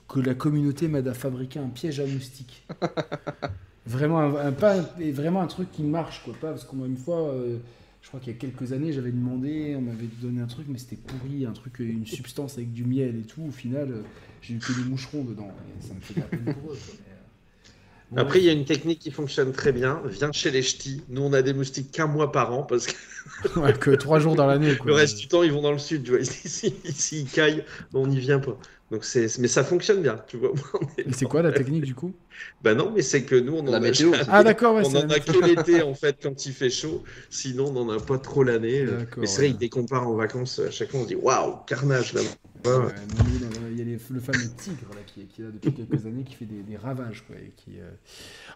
que la communauté m'aide à fabriquer un piège à moustiques. Vraiment un truc qui marche, quoi, pas parce qu'on m'a une fois... Je crois qu'il y a quelques années, j'avais demandé, on m'avait donné un truc, mais c'était pourri, un truc, une substance avec du miel et tout. Au final, j'ai eu que des moucherons dedans. Et ça me fait de la peine pour eux. Mais... Après, il y a une technique qui fonctionne très bien. Viens chez les ch'tis. Nous, on a des moustiques qu'1 mois par an parce que. Ouais, que 3 jours dans l'année. Quoi. Le reste du temps, ils vont dans le sud. Tu vois, ici, ils caillent, on n'y vient pas. Donc mais ça fonctionne bien, tu vois. Et c'est quoi la technique du coup? Bah non, mais c'est que nous on en a météo. Ah d'accord, ouais, on en a que l'été en fait quand il fait chaud. Sinon on n'en a pas trop l'année. Mais c'est vrai, dès qu'on part en vacances, à chaque fois on se dit waouh, carnage là. Ouais. Il y a le fameux tigre là qui est là depuis quelques années, qui fait des ravages quoi. Et qui,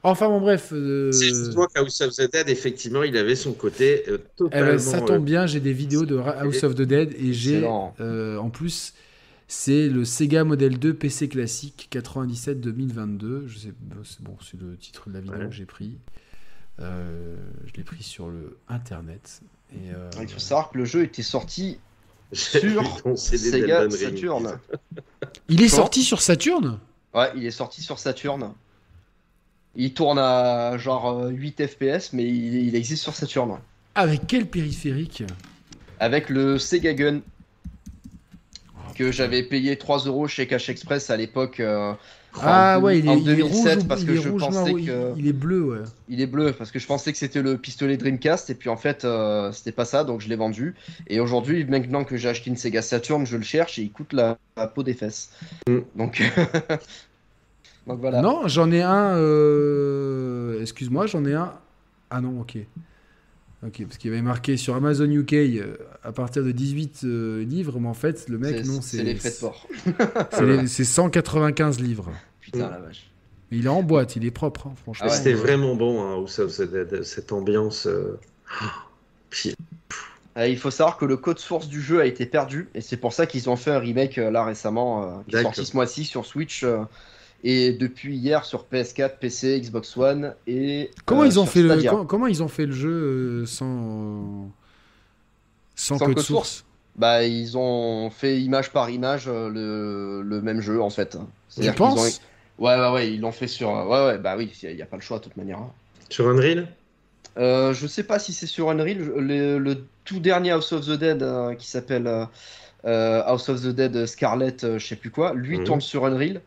Enfin bon bref. C'est justement House of the Dead, effectivement, il avait son côté totalement. Ça tombe bien, j'ai des vidéos de House of the Dead et j'ai en plus. C'est le Sega Model 2 PC classique 97-2022. Je sais, c'est le titre de la vidéo que j'ai pris. Je l'ai pris sur le internet. Et il faut savoir que le jeu était sorti sur Sega Saturn. Il est sorti sur Saturn ? Ouais, il est sorti sur Saturn. Il tourne à genre 8 FPS, mais il existe sur Saturn. Avec quel périphérique ? Avec le Sega Gun. Que j'avais payé 3€ chez Cash Express à l'époque. En 2007 rouge, parce que je pensais que il est bleu, ouais. Il est bleu parce que je pensais que c'était le pistolet Dreamcast et puis en fait c'était pas ça, donc je l'ai vendu. Et aujourd'hui, maintenant que j'ai acheté une Sega Saturn, je le cherche et il coûte la peau des fesses. Donc donc voilà. Non, j'en ai un. Excuse-moi, j'en ai un. Ah non, ok. Ok, parce qu'il avait marqué sur Amazon UK à partir de 18 livres, mais en fait, le mec, c'est les frais de port. C'est 195 livres. Putain, la vache. Mais il est en boîte, il est propre, hein, franchement. Ah ouais, c'était vraiment bon, hein, cette ambiance. Puis... il faut savoir que le code source du jeu a été perdu, et c'est pour ça qu'ils ont fait un remake là récemment, qui est sorti ce mois-ci sur Switch, et depuis hier sur PS4, PC, Xbox One et comment ils ont fait le jeu sans code source ? Bah ils ont fait image par image le même jeu en fait. Tu penses ? Ouais, ils l'ont fait sur bah oui, il y a pas le choix de toute manière. Sur Unreal ? Je sais pas si c'est sur Unreal, le tout dernier House of the Dead qui s'appelle House of the Dead Scarlet, je sais plus quoi, lui tourne sur Unreal.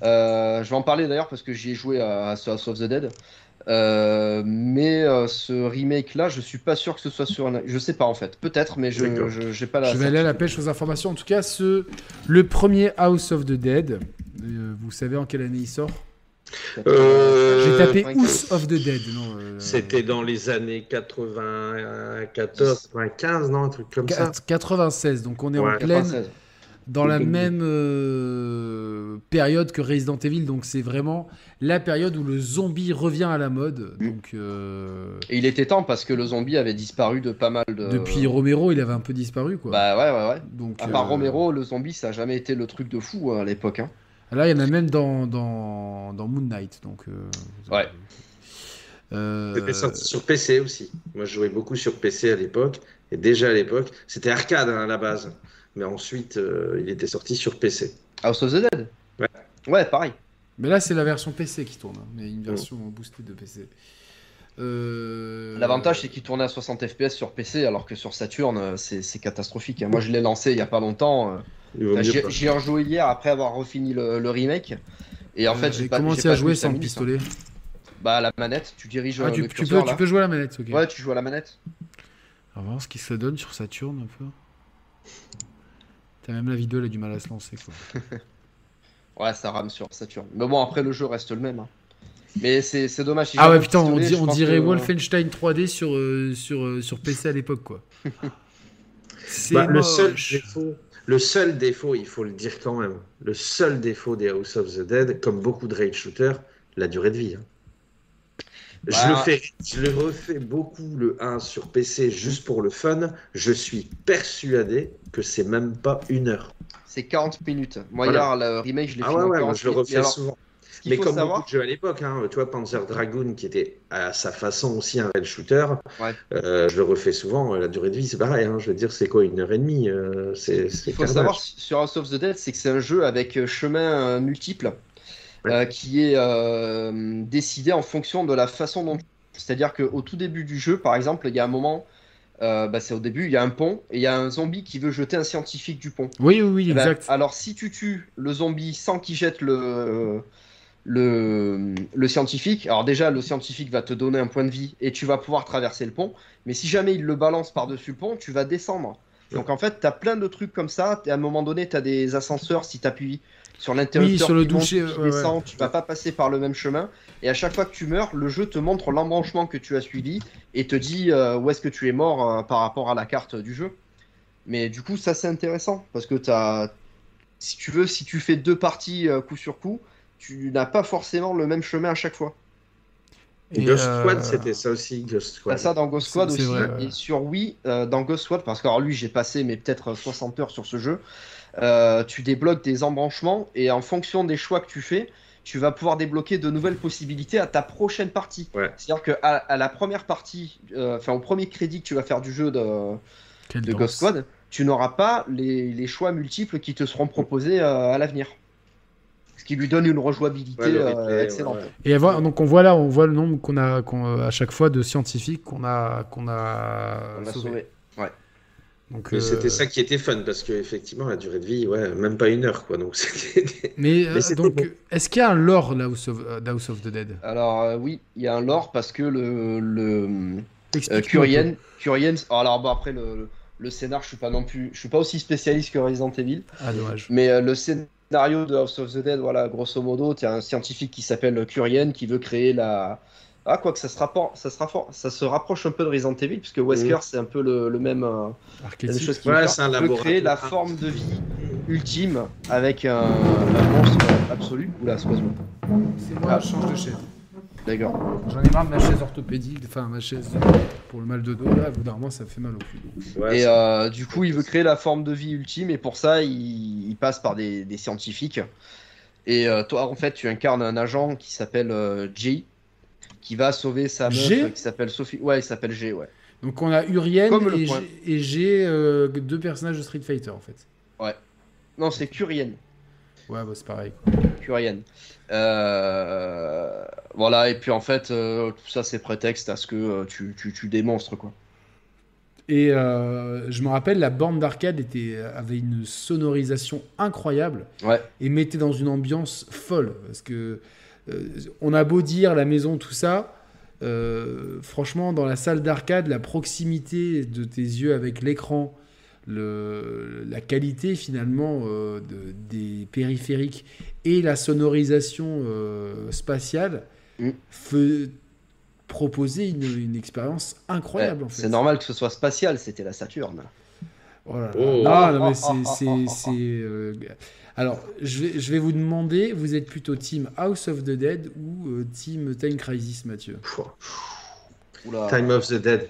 Je vais en parler d'ailleurs parce que j'y ai joué à House of the Dead, mais ce remake là, je suis pas sûr que ce soit sur un... je sais pas en fait, peut-être, mais j'ai pas la... Je vais aller à la pêche aux informations. En tout cas, le premier House of the Dead, vous savez en quelle année il sort? J'ai tapé House of the Dead. C'était dans les années 94, 95, non, un truc comme ça. 96, donc on est en pleine 96. Dans la même période que Resident Evil, donc c'est vraiment la période où le zombie revient à la mode. Donc, et il était temps parce que le zombie avait disparu de pas mal de... Depuis Romero, il avait un peu disparu, quoi. Bah ouais. Donc, à part Romero, le zombie, ça a jamais été le truc de fou à l'époque. Hein. Là, il y en a même dans Moon Knight. Donc, ouais. C'était sorti sur PC aussi. Moi, je jouais beaucoup sur PC à l'époque. Et déjà à l'époque, c'était arcade à la base. Mais ensuite, il était sorti sur PC. House of the Dead ? Ouais, pareil. Mais là, c'est la version PC qui tourne, mais une version boostée de PC. L'avantage, c'est qu'il tournait à 60 FPS sur PC, alors que sur Saturn, c'est catastrophique. Moi, je l'ai lancé il n'y a pas longtemps. J'y ai rejoué hier, après avoir refini le remake. Et en fait, j'ai commencé à jouer sans pistolet. Bah, la manette, tu diriges le curseur, tu peux jouer à la manette, ok. Ouais, tu joues à la manette. On va voir ce qui se donne sur Saturn, un peu. Même la vidéo, elle a du mal à se lancer, quoi. Ouais, ça rame sur Saturn. Mais bon, après, le jeu reste le même. Hein. Mais c'est dommage. Si putain, on dirait Wolfenstein 3D sur PC à l'époque, quoi. C'est moche. Le seul défaut Le seul défaut, il faut le dire quand même, le seul défaut des House of the Dead, comme beaucoup de raid shooters, la durée de vie. Hein. Je le refais beaucoup, le 1 sur PC, juste pour le fun. Je suis persuadé que c'est même pas une heure. C'est 40 minutes. Moi, voilà. Hier, le remake, je l'ai fini en 40 minutes. Je le refais souvent. Mais comme beaucoup de jeux à l'époque, hein, tu vois, Panzer Dragoon, qui était à sa façon aussi un raid shooter, ouais. Je le refais souvent, la durée de vie, c'est pareil, hein, je veux dire, c'est quoi, 1h30 c'est Il faut savoir, sur House of the Dead, c'est que c'est un jeu avec chemin multiple, ouais. Qui est décidé en fonction de la façon dont... C'est-à-dire qu'au tout début du jeu, par exemple, il y a un moment... c'est au début, il y a un pont et il y a un zombie qui veut jeter un scientifique du pont. Oui, exact. Alors, si tu tues le zombie sans qu'il jette le scientifique, alors déjà, le scientifique va te donner un point de vie et tu vas pouvoir traverser le pont. Mais si jamais il le balance par-dessus le pont, tu vas descendre. Donc, en fait, tu as plein de trucs comme ça. À un moment donné, tu as des ascenseurs. Si tu appuies sur l'interrupteur, oui, sur le doucher, tu descends, ouais. Tu vas pas passer par le même chemin. Et à chaque fois que tu meurs, le jeu te montre l'embranchement que tu as suivi et te dit où est-ce que tu es mort par rapport à la carte du jeu. Mais du coup, ça, c'est intéressant. Parce que si tu fais deux parties coup sur coup, tu n'as pas forcément le même chemin à chaque fois. Et Ghost Squad, c'était ça aussi. Ghost Squad. T'as ça dans Ghost Squad aussi. Vrai, ouais. Et sur Wii, dans Ghost Squad, parce que alors lui, j'ai passé peut-être 60 heures sur ce jeu, tu débloques des embranchements et en fonction des choix que tu fais, tu vas pouvoir débloquer de nouvelles possibilités à ta prochaine partie. Ouais. C'est-à-dire qu'à la première partie, au premier crédit que tu vas faire du jeu de Ghost Squad, tu n'auras pas les choix multiples qui te seront proposés à l'avenir. Ce qui lui donne une rejouabilité excellente. Ouais. Et donc on voit le nombre qu'on a à chaque fois de scientifiques qu'on a sauvés. Ouais. Donc c'était ça qui était fun parce que effectivement la durée de vie, même pas une heure quoi. Donc c'était... Mais c'était donc bon. Est-ce qu'il y a un lore là House of the Dead ? Alors oui, il y a un lore parce que le Kurien. Alors après le scénar, je suis pas aussi spécialiste que Resident Evil. Ah dommage. Mais le scénar de House of the Dead, voilà, grosso modo, tu as un scientifique qui s'appelle Kurien qui veut créer la... Ah, quoique ça se rapproche un peu de Resident Evil, puisque Wesker, c'est un peu le même... Archétype. Il veut créer la forme de vie ultime avec un monstre absolu. Oula, c'est moi. C'est moi, je change de chaise. D'accord. J'en ai marre de ma chaise orthopédique, ma chaise pour le mal de dos, là, normalement ça fait mal au cul. Ouais, et du coup, il veut créer la forme de vie ultime, et pour ça, il passe par des scientifiques. Et toi, en fait, tu incarnes un agent qui s'appelle G, qui va sauver sa meuf qui s'appelle Sophie. Ouais, il s'appelle G, ouais. Donc on a Urien et G, deux personnages de Street Fighter, en fait. Ouais. Non, c'est Kurien. Ouais, c'est pareil. Kurien. Voilà, et puis en fait, tout ça c'est prétexte à ce que tu démonstres quoi. Et je me rappelle, la borne d'arcade avait une sonorisation incroyable et mettait dans une ambiance folle. Parce que on a beau dire la maison, tout ça, franchement, dans la salle d'arcade, la proximité de tes yeux avec l'écran, la qualité finalement des périphériques et la sonorisation spatiale proposer une expérience incroyable en fait. C'est normal que ce soit spatial, c'était la Saturne. Voilà. Alors, je vais vous demander, vous êtes plutôt Team House of the Dead ou Team Time Crisis, Mathieu ? Oula. Time of the Dead.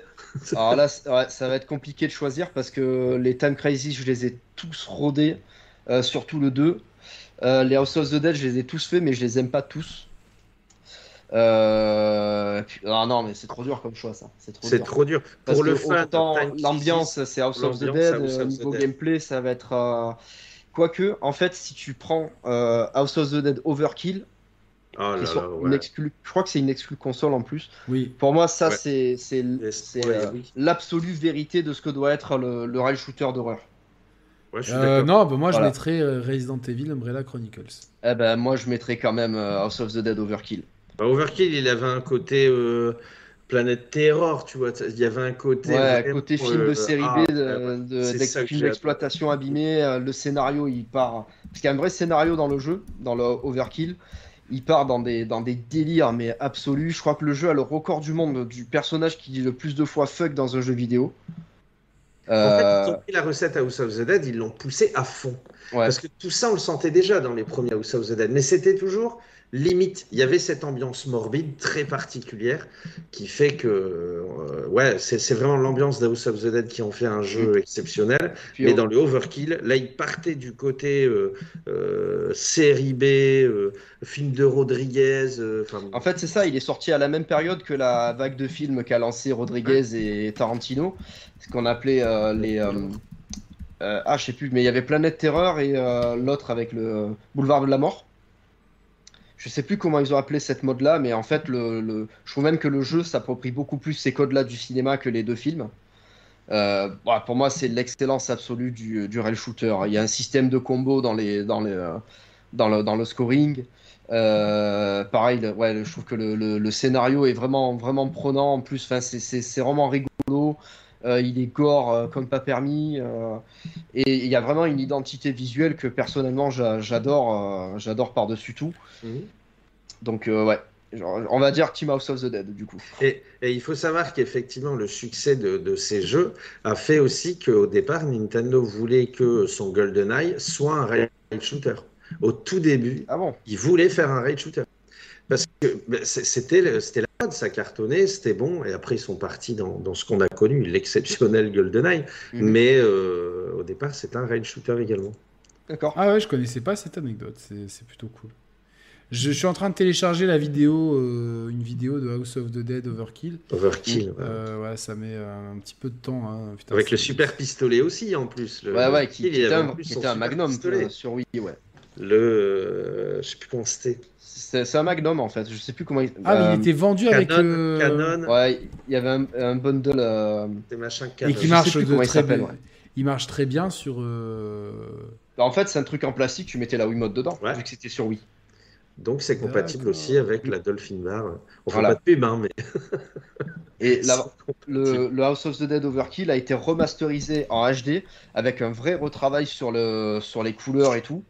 Alors là, ça va être compliqué de choisir parce que les Time Crisis, je les ai tous rodés, surtout le 2. Les House of the Dead, je les ai tous faits, mais je les aime pas tous. Ah non, mais c'est trop dur comme choix, ça. C'est trop dur. Parce pour le fun, l'ambiance, c'est House of the Dead. Au niveau gameplay, ça va être. Quoique, en fait, si tu prends House of the Dead Overkill. Je crois que c'est une exclue console en plus. Oui. Pour moi, ça, c'est l'absolue vérité de ce que doit être le rail shooter d'horreur. Ouais, je suis d'accord. Je mettrais Resident Evil Umbrella Chronicles. Moi, je mettrais quand même House of the Dead Overkill. Overkill, il avait un côté Planète Terror, tu vois. Il y avait un côté. Ouais, côté film de série B, film d'exploitation abîmé. Le scénario, il part. Parce qu'il y a un vrai scénario dans le jeu, dans le Overkill. Il part dans des délires mais absolus. Je crois que le jeu a le record du monde du personnage qui dit le plus de fois fuck dans un jeu vidéo. En fait, ils ont pris la recette à House of the Dead, ils l'ont poussée à fond. Ouais. Parce que tout ça, on le sentait déjà dans les premiers House of the Dead, mais c'était toujours limite. Il y avait cette ambiance morbide très particulière qui fait que, ouais, c'est vraiment l'ambiance d'House of the Dead qui en fait un jeu exceptionnel. Puis mais dans le Overkill, là, il partait du côté série B, film de Rodriguez. En fait, c'est ça, il est sorti à la même période que la vague de films qu'a lancé Rodriguez et Tarantino, ce qu'on appelait les... je sais plus, mais il y avait Planète Terreur et l'autre avec le Boulevard de la Mort. Je sais plus comment ils ont appelé cette mode-là, mais en fait, je trouve même que le jeu s'approprie beaucoup plus ces codes-là du cinéma que les deux films. Bah, pour moi, c'est l'excellence absolue du rail shooter. Il y a un système de combo dans le scoring. Pareil, ouais, je trouve que le scénario est vraiment, vraiment prenant. En plus, enfin, c'est vraiment rigolo. Il est gore comme pas permis, et il y a vraiment une identité visuelle que personnellement j'adore par-dessus tout. Donc ouais, genre, on va dire Team House of the Dead du coup. Et il faut savoir qu'effectivement le succès de ces jeux a fait aussi qu'au départ Nintendo voulait que son GoldenEye soit un rail shooter. Au tout début, ils voulaient faire un rail shooter. Parce que c'était la mode, ça cartonnait, c'était bon, et après ils sont partis dans ce qu'on a connu, l'exceptionnel GoldenEye, mais au départ c'est un rail shooter également. D'accord. Ah ouais, je connaissais pas cette anecdote, c'est plutôt cool. Je suis en train de télécharger la vidéo, une vidéo de House of the Dead Overkill. Overkill, ouais. Ouais, ça met un petit peu de temps. Hein. Putain, avec le super pistolet aussi en plus. Ouais, qui était un magnum sur Wii, ouais. Je sais plus comment c'était. C'est un Magnum en fait, je sais plus comment il... mais il était vendu Canon, avec... Canon. Ouais, il y avait un bundle... Des machins Canon. Et qui marche il marche très bien sur... En fait, c'est un truc en plastique, tu mettais la Wiimote dedans, vu que c'était sur Wii. Donc c'est compatible aussi avec la Dolphin Bar. Enfin, pas de pub, hein, mais... Et le House of the Dead Overkill a été remasterisé en HD, avec un vrai retravail sur les couleurs et tout.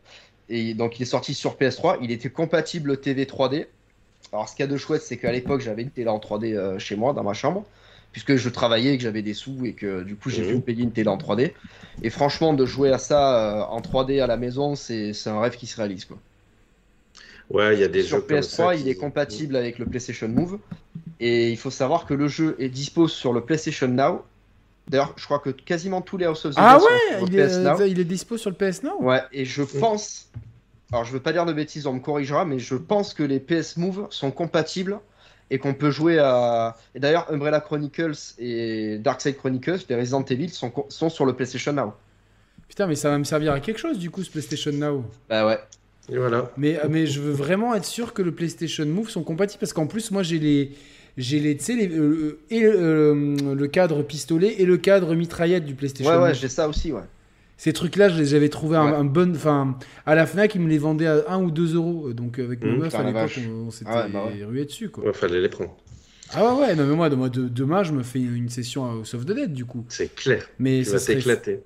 Et donc il est sorti sur PS3, il était compatible TV 3D. Alors ce qu'il y a de chouette, c'est qu'à l'époque j'avais une télé en 3D chez moi dans ma chambre, puisque je travaillais et que j'avais des sous et que du coup j'ai pu me payer une télé en 3D. Et franchement, de jouer à ça en 3D à la maison, c'est un rêve qui se réalise, quoi. Ouais, il y a des jeux comme ça. Sur PS3, il est compatible avec le PlayStation Move, et il faut savoir que le jeu est dispo sur le PlayStation Now. D'ailleurs, je crois que quasiment tous les House of the Dead sont sur le PS Now. Il est dispo sur le PS Now. Ouais, et je pense... Alors, je veux pas dire de bêtises, on me corrigera, mais je pense que les PS Move sont compatibles et qu'on peut jouer à... Et d'ailleurs, Umbrella Chronicles et Darkseid Chronicles, les Resident Evil, sont sur le PlayStation Now. Putain, mais ça va me servir à quelque chose, du coup, ce PlayStation Now. Bah ouais. Et voilà. Mais je veux vraiment être sûr que le PlayStation Move sont compatibles, parce qu'en plus, moi, j'ai le cadre pistolet et le cadre mitraillette du PlayStation. Ouais, j'ai ça aussi, ouais. Ces trucs-là, je les avais trouvés un bon... Enfin, à la FNAC, ils me les vendaient à 1 ou 2 euros. Donc, avec mon meuf, à l'époque, on s'était rué dessus, quoi. Ouais, fallait les prendre. Ah ouais, non, mais moi demain, je me fais une session à House of the Dead, du coup. C'est clair. Mais ça serait... t'éclater.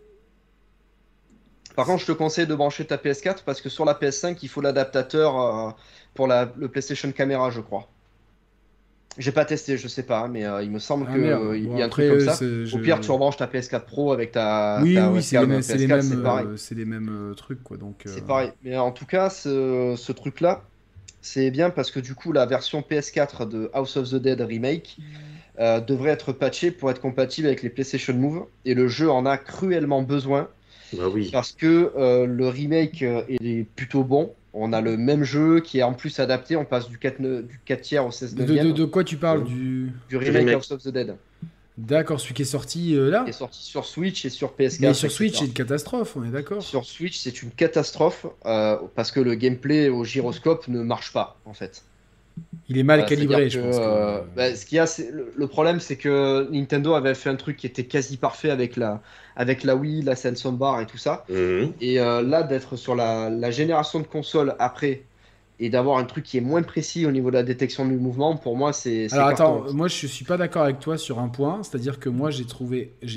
Par contre, je te conseille de brancher ta PS4, parce que sur la PS5, il faut l'adaptateur pour le PlayStation Camera, je crois. J'ai pas testé, je sais pas, mais il me semble qu'il y a un truc comme ça. Au pire, tu rebranches ta PS4 Pro avec ta. Oui, c'est les mêmes. C'est les mêmes trucs, quoi. Donc. C'est pareil. Mais en tout cas, ce truc-là, c'est bien parce que du coup, la version PS4 de House of the Dead Remake devrait être patchée pour être compatible avec les PlayStation Move, et le jeu en a cruellement besoin. Bah oui. Parce que le remake est plutôt bon. On a le même jeu qui est en plus adapté, on passe du 4/3 au 16/9. De quoi tu parles du remake House of the Dead. D'accord, celui qui est sorti là. Il est sorti sur Switch et sur PS4. Mais sur Switch, c'est une catastrophe, on est d'accord. Sur Switch, c'est une catastrophe parce que le gameplay au gyroscope ne marche pas en fait. Il est mal calibré, je pense. Ce qu'il y a, c'est... Le problème, c'est que Nintendo avait fait un truc qui était quasi parfait avec la Wii, la Samsung Bar et tout ça. Et là, d'être sur la génération de consoles après et d'avoir un truc qui est moins précis au niveau de la détection du mouvement, pour moi, c'est Alors carton. Attends, moi, je suis pas d'accord avec toi sur un point. C'est-à-dire que moi, j'ai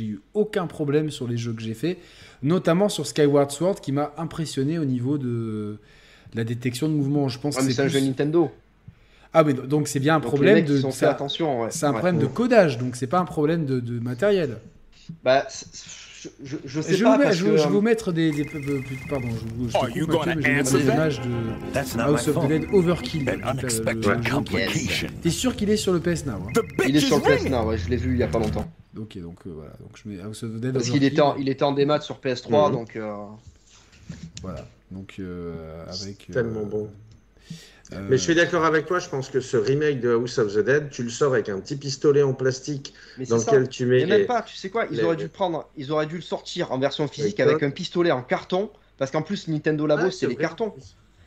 eu aucun problème sur les jeux que j'ai fait, notamment sur Skyward Sword, qui m'a impressionné au niveau de la détection de mouvement. Je pense que c'est un jeu Nintendo. Ah mais donc c'est bien un problème de codage, donc c'est pas un problème de matériel. Bah, je sais pas, parce que... Je vais vous mettre des... Pardon, je vais vous mettre des images de House of the Dead Overkill. T'es sûr qu'il est sur le PS Now? Il est sur le PS Now, ouais, je l'ai vu il y a pas longtemps. Ok, donc voilà, donc je mets House of the Dead parce qu'il était en démat sur PS3, donc... Voilà, donc avec... Tellement bon. Mais je suis d'accord avec toi, je pense que ce remake de House of the Dead, tu le sors avec un petit pistolet en plastique dans lequel tu mets... Mais même pas, tu sais quoi, ils auraient dû le sortir en version physique avec un pistolet en carton, parce qu'en plus Nintendo Labo c'est les cartons.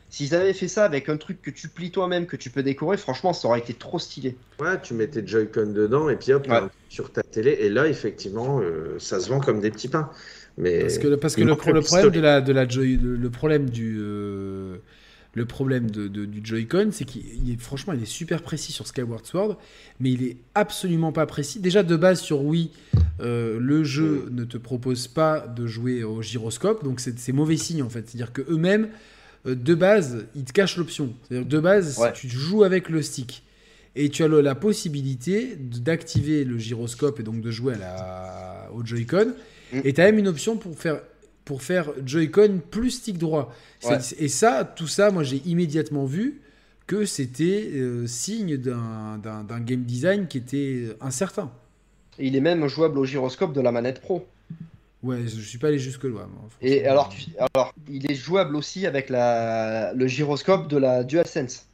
S'ils avaient fait ça avec un truc que tu plies toi-même, que tu peux décorer, franchement ça aurait été trop stylé. Ouais, tu mettais Joy-Con dedans et puis hop, sur ta télé, et là effectivement ça se vend comme des petits pains. Mais parce que le problème du Joy-Con, c'est qu'il est, franchement, il est super précis sur Skyward Sword, mais il est absolument pas précis. Déjà de base sur Wii, le jeu ne te propose pas de jouer au gyroscope, donc c'est mauvais signe en fait. C'est-à-dire que eux-mêmes, de base, ils te cachent l'option. C'est-à-dire de base, si tu joues avec le stick et tu as la possibilité d'activer le gyroscope et donc de jouer au Joy-Con, et tu as même une option pour faire Joy-Con plus stick droit. Et ça, tout ça, moi, j'ai immédiatement vu que c'était signe d'un game design qui était incertain. Et il est même jouable au gyroscope de la manette pro. Ouais, je suis pas allé jusque-là. Et alors, il est jouable aussi avec le gyroscope de la DualSense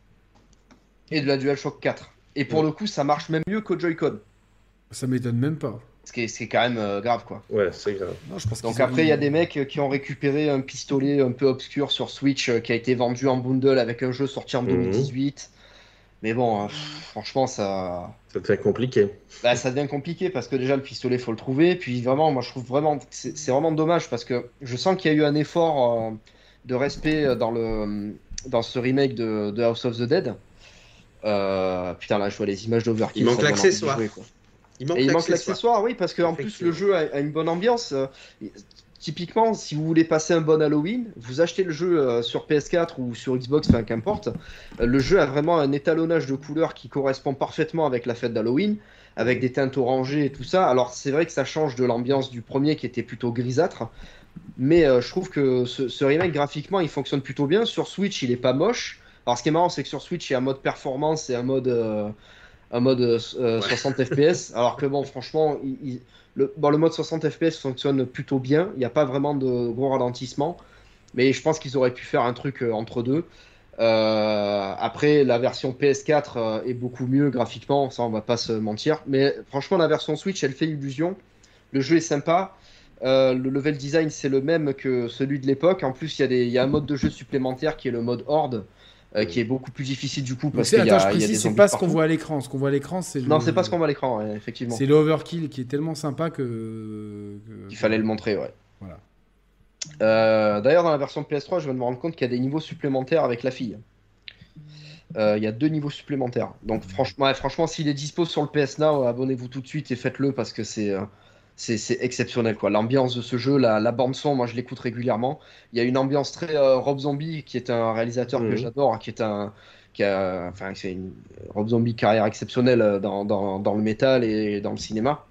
et de la DualShock 4. Et pour le coup, ça marche même mieux qu'au Joy-Con. Ça m'étonne même pas. Ce qui est quand même grave, quoi. Ouais, c'est grave. Non, je pense donc après, il y a des mecs qui ont récupéré un pistolet un peu obscur sur Switch qui a été vendu en bundle avec un jeu sorti en 2018. Mais bon, franchement, ça devient compliqué. Bah, ça devient compliqué parce que déjà, le pistolet, faut le trouver. Puis vraiment, moi, je trouve vraiment que c'est vraiment dommage parce que je sens qu'il y a eu un effort de respect dans ce remake de House of the Dead. Putain, là, je vois les images d'Overkill. Il manque l'accessoire. Il manque l'accessoire, oui, parce qu'en plus le jeu a une bonne ambiance. Typiquement, si vous voulez passer un bon Halloween, vous achetez le jeu sur PS4 ou sur Xbox, enfin qu'importe. Le jeu a vraiment un étalonnage de couleurs qui correspond parfaitement avec la fête d'Halloween, avec des teintes orangées et tout ça. Alors c'est vrai que ça change de l'ambiance du premier qui était plutôt grisâtre, mais je trouve que ce remake graphiquement il fonctionne plutôt bien. Sur Switch, il est pas moche. Alors ce qui est marrant, c'est que sur Switch, il y a un mode performance et un mode 60 fps, alors que bon, franchement, le mode 60 fps fonctionne plutôt bien, il n'y a pas vraiment de gros ralentissement, mais je pense qu'ils auraient pu faire un truc entre deux. Après, la version PS4 est beaucoup mieux graphiquement, ça on va pas se mentir, mais franchement, la version Switch, elle fait illusion, le jeu est sympa, le level design c'est le même que celui de l'époque, en plus il y a un mode de jeu supplémentaire qui est le mode Horde, qui est beaucoup plus difficile du coup parce qu'il y a, attends, je précise, c'est pas ce qu'on voit à l'écran. Ce qu'on voit à l'écran, c'est non, c'est pas ce qu'on voit à l'écran, effectivement. C'est l'Overkill qui est tellement sympa que... Il fallait le montrer, ouais. Voilà. D'ailleurs, dans la version PS3, je viens de me rendre compte qu'il y a des niveaux supplémentaires avec la fille. Il y a 2 niveaux supplémentaires. Donc franchement, s'il est dispo sur le PS Now, abonnez-vous tout de suite et faites-le parce que c'est exceptionnel, quoi. L'ambiance de ce jeu, la bande-son, moi je l'écoute régulièrement. Il y a une ambiance très Rob Zombie, qui est un réalisateur que j'adore, Rob Zombie, carrière exceptionnelle dans le métal et dans le cinéma.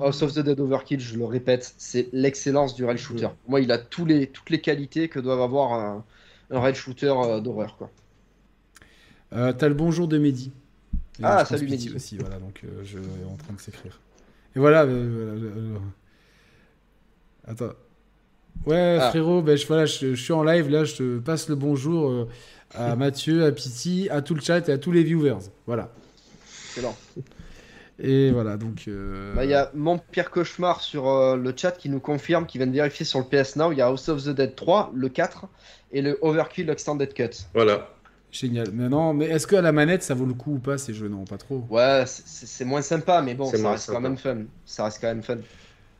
House of the Dead Overkill, je le répète, c'est l'excellence du rail shooter. Pour moi, il a toutes les qualités que doivent avoir un rail shooter d'horreur, quoi. T'as le bonjour de Mehdi. Et ah, salut Mehdi. Aussi, voilà, donc je est en train de s'écrire. Et voilà, attends. Ouais, frérot, je suis en live, là, je te passe le bonjour à Mathieu, à Pity, à tout le chat et à tous les viewers. Voilà. Excellent. Et voilà, donc... y a Mon Pire Cauchemar sur le chat qui nous confirme, qui vient de vérifier sur le PS Now, il y a House of the Dead 3, le 4, et le Overkill Extended Cut. Voilà. Génial. Mais est-ce que à la manette ça vaut le coup ou pas ces jeux? Non, pas trop. Ouais, c'est moins sympa, mais bon, ça reste quand même fun.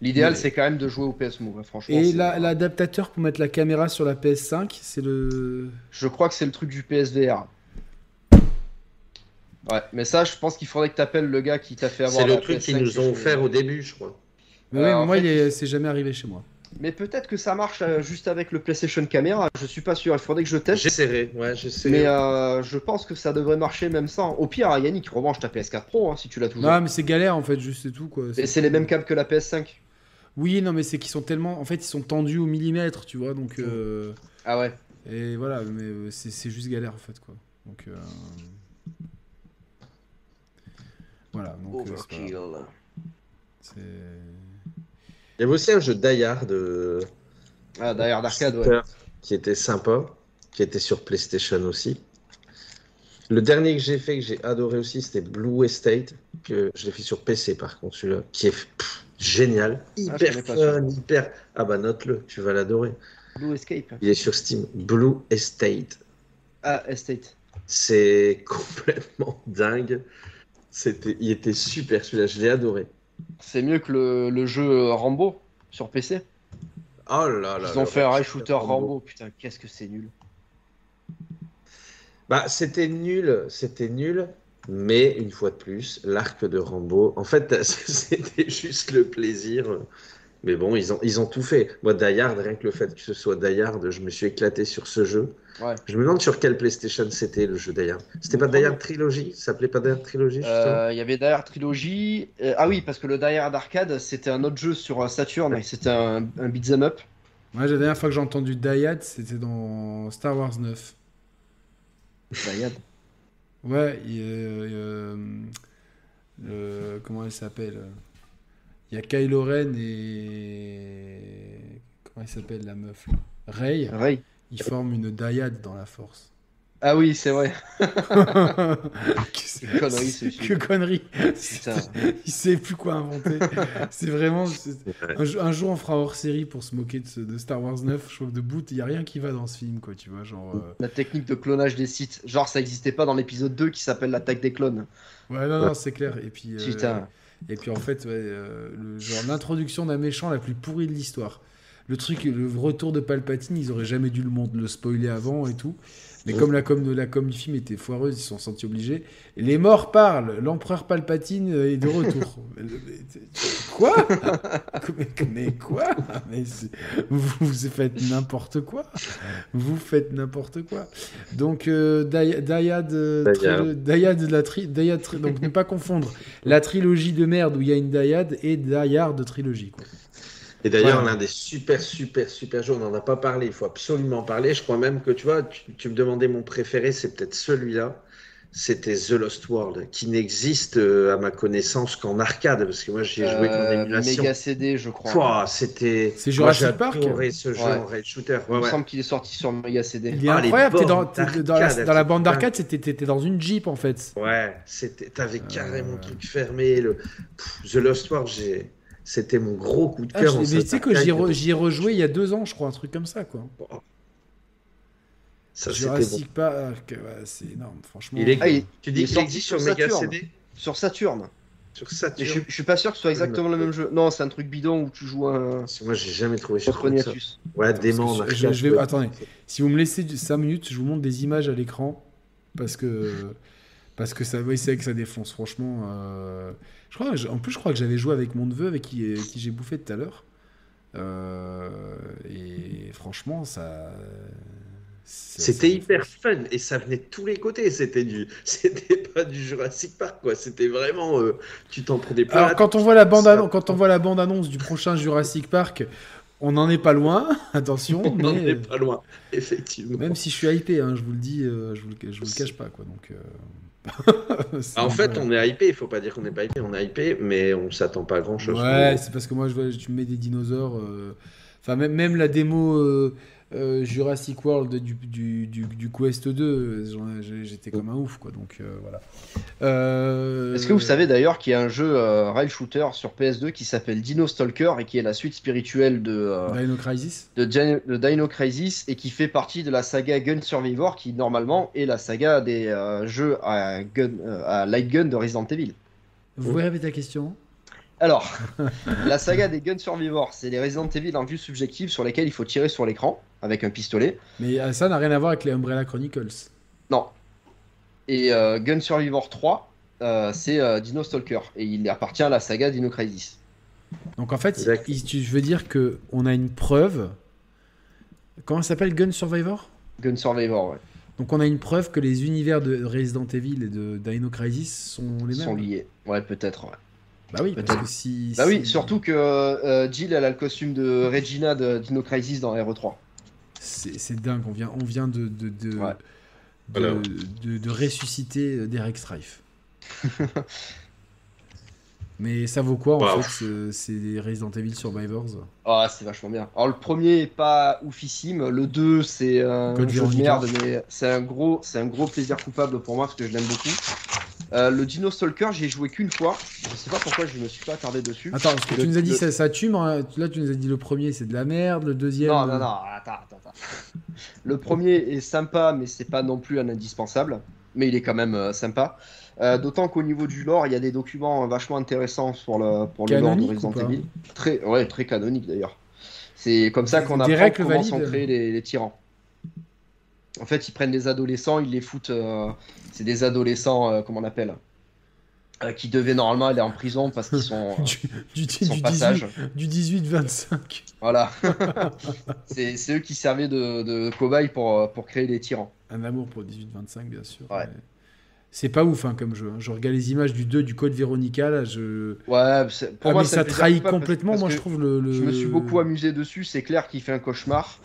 L'idéal, c'est quand même de jouer au PS Move, hein, franchement. Et l'adaptateur pour mettre la caméra sur la PS5, c'est le... Je crois que c'est le truc du PSVR. Ouais, mais ça, je pense qu'il faudrait que t'appelles le gars qui t'a fait avoir la PS5. C'est le truc qu'ils nous ont offert au début, je crois. Mais moi, c'est jamais arrivé chez moi. Mais peut-être que ça marche juste avec le PlayStation Camera, je suis pas sûr, il faudrait que je teste. J'essaierai. Mais je pense que ça devrait marcher même sans. Au pire, Yannick, revanche ta PS4 Pro hein, si tu l'as toujours. Ah mais c'est galère en fait, juste c'est tout quoi. Et c'est les mêmes câbles que la PS5. Oui, non mais c'est qu'ils sont tellement, en fait ils sont tendus au millimètre, tu vois, donc... Ah ouais. Et voilà, mais c'est juste galère en fait quoi. Donc... Voilà, donc... Overkill. C'est... Il y avait aussi un jeu Die Hard, Die Hard Arcade, ouais. Qui était sympa, qui était sur PlayStation aussi. Le dernier que j'ai fait, que j'ai adoré aussi, c'était Blue Estate, que je l'ai fait sur PC par contre, celui-là, qui est génial, hyper fun, hyper... Ah bah note-le, tu vas l'adorer. Blue Escape. Il est sur Steam, Blue Estate. Ah, Estate. C'est complètement dingue. Il était super celui-là, je l'ai adoré. C'est mieux que le jeu Rambo sur PC. Oh là là. Ils ont fait un shooter Rambo. Putain, qu'est-ce que c'est nul. Bah, c'était nul. Mais une fois de plus, l'arc de Rambo. En fait, c'était juste le plaisir. Mais bon, ils ont tout fait. Moi, Die Hard, rien que le fait que ce soit Die Hard, je me suis éclaté sur ce jeu. Ouais. Je me demande sur quel PlayStation c'était le jeu Die Hard. C'était pas Die Hard Trilogy ? Ça s'appelait pas Die Hard Trilogy ? Il y avait Die Hard Trilogy. Ah oui, parce que le Die Hard Arcade, c'était un autre jeu sur Saturn. Ouais. C'était un beat'em up. Ouais, la dernière fois que j'ai entendu Die Hard, c'était dans Star Wars 9. Die Hard ? Ouais, comment elle s'appelle ? Il y a Kylo Ren et... Comment elle s'appelle la meuf là ? Rey. Ils forment une dyade dans la force. Ah oui, c'est vrai. Que connerie. Il sait plus quoi inventer. C'est vraiment... Un jour, on fera hors série pour se moquer de Star Wars 9. Je trouve de bout, il n'y a rien qui va dans ce film, quoi, tu vois, genre... La technique de clonage des Sith. Genre, ça n'existait pas dans l'épisode 2 qui s'appelle l'attaque des clones. Ouais, non, c'est clair. Et puis... Putain... Et puis en fait, ouais, genre l'introduction d'un méchant la plus pourrie de l'histoire. Le truc, le retour de Palpatine, ils auraient jamais dû le spoiler avant et tout. Mais comme la com du film était foireuse, ils se sont sentis obligés. Les morts parlent, l'empereur Palpatine est de retour. Quoi ? Mais vous faites n'importe quoi. Donc, dyade, donc ne pas confondre la trilogie de merde où il y a une dyade et Die Hard de trilogie, quoi. Et d'ailleurs, l'un des super jeux, on n'en a pas parlé, il faut absolument parler. Je crois même que, tu vois, tu me demandais mon préféré, c'est peut-être celui-là. C'était The Lost World, qui n'existe à ma connaissance qu'en arcade, parce que moi, j'y ai joué qu'en émulation. Mega CD, je crois. Pouah, c'était... C'est Jurassic Park. J'adorais ce jeu en raid shooter. Ouais, il me semble qu'il est sorti sur Mega CD. Il est incroyable, dans la bande d'arcade, t'étais dans une Jeep, en fait. Ouais, t'avais carrément truc fermé. The Lost World, c'était mon gros coup de cœur. Tu sais que j'y ai rejoué il y a 2 ans, je crois, un truc comme ça, quoi. Oh. Ça, Jurassic Park, c'est énorme, franchement. Tu dis qu'il existe sur Mega CD ? Sur Saturn. Et je suis pas sûr que ce soit exactement le même jeu. Non, c'est un truc bidon où tu joues un... Moi, j'ai jamais trouvé sur Troniatus. Ouais, dément. Attendez, si vous me laissez 5 minutes, je vous montre des images à l'écran, parce que ça, ouais, c'est vrai que ça défonce, franchement. Je crois que j'avais joué avec mon neveu, avec qui j'ai bouffé tout à l'heure. Et franchement, ça... C'était hyper fun, et ça venait de tous les côtés. C'était pas du Jurassic Park, quoi. C'était vraiment... Tu t'en prenais pas... Alors, quand on voit la bande-annonce du prochain Jurassic Park... On n'en est pas loin, attention. On n'en est pas loin, effectivement. Même si je suis hypé, hein, je vous le dis, je vous le cache pas, quoi. Donc, en fait, on est hypé, il faut pas dire qu'on n'est pas hypé, on est hypé, mais on s'attend pas à grand chose. Ouais, c'est parce que moi, tu mets des dinosaures. Enfin, même la démo Jurassic World du Quest 2, j'étais comme un ouf, quoi. Donc voilà. Est-ce que vous savez d'ailleurs qu'il y a un jeu rail shooter sur PS2 qui s'appelle Dino Stalker et qui est la suite spirituelle de Dino Crisis et qui fait partie de la saga Gun Survivor qui normalement est la saga des jeux à light gun de Resident Evil. Vous rêvez ta question ? Alors, la saga des Gun Survivor, c'est les Resident Evil en vue subjective sur lesquels il faut tirer sur l'écran avec un pistolet. Mais ça n'a rien à voir avec les Umbrella Chronicles. Non. Et Gun Survivor 3, c'est Dino Stalker. Et il appartient à la saga Dino Crisis. Donc en fait, je veux dire qu'on a une preuve. Comment ça s'appelle, Gun Survivor ? Gun Survivor, ouais. Donc on a une preuve que les univers de Resident Evil et de Dino Crisis sont les mêmes. Sont liés. Ouais, peut-être, ouais. Bah oui, peut-être. Parce que si, bah si... oui, surtout que Jill, elle a le costume de Regina de Dino Crisis dans RE3. C'est dingue, on vient de, ouais. Voilà. de ressusciter Derek Strife. Mais ça vaut quoi, en fait, c'est des Resident Evil Survivors? Ah, c'est vachement bien. Alors, le premier est pas oufissime. Le 2, c'est un jeu de merde, mais c'est un gros plaisir coupable pour moi, parce que je l'aime beaucoup. Le Dino Stalker, j'ai joué qu'une fois. Je sais pas pourquoi je me suis pas attardé dessus. Attends, parce que tu nous as dit ça tue, mais là, tu nous as dit le premier, c'est de la merde. Le deuxième... Non, attends. Le premier est sympa, mais c'est pas non plus un indispensable. Mais il est quand même sympa. D'autant qu'au niveau du lore, il y a des documents vachement intéressants pour le lore de Resident Evil. Très canonique d'ailleurs. C'est comme ça qu'on apprend comment sont créés les tyrans. En fait, ils prennent des adolescents, ils les foutent. C'est des adolescents, comment on appelle, qui devaient normalement aller en prison parce qu'ils sont du 18-25. Voilà. c'est eux qui servaient de cobayes pour créer les tyrans. Un amour pour 18-25, bien sûr. Ouais. Mais... c'est pas ouf hein, comme jeu. Je regarde les images du 2 du Code Veronica là, ouais, pour moi, mais ça trahit complètement. Moi je trouve je me suis beaucoup amusé dessus. C'est clair qu'il fait un cauchemar.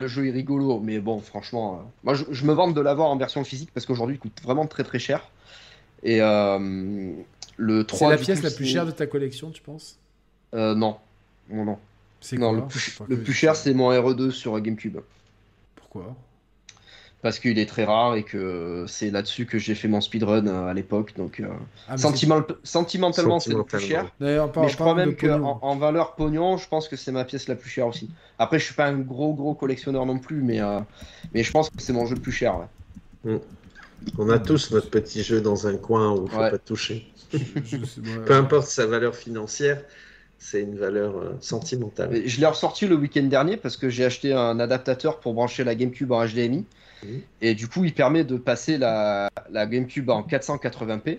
Le jeu est rigolo, mais bon, franchement, moi je me vante de l'avoir en version physique parce qu'aujourd'hui il coûte vraiment très très cher. Et le 3, c'est la pièce la plus chère de ta collection, tu penses? Non. C'est quoi, le plus cher, c'est mon RE2 sur GameCube. Pourquoi? Parce qu'il est très rare et que c'est là-dessus que j'ai fait mon speedrun à l'époque. Donc, sentimentalement, c'est le plus cher. D'ailleurs, mais je crois même qu'en valeur pognon, je pense que c'est ma pièce la plus chère aussi. Après, je suis pas un gros collectionneur non plus, mais je pense que c'est mon jeu le plus cher. Ouais. On a tous notre petit jeu dans un coin où il ne faut pas toucher. Peu importe sa valeur financière. C'est une valeur sentimentale. Je l'ai ressorti le week-end dernier parce que j'ai acheté un adaptateur pour brancher la GameCube en HDMI. Mmh. Et du coup, il permet de passer la GameCube en 480p,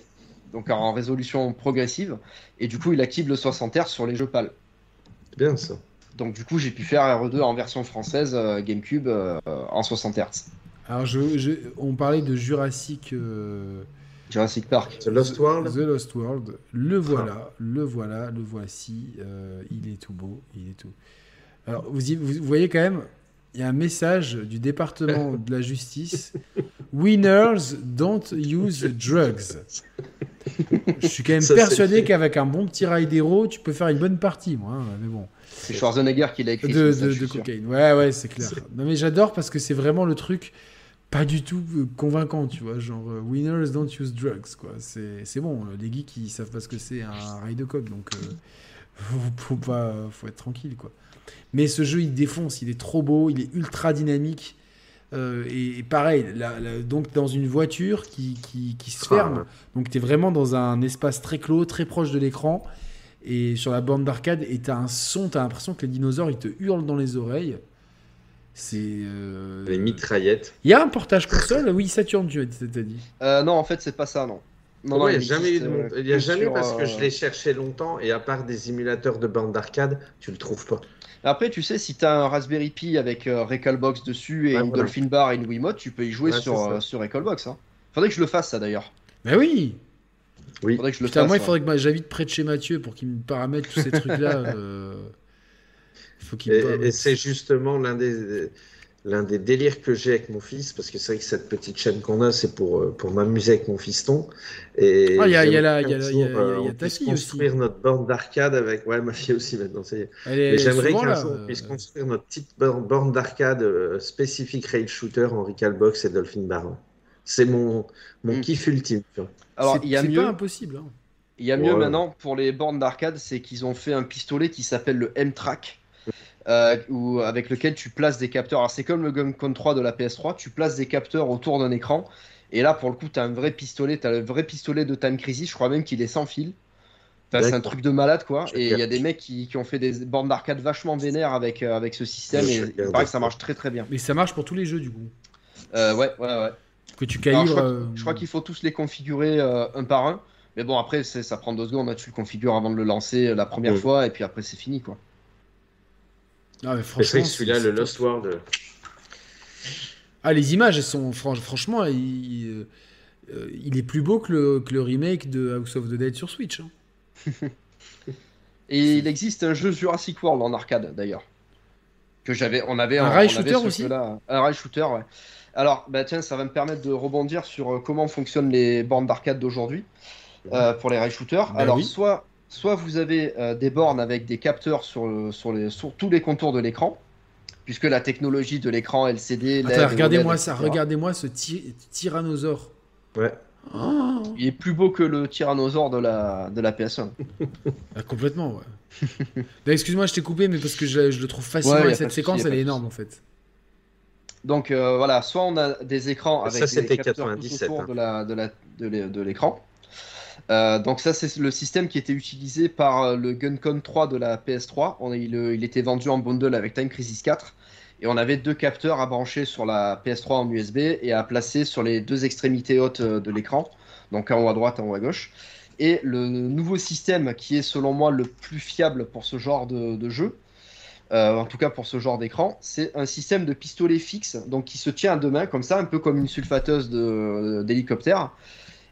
donc en résolution progressive. Et du coup, il active le 60 Hz sur les jeux PAL. C'est bien ça. Donc du coup, j'ai pu faire RE2 en version française GameCube en 60 Hz. Alors, on parlait de Jurassic Park. The Lost World. Le voici. Il est tout beau. Alors, vous voyez quand même, il y a un message du département de la justice. Winners don't use drugs. Je suis quand même persuadé qu'avec un bon petit rail d'héros, tu peux faire une bonne partie, moi. Hein, mais bon. C'est Schwarzenegger qui l'a écrit. De cocaïne. Ouais, c'est clair. Non, mais j'adore parce que c'est vraiment le truc... pas du tout convaincant, tu vois, genre winners don't use drugs, quoi. C'est bon, les geeks ils savent pas ce que c'est un rail de coke, donc faut être tranquille, quoi. Mais ce jeu il défonce, il est trop beau, il est ultra dynamique, et pareil, donc dans une voiture qui se ferme, donc t'es vraiment dans un espace très clos, très proche de l'écran, et sur la borne d'arcade, et t'as un son, t'as l'impression que les dinosaures ils te hurlent dans les oreilles. C'est les mitraillettes. Il y a un portage console, oui, Saturn, tu as dit. Non, en fait, c'est pas ça, non. Non, il n'y a jamais eu de montage. Il n'y a jamais, parce que je l'ai cherché longtemps, et à part des émulateurs de bandes d'arcade, tu le trouves pas. Après, tu sais, si tu as un Raspberry Pi avec Recalbox dessus et une Dolphin Bar et une Wiimote, tu peux y jouer sur Recalbox. Hein. Faudrait que je le fasse, ça d'ailleurs. Mais oui. Faudrait que je le fasse, moi, il faudrait que j'invite près de chez Mathieu pour qu'il me paramètre tous ces trucs-là. Et c'est justement l'un des délires que j'ai avec mon fils, parce que c'est vrai que cette petite chaîne qu'on a, c'est pour m'amuser avec mon fiston. Et il y a ta fille construire aussi. Notre borne d'arcade avec... Ouais, ma fille aussi maintenant, ça y est. Mais j'aimerais qu'un jour on puisse construire notre petite borne d'arcade spécifique rail shooter en Recalbox et Dolphin Bar. C'est mon kiff ultime. Alors, c'est pas impossible. Hein. Il y a mieux maintenant pour les bornes d'arcade, c'est qu'ils ont fait un pistolet qui s'appelle le M-Track. Ou avec lequel tu places des capteurs. Alors c'est comme le Gun Control 3 de la PS3, tu places des capteurs autour d'un écran, et là pour le coup t'as un vrai pistolet, t'as le vrai pistolet de Time Crisis, je crois même qu'il est sans fil. Enfin, c'est un truc de malade, quoi. Et il y a des mecs qui ont fait des bornes d'arcade vachement vénères avec ce système, et il paraît que ça marche très très bien. Mais ça marche pour tous les jeux du coup. Ouais. Que tu calibres. Je crois qu'il faut tous les configurer un par un. Mais bon, après, ça prend 2 secondes. Là, tu le configures avant de le lancer la première fois, et puis après, c'est fini, quoi. Ah, mais franchement, c'est celui-là, le Lost World. Ah, les images, elles sont franchement, il est plus beau que le remake de House of the Dead sur Switch. Hein. Et il existe un jeu Jurassic World en arcade, d'ailleurs. Que j'avais, on avait un rail shooter aussi. Un rail shooter, ouais. Alors, bah tiens, ça va me permettre de rebondir sur comment fonctionnent les bornes d'arcade d'aujourd'hui pour les rail shooters. Ben alors, soit vous avez des bornes avec des capteurs sur tous les contours de l'écran, puisque la technologie de l'écran LCD. LED, regardez-moi ça, regardez-moi ce tyrannosaure. Ouais. Oh. Il est plus beau que le tyrannosaure de la PS1. Ah, complètement, ouais. Excuse-moi, je t'ai coupé, mais parce que je le trouve fascinant, ouais, cette séquence, elle est énorme en fait. Donc voilà, soit on a des écrans avec ça, des capteurs 97, tout autour de l'écran. Donc ça, c'est le système qui était utilisé par le Guncon 3 de la PS3. Il était vendu en bundle avec Time Crisis 4. Et on avait 2 capteurs à brancher sur la PS3 en USB et à placer sur les 2 extrémités hautes de l'écran, donc en haut à droite, en haut à gauche. Et le nouveau système qui est selon moi le plus fiable pour ce genre de jeu, en tout cas pour ce genre d'écran, c'est un système de pistolet fixe, donc qui se tient à 2 mains, comme ça, un peu comme une sulfateuse d'hélicoptère.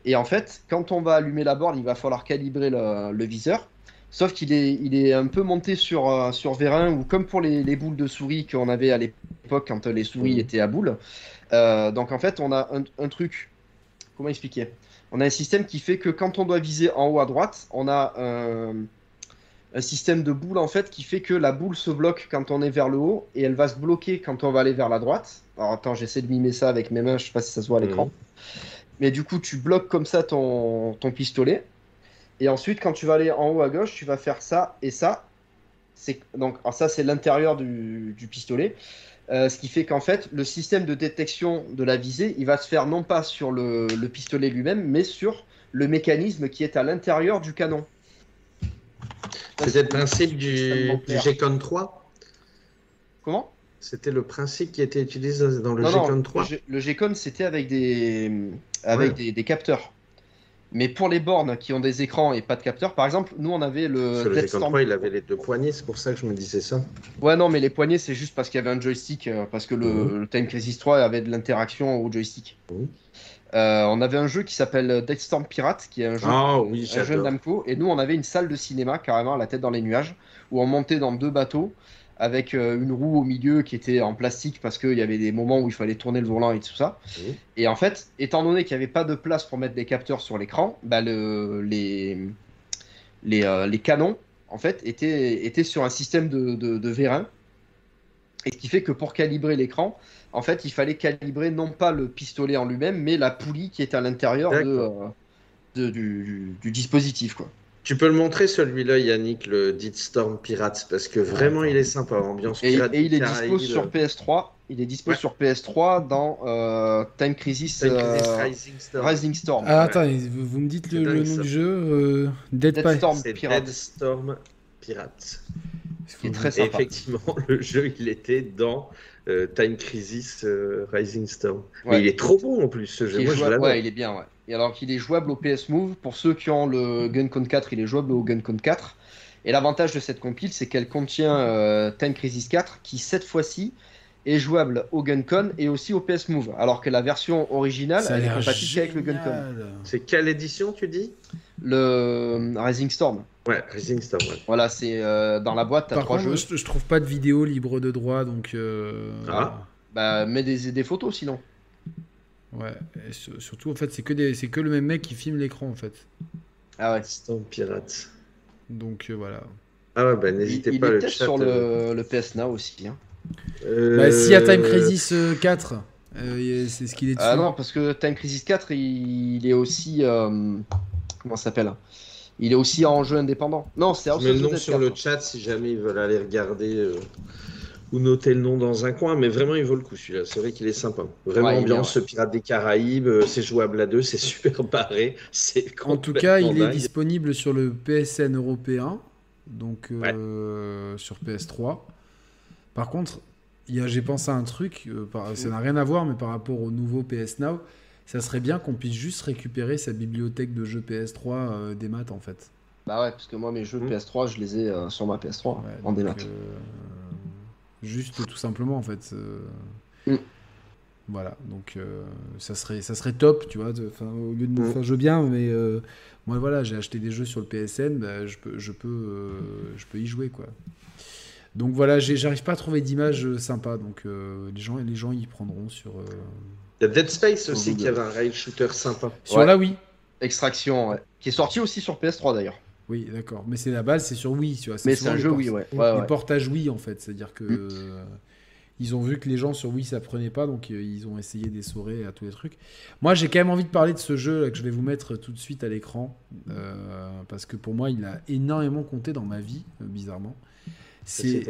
Et en fait, quand on va allumer la borne, il va falloir calibrer le viseur. Sauf qu'il est un peu monté sur vérin, ou comme pour les boules de souris qu'on avait à l'époque quand les souris étaient à boules. Donc en fait, on a un truc, comment expliquer ? On a un système qui fait que quand on doit viser en haut à droite, on a un système de boules en fait qui fait que la boule se bloque quand on est vers le haut et elle va se bloquer quand on va aller vers la droite. Alors attends, j'essaie de mimer ça avec mes mains, je sais pas si ça se voit à l'écran. Mais du coup, tu bloques comme ça ton pistolet. Et ensuite, quand tu vas aller en haut à gauche, tu vas faire ça et ça. Donc, alors ça, c'est l'intérieur du pistolet. Ce qui fait qu'en fait, le système de détection de la visée, il va se faire non pas sur le pistolet lui-même, mais sur le mécanisme qui est à l'intérieur du canon. C'était le principe du G-Con 3. Comment ? C'était le principe qui était utilisé dans le G-Con 3. Le G-Con, c'était avec des capteurs. Mais pour les bornes qui ont des écrans et pas de capteurs, par exemple, nous on avait le Deathstorm. Il avait les 2 poignées, c'est pour ça que je me disais ça. Ouais, non, mais les poignées, c'est juste parce qu'il y avait un joystick, parce que le Time Crisis 3 avait de l'interaction au joystick. On avait un jeu qui s'appelle Deathstorm Pirate, qui est un jeu de Namco, et nous on avait une salle de cinéma carrément, la tête dans les nuages, où on montait dans 2 bateaux avec une roue au milieu qui était en plastique parce qu'il y avait des moments où il fallait tourner le volant et tout ça. Et en fait, étant donné qu'il n'y avait pas de place pour mettre des capteurs sur l'écran, bah les canons en fait, étaient sur un système de vérin. Et ce qui fait que pour calibrer l'écran, en fait, il fallait calibrer non pas le pistolet en lui-même, mais la poulie qui est à l'intérieur du dispositif, quoi. Tu peux le montrer celui-là, Yannick, le Deathstorm Pirates, parce que vraiment il est sympa, ambiance pirate. Et il est dispo sur PS3. Il est dispo sur PS3 dans Time Crisis Rising Storm. Ah, attends, vous me dites le nom du jeu Deathstorm Pirates. Deathstorm Pirates. Qui est très sympa. Et effectivement, le jeu, il était dans Time Crisis Rising Storm. Ouais. Mais il est trop bon en plus ce jeu. Moi, jouable, il est bien, ouais. Et alors qu'il est jouable au PS Move, pour ceux qui ont le Guncon 4, il est jouable au Guncon 4. Et l'avantage de cette compile, c'est qu'elle contient Time Crisis 4, qui cette fois-ci est jouable au Guncon et aussi au PS Move. Alors que la version originale, elle est compatible avec le Guncon. C'est quelle édition, tu dis ? Le Rising Storm. Ouais, Rising Storm. Ouais. Voilà, c'est dans la boîte, t'as 3 jeux. Je trouve pas de vidéo libre de droit, donc. Bah, mets des photos sinon. Ouais, et surtout en fait, c'est que le même mec qui filme l'écran en fait. Ah ouais, c'est un pirate. Donc voilà. Ah ouais, bah n'hésitez pas à le chat. Il est peut-être sur le PS Now aussi. Hein. Bah, s'il y a Time Crisis 4, c'est ce qu'il est dessus. Ah non, parce que Time Crisis 4, il est aussi. Comment ça s'appelle ? Il est aussi en jeu indépendant. Non, c'est House of the Dead. Je mets le nom sur le chat si jamais ils veulent aller regarder ou noter le nom dans un coin. Mais vraiment, il vaut le coup celui-là. C'est vrai qu'il est sympa. Vraiment ambiance Pirates des Caraïbes. C'est jouable à 2. C'est super barré. En tout cas, il est disponible sur le PSN européen. Donc sur PS3. Par contre, j'ai pensé à un truc. Ça n'a rien à voir, mais par rapport au nouveau PS Now. Ça serait bien qu'on puisse juste récupérer sa bibliothèque de jeux PS3 des maths en fait. Bah ouais, parce que moi mes jeux PS3 je les ai sur ma PS3 ouais, en démat. Juste tout simplement en fait. Voilà, donc ça serait top, tu vois, au lieu de me faire jeu bien, mais moi voilà, j'ai acheté des jeux sur le PSN, bah, je peux y jouer quoi. Donc voilà, j'arrive pas à trouver d'image sympa, donc les gens y prendront sur. Il y a Dead Space aussi qui avait un rail shooter sympa. Sur ouais. Là oui. Extraction, ouais. Qui est sorti aussi sur PS3 d'ailleurs. Oui, d'accord, mais c'est la base, c'est sur Wii, tu vois. Mais c'est un jeu Wii, ouais. Les portages Wii en fait, c'est-à-dire que. Ils ont vu que les gens sur Wii ça prenait pas, donc ils ont essayé d'essorer à tous les trucs. Moi, j'ai quand même envie de parler de ce jeu là, que je vais vous mettre tout de suite à l'écran, parce que pour moi, il a énormément compté dans ma vie, bizarrement. C'est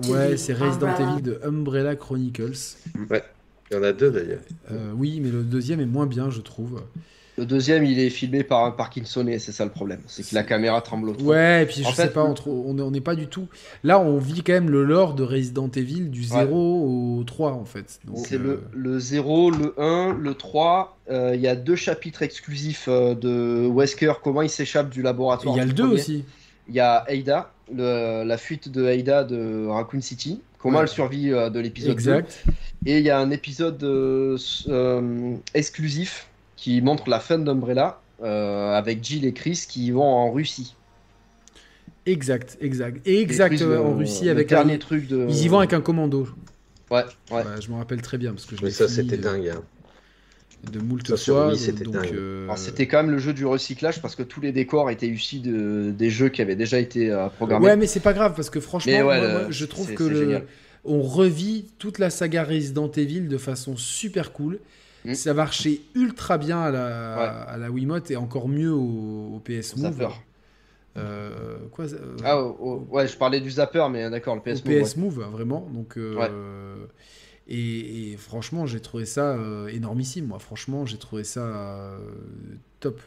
Resident Evil de Umbrella Chronicles. Ouais, il y en a deux d'ailleurs. Oui, mais le deuxième est moins bien, je trouve. Le deuxième, il est filmé par un Parkinsonné, c'est ça le problème. C'est que la caméra tremble trop. Ouais, et puis on n'est pas du tout... Là, on vit quand même le lore de Resident Evil du 0 au 3, en fait. Donc, c'est le 0, le 1, le 3. Il y a deux chapitres exclusifs de Wesker, comment il s'échappe du laboratoire. Il y a le 2 aussi. Il y a Ada, la fuite de Ada de Raccoon City. Comment elle survit de l'épisode exact. 2. Et il y a un épisode exclusif qui montre la fin d'Umbrella avec Jill et Chris qui vont en Russie. Exact. Et exact, en Russie avec le dernier truc de... Ils y vont avec un commando. Ouais. Je m'en rappelle très bien parce que je l'ai fini. Mais ça, c'était dingue. Hein. De moult fois. C'était quand même le jeu du recyclage parce que tous les décors étaient issus des jeux qui avaient déjà été programmés. Ouais, mais c'est pas grave parce que franchement, moi, je trouve que on revit toute la saga Resident Evil de façon super cool. Ça marchait ultra bien à la Wiimote et encore mieux au PS Move. Je parlais du zapper, mais d'accord, le PS Move. Le PS Move, vraiment. Donc, et franchement, j'ai trouvé ça énormissime. Moi, franchement, j'ai trouvé ça top.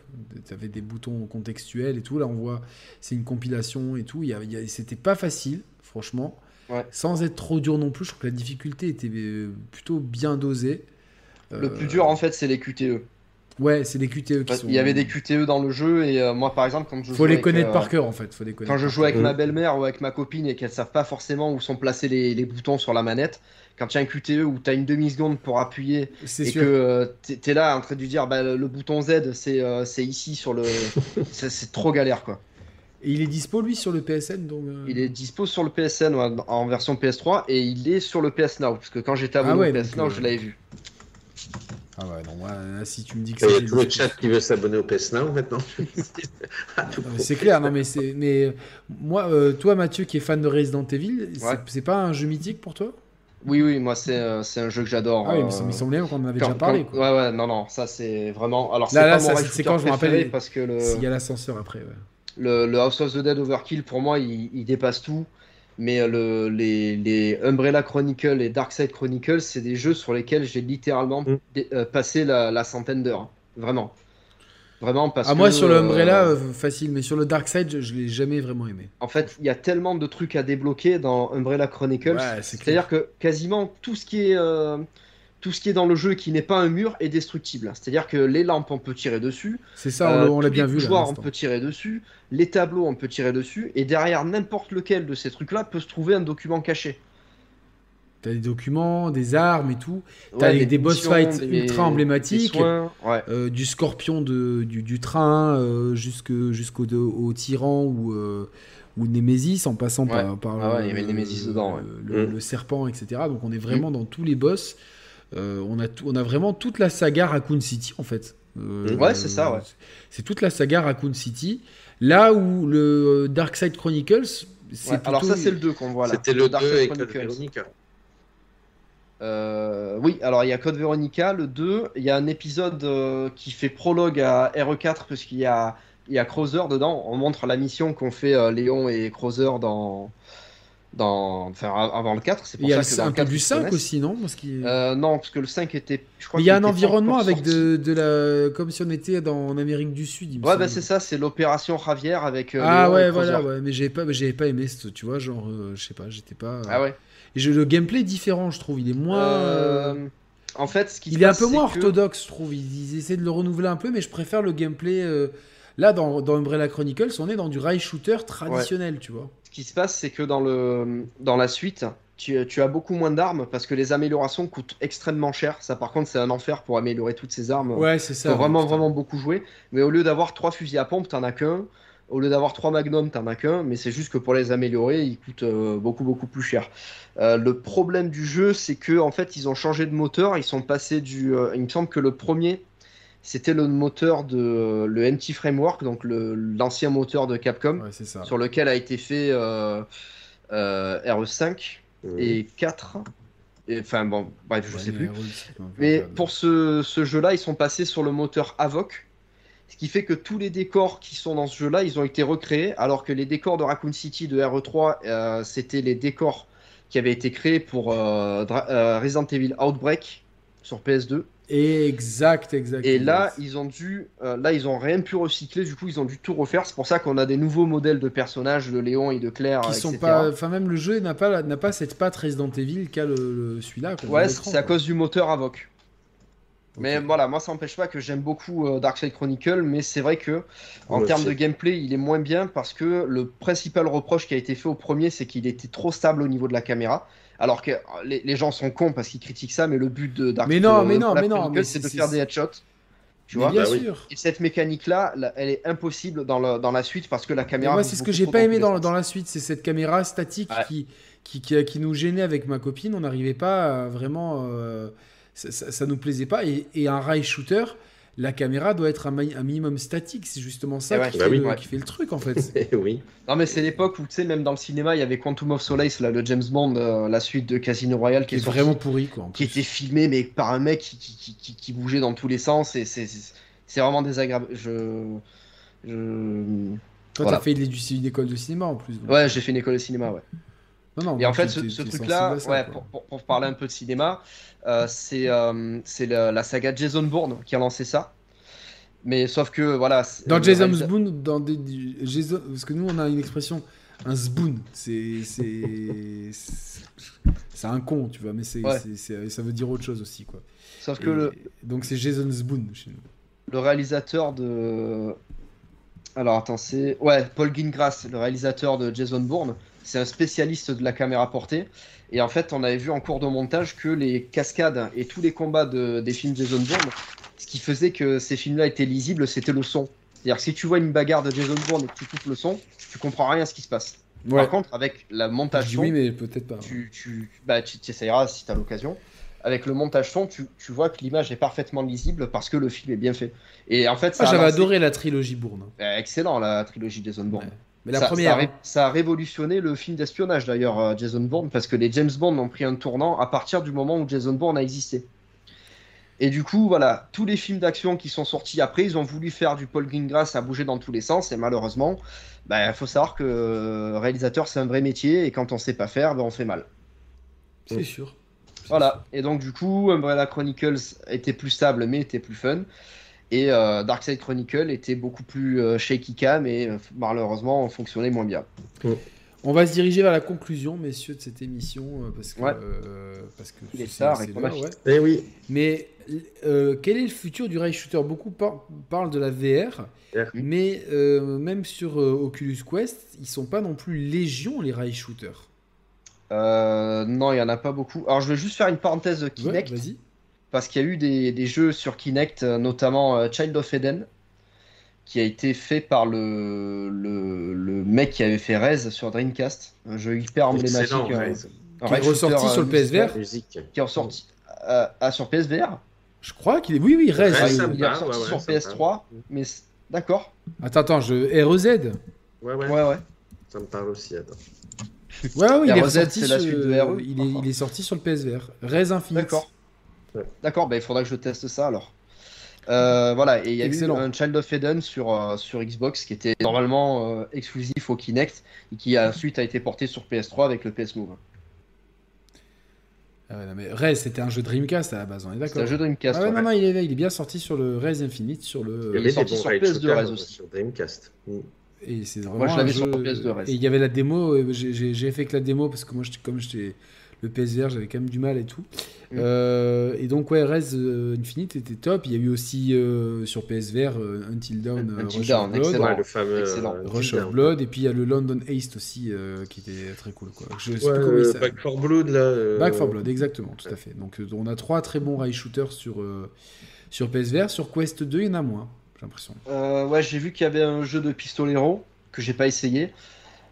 T'avais des boutons contextuels et tout. Là, on voit, c'est une compilation et tout. C'était pas facile, franchement. Ouais. Sans être trop dur non plus. Je trouve que la difficulté était plutôt bien dosée. Le plus dur, en fait, c'est les QTE. Ouais, c'est les QTE qui sont... Il y avait des QTE dans le jeu, et moi, par exemple, quand je jouais avec... Quand je joue avec ma belle-mère ou avec ma copine et qu'elles savent pas forcément où sont placés les boutons sur la manette, quand il y a un QTE où t'as une demi-seconde pour appuyer, que t'es là en train de lui dire le bouton Z, c'est ici, sur le... c'est trop galère, quoi. Et il est dispo, lui, sur le PSN donc, Il est dispo sur le PSN, en version PS3, et il est sur le PS Now, parce que quand j'étais abonné au PS Now, je l'avais vu. Ah ouais, non, là, si tu me dis que c'est... Il y a tout le chat qui veut s'abonner au PS Now maintenant. C'est clair, non, mais c'est... Mais moi, toi, Mathieu, qui est fan de Resident Evil, c'est pas un jeu mythique pour toi ? Oui, moi, c'est un jeu que j'adore. Ah oui, mais ça me semblait qu'on en avait déjà parlé. Quoi. Non, ça, c'est vraiment... Alors, c'est quand je me rappelle, parce que s'il y a l'ascenseur après, le House of the Dead Overkill, pour moi, il dépasse tout. Mais les Umbrella Chronicles et Darkseid Chronicles, c'est des jeux sur lesquels j'ai littéralement passé la centaine d'heures. Vraiment parce que... Moi, sur le Umbrella, facile, mais sur le Darkseid, je l'ai jamais vraiment aimé. En fait, il y a tellement de trucs à débloquer dans Umbrella Chronicles. Ouais, c'est-à-dire que quasiment tout ce qui est dans le jeu qui n'est pas un mur est destructible. C'est-à-dire que les lampes, on peut tirer dessus. C'est ça, on l'a bien vu. Les joueurs, on peut tirer dessus. Les tableaux, on peut tirer dessus. Et derrière n'importe lequel de ces trucs-là peut se trouver un document caché. T'as des documents, des armes et tout. T'as des boss fights ultra emblématiques. Du scorpion du train jusqu'au tyran ou Némésis, en passant par il y avait Némésis dedans. Le serpent, etc. Donc on est vraiment dans tous les boss. On a vraiment toute la saga Raccoon City en fait. C'est ça. Ouais. C'est toute la saga Raccoon City. Là où le Darkseid Chronicles, c'est plutôt... Alors ça c'est le 2 qu'on voit là. C'était le 2 avec Code Veronica. Oui, alors il y a Code Veronica, le 2. Il y a un épisode qui fait prologue à RE4 parce qu'il y a Krauser dedans. On montre la mission qu'ont fait Léon et Krauser avant le 4, c'est pour ça que dans un peu du 5 aussi, non parce non, parce que le 5 était... Il y a un environnement avec de la... Comme si on était en Amérique du Sud, il me semble. C'est ça, c'est l'opération Javier avec... mais j'avais pas aimé, tu vois, genre, je sais pas, j'étais pas... Ah ouais. Et le gameplay est différent, je trouve, il est moins... En fait, ce qui il est un peu moins orthodoxe, je trouve. Ils essaient de le renouveler un peu, mais je préfère le gameplay. Là, dans Umbrella Chronicles, on est dans du rail shooter traditionnel, ouais. Tu vois. Ce qui se passe, c'est que dans la suite, tu as beaucoup moins d'armes parce que les améliorations coûtent extrêmement cher. Ça, par contre, c'est un enfer pour améliorer toutes ces armes. Ouais, c'est ça. Faut vraiment beaucoup jouer. Mais au lieu d'avoir 3 fusils à pompe, t'en as qu'un. Au lieu d'avoir 3 magnums, t'en as qu'un, mais c'est juste que pour les améliorer, ils coûtent beaucoup plus cher. Le problème du jeu, c'est que en fait, ils ont changé de moteur. Ils sont passés du. Il me semble que le premier, c'était le moteur de le NT Framework, donc l'ancien moteur de Capcom, ouais, c'est ça. Sur lequel a été fait RE5 et 4. Enfin bon, bref, je sais plus. Mais pour ce jeu-là, ils sont passés sur le moteur Havok. Ce qui fait que tous les décors qui sont dans ce jeu-là, ils ont été recréés, alors que les décors de Raccoon City de RE3, c'était les décors qui avaient été créés pour Resident Evil Outbreak sur PS2. Exact. Et là, ils ont rien pu recycler. Du coup, ils ont dû tout refaire. C'est pour ça qu'on a des nouveaux modèles de personnages de Léon et de Claire, qui sont etc. pas. Enfin, même le jeu n'a pas cette patte Resident Evil qu'a celui-là. Ouais, c'est à cause du moteur Havok. Mais okay. Voilà, moi ça n'empêche pas que j'aime beaucoup Darkside Chronicle, mais c'est vrai que en termes de gameplay, il est moins bien parce que le principal reproche qui a été fait au premier, c'est qu'il était trop stable au niveau de la caméra. Alors que les gens sont cons parce qu'ils critiquent ça, mais le but de Darkside Chronicle, c'est de faire des headshots. Tu vois, bien sûr. Et cette mécanique-là, elle est impossible dans la suite parce que la caméra. Et moi, c'est ce que j'ai pas aimé dans la suite, c'est cette caméra statique qui nous gênait avec ma copine. On n'arrivait pas à vraiment. Ça nous plaisait pas, et un rail shooter, la caméra doit être un minimum statique, c'est justement ça qui fait le truc en fait. Oui. Non mais c'est l'époque où tu sais, même dans le cinéma, il y avait Quantum of Solace, là, le James Bond, la suite de Casino Royale, qui est sorti, vraiment pourri quoi. Qui était filmé mais par un mec qui bougeait dans tous les sens, et c'est vraiment désagréable. Toi voilà. T'as fait une école de cinéma en plus. Donc. Ouais, j'ai fait une école de cinéma, ouais. Non, et en fait, ce truc-là, pour parler un peu de cinéma, c'est la saga Jason Bourne qui a lancé ça. Mais sauf que voilà. Dans Jason Bourne, parce que nous on a une expression, un zboon, c'est un con, tu vois, mais ça veut dire autre chose aussi quoi. Sauf que donc c'est Jason Bourne chez nous. Le réalisateur de. Alors attends, c'est Paul Greengrass, le réalisateur de Jason Bourne. C'est un spécialiste de la caméra portée. Et en fait, on avait vu en cours de montage que les cascades et tous les combats des films Jason Bourne, ce qui faisait que ces films-là étaient lisibles, c'était le son. C'est-à-dire que si tu vois une bagarre de Jason Bourne et que tu coupes le son, tu comprends rien à ce qui se passe. Ouais. Par contre, avec la montage son... Oui, mais peut-être pas. Tu essayeras si tu as l'occasion. Avec le montage son, tu vois que l'image est parfaitement lisible parce que le film est bien fait. Et en fait, j'avais adoré la trilogie Bourne. Excellent, la trilogie Jason Bourne. Ouais. Mais la première... ça a révolutionné le film d'espionnage d'ailleurs, Jason Bourne, parce que les James Bond ont pris un tournant à partir du moment où Jason Bourne a existé. Et du coup, voilà, tous les films d'action qui sont sortis après, ils ont voulu faire du Paul Greengrass à bouger dans tous les sens, et malheureusement, faut savoir que réalisateur, c'est un vrai métier, et quand on sait pas faire, on fait mal. C'est sûr. Voilà, et donc du coup, Umbrella Chronicles était plus stable, mais était plus fun. Et Darkside Chronicle était beaucoup plus shaky cam et malheureusement fonctionnait moins bien. Ouais. On va se diriger vers la conclusion, messieurs, de cette émission parce que il est tard et qu'on a fini. Eh oui. Mais quel est le futur du rail shooter ? Beaucoup parlent de la VR, mais même sur Oculus Quest, ils sont pas non plus légion les rail shooters. Non, il y en a pas beaucoup. Alors je vais juste faire une parenthèse de Kinect. Ouais, vas-y. Parce qu'il y a eu des jeux sur Kinect, notamment Child of Eden, qui a été fait par le mec qui avait fait Rez sur Dreamcast, un jeu hyper emblématique. Qui est ressorti sur le PSVR. Qui est ressorti sur PSVR. Je crois qu'il est... Oui, Rez. Il est ressorti sur PS3, mais... D'accord. Attends, REZ. Ouais. Ça me parle aussi, attends. Ouais, il est sorti sur le PSVR. Rez Infinite. D'accord, il faudra que je teste ça alors. Voilà, et il y a eu un Child of Eden sur Xbox qui était normalement exclusif au Kinect et qui ensuite a été porté sur PS3 avec le PS Move. Ah ouais, non, mais Rez, c'était un jeu Dreamcast à la base, on est d'accord. C'est un jeu Dreamcast. Ah ouais, non, il est bien sorti sur le Rez Infinite, sur le. Il est sorti sur PS2 Rez aussi. Sur Dreamcast. Et c'est vraiment. Moi, je l'avais sur PS2 Rez. Et il y avait la démo, j'ai fait que la démo parce que moi, comme j'étais. le PSVR, j'avais quand même du mal et tout. Et donc, ouais, Res Infinite était top. Il y a eu aussi sur PSVR Until Dawn, Rush of Blood, le fameux Rush of Blood, et puis il y a le London Heist aussi qui était très cool, quoi. Je sais plus comment ça... Back 4 Blood, là. Back 4 Blood, exactement, tout à fait. Donc, on a trois très bons rail shooters sur PSVR. Sur Quest 2, il y en a moins, j'ai l'impression. Ouais, j'ai vu qu'il y avait un jeu de pistolero que j'ai pas essayé.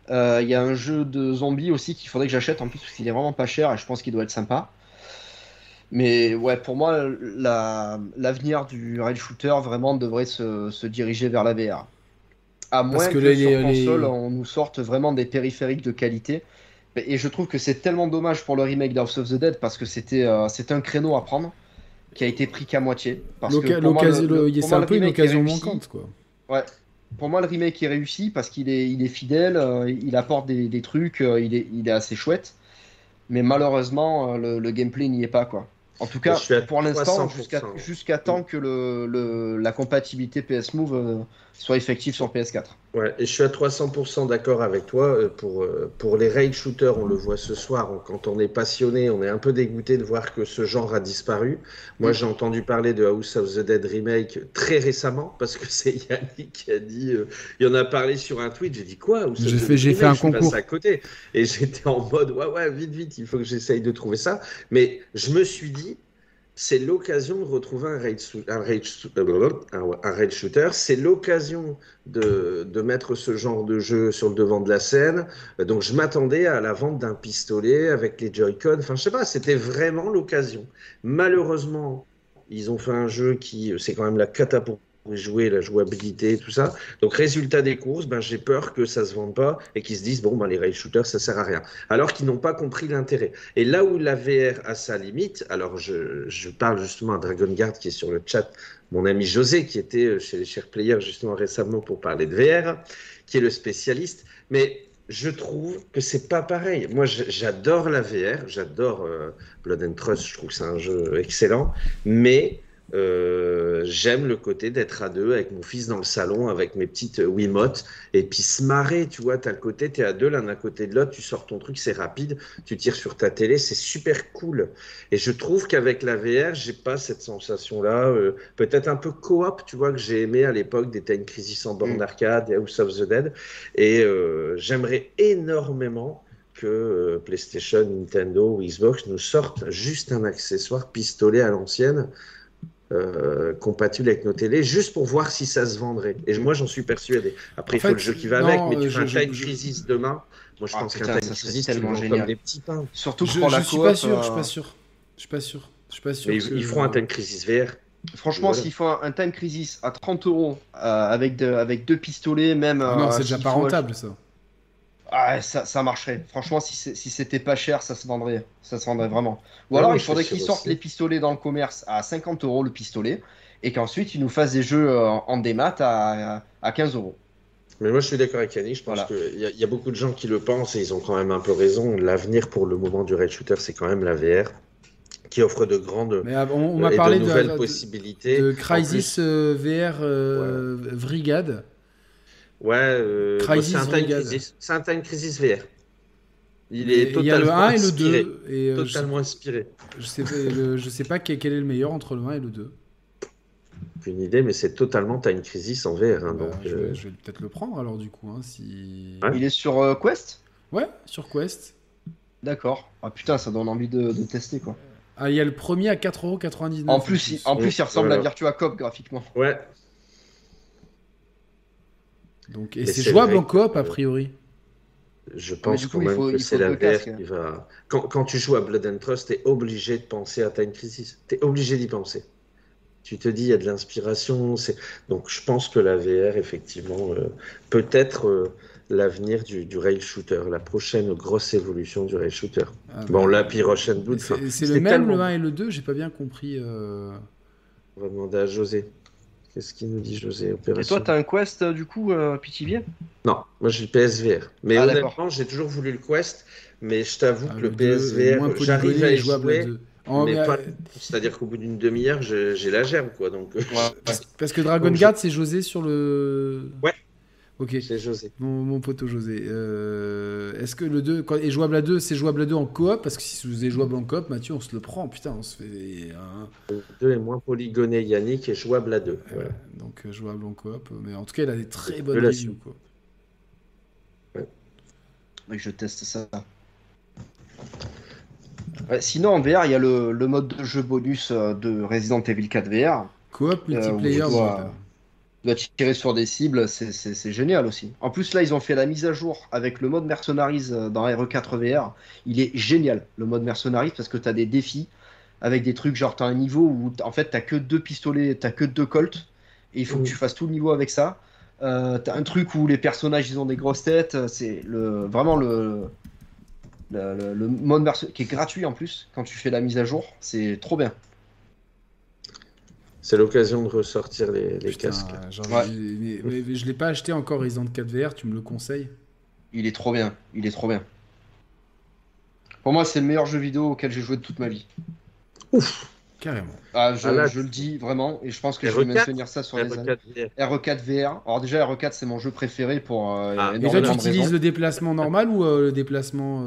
Il y a un jeu de zombies aussi qu'il faudrait que j'achète en plus parce qu'il est vraiment pas cher et je pense qu'il doit être sympa. Mais ouais, pour moi, l'avenir du rail shooter vraiment devrait se diriger vers la VR. À moins que sur console, on nous sorte vraiment des périphériques de qualité. Et je trouve que c'est tellement dommage pour le remake d'House of the Dead parce que c'était un créneau à prendre qui a été pris qu'à moitié. Parce que c'est un peu une occasion manquante, quoi. Ouais. Pour moi, le remake est réussi parce qu'il est fidèle, il apporte des trucs, il est assez chouette. Mais malheureusement, le gameplay n'y est pas, quoi. En tout cas, pour l'instant, jusqu'à temps que la compatibilité PS Move soit effective sur PS4. Ouais, et je suis à 300% d'accord avec toi. Pour les rail shooters, on le voit ce soir, quand on est passionné, on est un peu dégoûté de voir que ce genre a disparu. Moi, j'ai entendu parler de House of the Dead Remake très récemment, parce que c'est Yannick qui a dit... il y en a parlé sur un tweet, j'ai dit quoi ? J'ai fait un concours. Je suis passé à côté. Et j'étais en mode, ouais, vite, il faut que j'essaye de trouver ça. Mais je me suis dit, c'est l'occasion de retrouver un rail shooter, c'est l'occasion de mettre ce genre de jeu sur le devant de la scène. Donc je m'attendais à la vente d'un pistolet avec les Joy-Con, enfin je sais pas, c'était vraiment l'occasion. Malheureusement, ils ont fait un jeu qui, c'est quand même la cata pour jouer, la jouabilité, tout ça. Donc résultat des courses, j'ai peur que ça se vende pas et qu'ils se disent les rail shooters ça sert à rien, alors qu'ils n'ont pas compris l'intérêt. Et là où la VR a sa limite, alors je parle justement à Dragon Guard qui est sur le chat, mon ami José qui était chez les Share Players justement récemment pour parler de VR, qui est le spécialiste, mais je trouve que c'est pas pareil. Moi, j'adore la VR, j'adore Blood and Trust, je trouve que c'est un jeu excellent, mais j'aime le côté d'être à deux avec mon fils dans le salon, avec mes petites Wiimotes, et puis se marrer, tu vois, t'as le côté, t'es à deux l'un à côté de l'autre, tu sors ton truc, c'est rapide, tu tires sur ta télé, c'est super cool. Et je trouve qu'avec la VR, j'ai pas cette sensation-là, peut-être un peu coop, tu vois, que j'ai aimé à l'époque des Time Crisis en borne d'arcade, et House of the Dead, et j'aimerais énormément que PlayStation, Nintendo ou Xbox nous sortent juste un accessoire pistolet à l'ancienne, compatible avec nos télés, juste pour voir si ça se vendrait. Et moi, j'en suis persuadé. Après, il faut le jeu qui va avec, mais tu fais un Time Crisis demain. Moi, je pense qu'un Time Crisis, c'est tellement génial. Comme des petits pains. Surtout pour la coop. Je suis pas sûr. Ils feront un Time Crisis VR. Franchement, s'il faut un Time Crisis à 30€ avec deux pistolets, même. Non, c'est déjà pas rentable, ça. Ah, ça marcherait. Franchement, si c'était pas cher, ça se vendrait vraiment. Ou alors, il faudrait qu'ils sortent les pistolets dans le commerce à 50€ le pistolet, et qu'ensuite ils nous fassent des jeux en démat à 15€. Mais moi, je suis d'accord avec Yannick. Je pense qu'il y a beaucoup de gens qui le pensent et ils ont quand même un peu raison. L'avenir pour le moment du rail shooter, c'est quand même la VR, qui offre de grandes nouvelles possibilités. De Crysis VR Brigade. Ouais, c'est un Time Crisis VR. Il est totalement inspiré. Et le 1 et le 2. Et totalement inspiré. Je sais pas quel est le meilleur entre le 1 et le 2. Aucune idée, mais c'est totalement Time Crisis en VR. Je vais peut-être le prendre alors du coup. Il est sur Quest ? Ouais, sur Quest. D'accord. Ah putain, ça donne envie de tester, quoi. Ah, il y a le premier à 4,99€. En plus, il ressemble à Virtua Cop graphiquement. Ouais. Donc, et c'est jouable en coop a priori. Je pense quand même que c'est la VR qui va... Quand tu joues à Blood and Trust, t'es obligé de penser à Time Crisis. T'es obligé d'y penser. Tu te dis, il y a de l'inspiration. Donc je pense que la VR, effectivement, peut-être l'avenir du rail shooter, la prochaine grosse évolution du rail shooter. Là, puis Rush and Blood... C'est le même, le 1 et le 2, j'ai pas bien compris. On va demander à José. Qu'est-ce qu'il nous dit, José? Opération. Et toi, t'as un Quest, du coup, Pithivier? Non, moi j'ai le PSVR. Mais honnêtement, j'ai toujours voulu le Quest, mais je t'avoue que le PSVR, j'arrive à y jouer, c'est-à-dire qu'au bout d'une demi-heure, j'ai la gerbe, quoi. Donc... Parce que Dragon Guard, c'est José sur le... Ouais. Ok. C'est José. Mon poteau José. Est-ce que le 2 est jouable à 2? C'est jouable à 2 en coop? Parce que si vous êtes jouable en coop, Mathieu, on se le prend. Putain, on se fait. Hein. Le 2 est moins polygoné, Yannick, et jouable à 2. Voilà. Donc jouable en coop. Mais en tout cas, il a des très bonnes reviews. Ouais. Oui, je teste ça. Sinon, en VR, il y a le mode de jeu bonus de Resident Evil 4 VR. Coop multiplayer. Tu dois tirer sur des cibles, c'est génial aussi. En plus, là, ils ont fait la mise à jour avec le mode Mercenaries dans RE4 VR. Il est génial, le mode Mercenaries, parce que tu as des défis avec des trucs, genre tu as un niveau où, en fait, tu n'as que 2 pistolets, tu n'as que 2 Colts, et il faut que tu fasses tout le niveau avec ça. Tu as un truc où les personnages, ils ont des grosses têtes. C'est vraiment le mode Mercenaries, qui est gratuit en plus, quand tu fais la mise à jour. C'est trop bien. C'est l'occasion de ressortir les casques. Mais je ne l'ai pas acheté encore, Resident 4 VR, tu me le conseilles? Il est trop bien, il est trop bien. Pour moi, c'est le meilleur jeu vidéo auquel j'ai joué de toute ma vie. Ouf, carrément. Ah, je le dis vraiment, et je pense que RE4, je vais maintenir ça sur les années. RE4 VR. Alors déjà, RE4, c'est mon jeu préféré pour... et toi, tu utilises le déplacement normal ou le déplacement...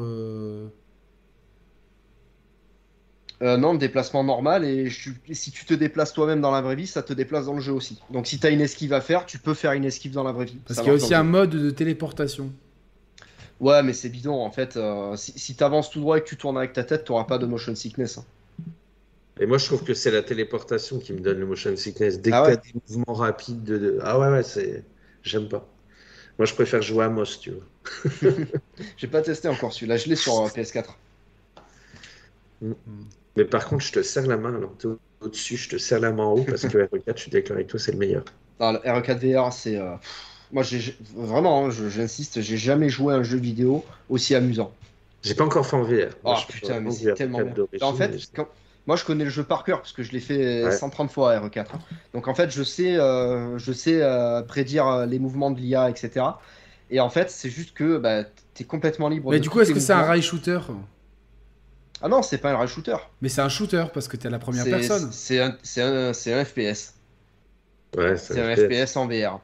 non, le déplacement normal, et si tu te déplaces toi-même dans la vraie vie, ça te déplace dans le jeu aussi. Donc si tu as une esquive à faire, tu peux faire une esquive dans la vraie vie. Parce qu'il y a aussi un mode de téléportation. Ouais, mais c'est bidon, en fait. Si tu avances tout droit et que tu tournes avec ta tête, tu n'auras pas de motion sickness. Hein. Et moi, je trouve que c'est la téléportation qui me donne le motion sickness. Dès que tu as des mouvements rapides... Ah ouais, c'est... J'aime pas. Moi, je préfère jouer à Moss, tu vois. J'ai pas testé encore celui-là, je l'ai sur PS4. Mais par contre, je te serre la main, alors au-dessus, je te serre la main en haut, parce que RE4, je suis d'accord avec toi, c'est le meilleur. Non, le RE4 VR, c'est... Moi, vraiment, hein, j'insiste, j'ai jamais joué à un jeu vidéo aussi amusant. J'ai pas encore fait en VR. Oh putain, mais c'est tellement bien. En fait, moi, je connais le jeu par cœur, parce que je l'ai fait 130 fois à RE4. Hein. Donc en fait, je sais prédire les mouvements de l'IA, etc. Et en fait, c'est juste que t'es complètement libre. Mais du coup, est-ce que c'est un rail shooter ? Ah non, c'est pas un rail shooter. Mais c'est un shooter parce que t'es à la première personne. C'est un FPS. Ouais, c'est un FPS en VR.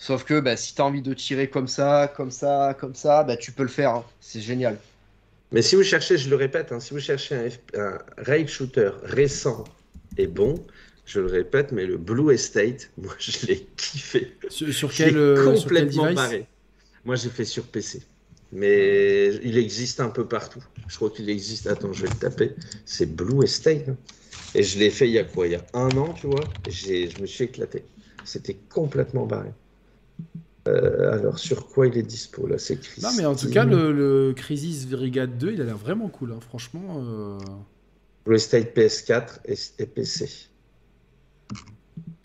Sauf que si t'as envie de tirer comme ça, comme ça, comme ça, tu peux le faire. Hein. C'est génial. Mais si vous cherchez, je le répète, hein, si vous cherchez un rail shooter récent et bon, je le répète, mais le Blue Estate, moi je l'ai kiffé. Sur quel device ? Moi j'ai fait sur PC. Mais il existe un peu partout. Je crois qu'il existe. Attends, je vais le taper. C'est Blue Estate. Et je l'ai fait il y a quoi? Il y a 1 an, tu vois. Je me suis éclaté. C'était complètement barré. Alors, sur quoi il est dispo là? C'est Crisis. Non, mais en tout cas, le Crisis Brigade 2, il a l'air vraiment cool. Hein. Franchement. Blue Estate PS4 et PC.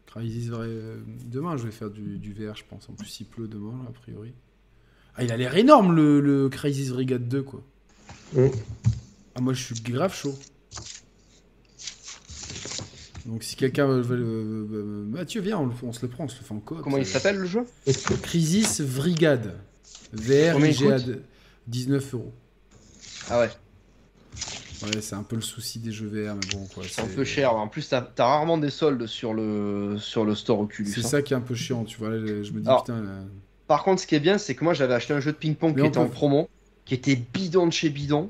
Crisis. Demain, je vais faire du VR, je pense. En plus, il pleut demain, là, a priori. Ah, il a l'air énorme, le Crisis Brigade 2, quoi. Mmh. Ah, moi, je suis grave chaud. Donc, si quelqu'un veut... Mathieu, viens, on se le prend, on se le fait en coop. Comment il s'appelle, le jeu? Crisis Brigade. VR, IGA2. 19€. Ah ouais. Ouais, c'est un peu le souci des jeux VR, mais bon, quoi. C'est un peu cher. En plus, t'as rarement des soldes sur le store Oculus. C'est ça qui est un peu chiant, tu vois. Là, je me dis, putain... Là... Par contre, ce qui est bien, c'est que moi, j'avais acheté un jeu de ping-pong qui était en promo, qui était bidon de chez bidon.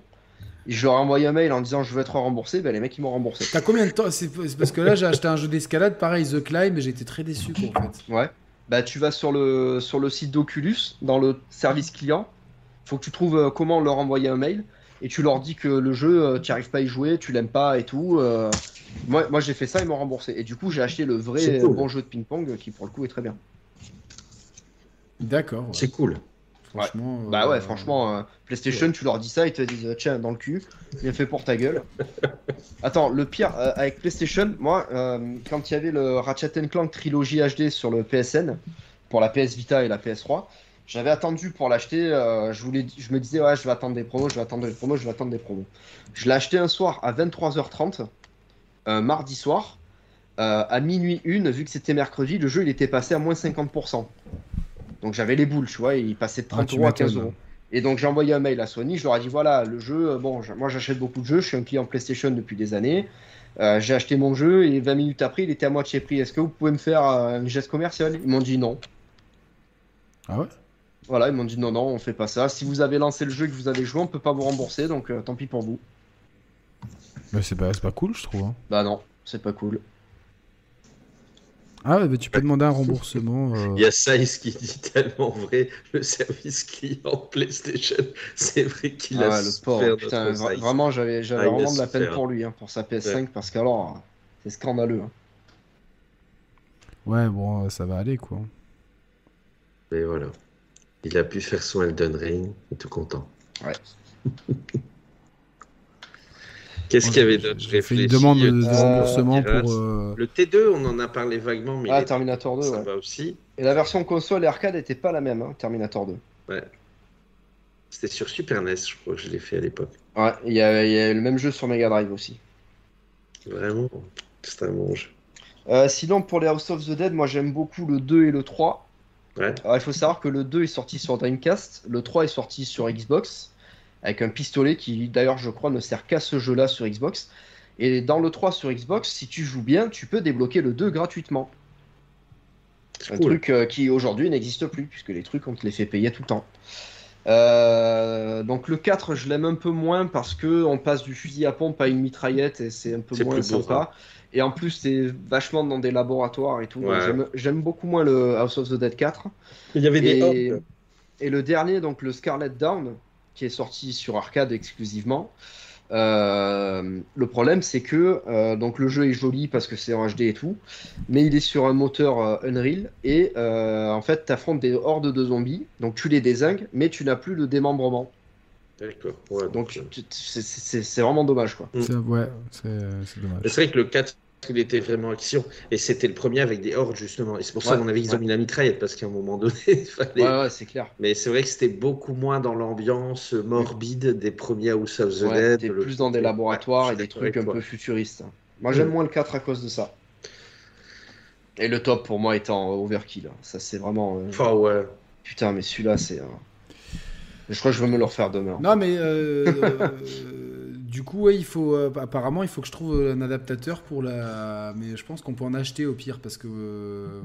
Et je leur ai envoyé un mail en disant « je veux être remboursé ». Les mecs, ils m'ont remboursé. T'as combien de temps? C'est parce que là, j'ai acheté un jeu d'escalade, pareil, The Climb, et j'étais très déçu, quoi, en fait. Ouais. Bah, tu vas sur le site d'Oculus, dans le service client. Faut que tu trouves comment leur envoyer un mail. Et tu leur dis que le jeu, tu n'arrives pas à y jouer, tu l'aimes pas et tout. Moi, j'ai fait ça, ils m'ont remboursé. Et du coup, j'ai acheté le vrai bon jeu de ping-pong qui, pour le coup, est très bien. D'accord. Ouais. C'est cool. Franchement, ouais. Bah ouais, franchement, PlayStation, tu leur dis ça, ils te disent tiens, dans le cul, bien fait pour ta gueule. Attends, le pire, avec PlayStation, moi, quand il y avait le Ratchet & Clank Trilogy HD sur le PSN, pour la PS Vita et la PS3, j'avais attendu pour l'acheter, je me disais, ouais, je vais attendre des promos, Je l'ai acheté un soir à 23h30, un mardi soir, à minuit 1, vu que c'était mercredi, le jeu, il était passé à moins 50%. Donc j'avais les boules, tu vois, il passait de 30€ à 15€. Et donc j'ai envoyé un mail à Sony, je leur ai dit voilà, le jeu, bon, moi j'achète beaucoup de jeux, je suis un client PlayStation depuis des années, j'ai acheté mon jeu et 20 minutes après, il était à moitié prix, est-ce que vous pouvez me faire un geste commercial? Ils m'ont dit non. Ah ouais? Voilà, ils m'ont dit non, non, on fait pas ça. Si vous avez lancé le jeu et que vous avez joué, on peut pas vous rembourser, donc tant pis pour vous. Bah c'est pas cool, je trouve. Hein. Bah non, c'est pas cool. Ah ouais, bah tu peux demander un remboursement. Il y a Saïs qui dit tellement vrai, le service client PlayStation, c'est vrai qu'il a souffert. Le putain, vraiment, j'avais vraiment de la peine pour lui, hein, pour sa PS5, ouais. Parce qu'alors, c'est scandaleux. Hein. Ouais, bon, ça va aller, quoi. Mais voilà. Il a pu faire son Elden Ring, il est tout content. Ouais. Qu'est-ce qu'il y avait d'autre? J'ai fait une demande de remboursement pour... Le T2, on en a parlé vaguement, mais... Ah, Terminator 2, ça va aussi. Et la version console et arcade n'était pas la même, hein, Terminator 2. Ouais. C'était sur Super NES, je crois que je l'ai fait à l'époque. Ouais, il y a le même jeu sur Mega Drive aussi. Vraiment, c'est un bon jeu. Sinon, pour les House of the Dead, moi j'aime beaucoup le 2 et le 3. Ouais. Alors, il faut savoir que le 2 est sorti sur Dreamcast, le 3 est sorti sur Xbox, avec un pistolet qui d'ailleurs je crois ne sert qu'à ce jeu là sur Xbox, et dans le 3 sur Xbox, si tu joues bien, tu peux débloquer le 2 gratuitement. C'est un cool. Truc qui aujourd'hui n'existe plus, puisque les trucs on te les fait payer tout le temps. Donc le 4 je l'aime un peu moins parce que on passe du fusil à pompe à une mitraillette et c'est un peu moins sympa. Et en plus, c'est vachement dans des laboratoires et tout. Ouais. J'aime beaucoup moins le House of the Dead 4. Il y avait des hommes. Et le dernier, donc le Scarlet Down, qui est sorti sur arcade exclusivement. Le problème, c'est que donc le jeu est joli parce que c'est en HD et tout, mais il est sur un moteur Unreal. Et en fait, tu affrontes des hordes de zombies. Donc tu les dézingues, mais tu n'as plus le démembrement. D'accord. Ouais, donc c'est vraiment dommage, quoi. Ouais, c'est dommage. C'est vrai que le 4, il était vraiment action, et c'était le premier avec des hordes, justement. Et c'est pour ça qu'on avait qu'ils ont mis la mitraillette, parce qu'à un moment donné, il fallait... Ouais, c'est clair. Mais c'est vrai que c'était beaucoup moins dans l'ambiance morbide des premiers House of the Dead. C'était plus dans des laboratoires et des trucs un peu futuristes. Moi, j'aime moins le 4 à cause de ça. Et le top, pour moi, étant Overkill. Ça, c'est vraiment... Enfin, ouais. Putain, mais celui-là, c'est... Je crois que je vais me le refaire demain. Non, mais du coup, ouais, apparemment, il faut que je trouve un adaptateur pour la. Mais je pense qu'on peut en acheter au pire parce que.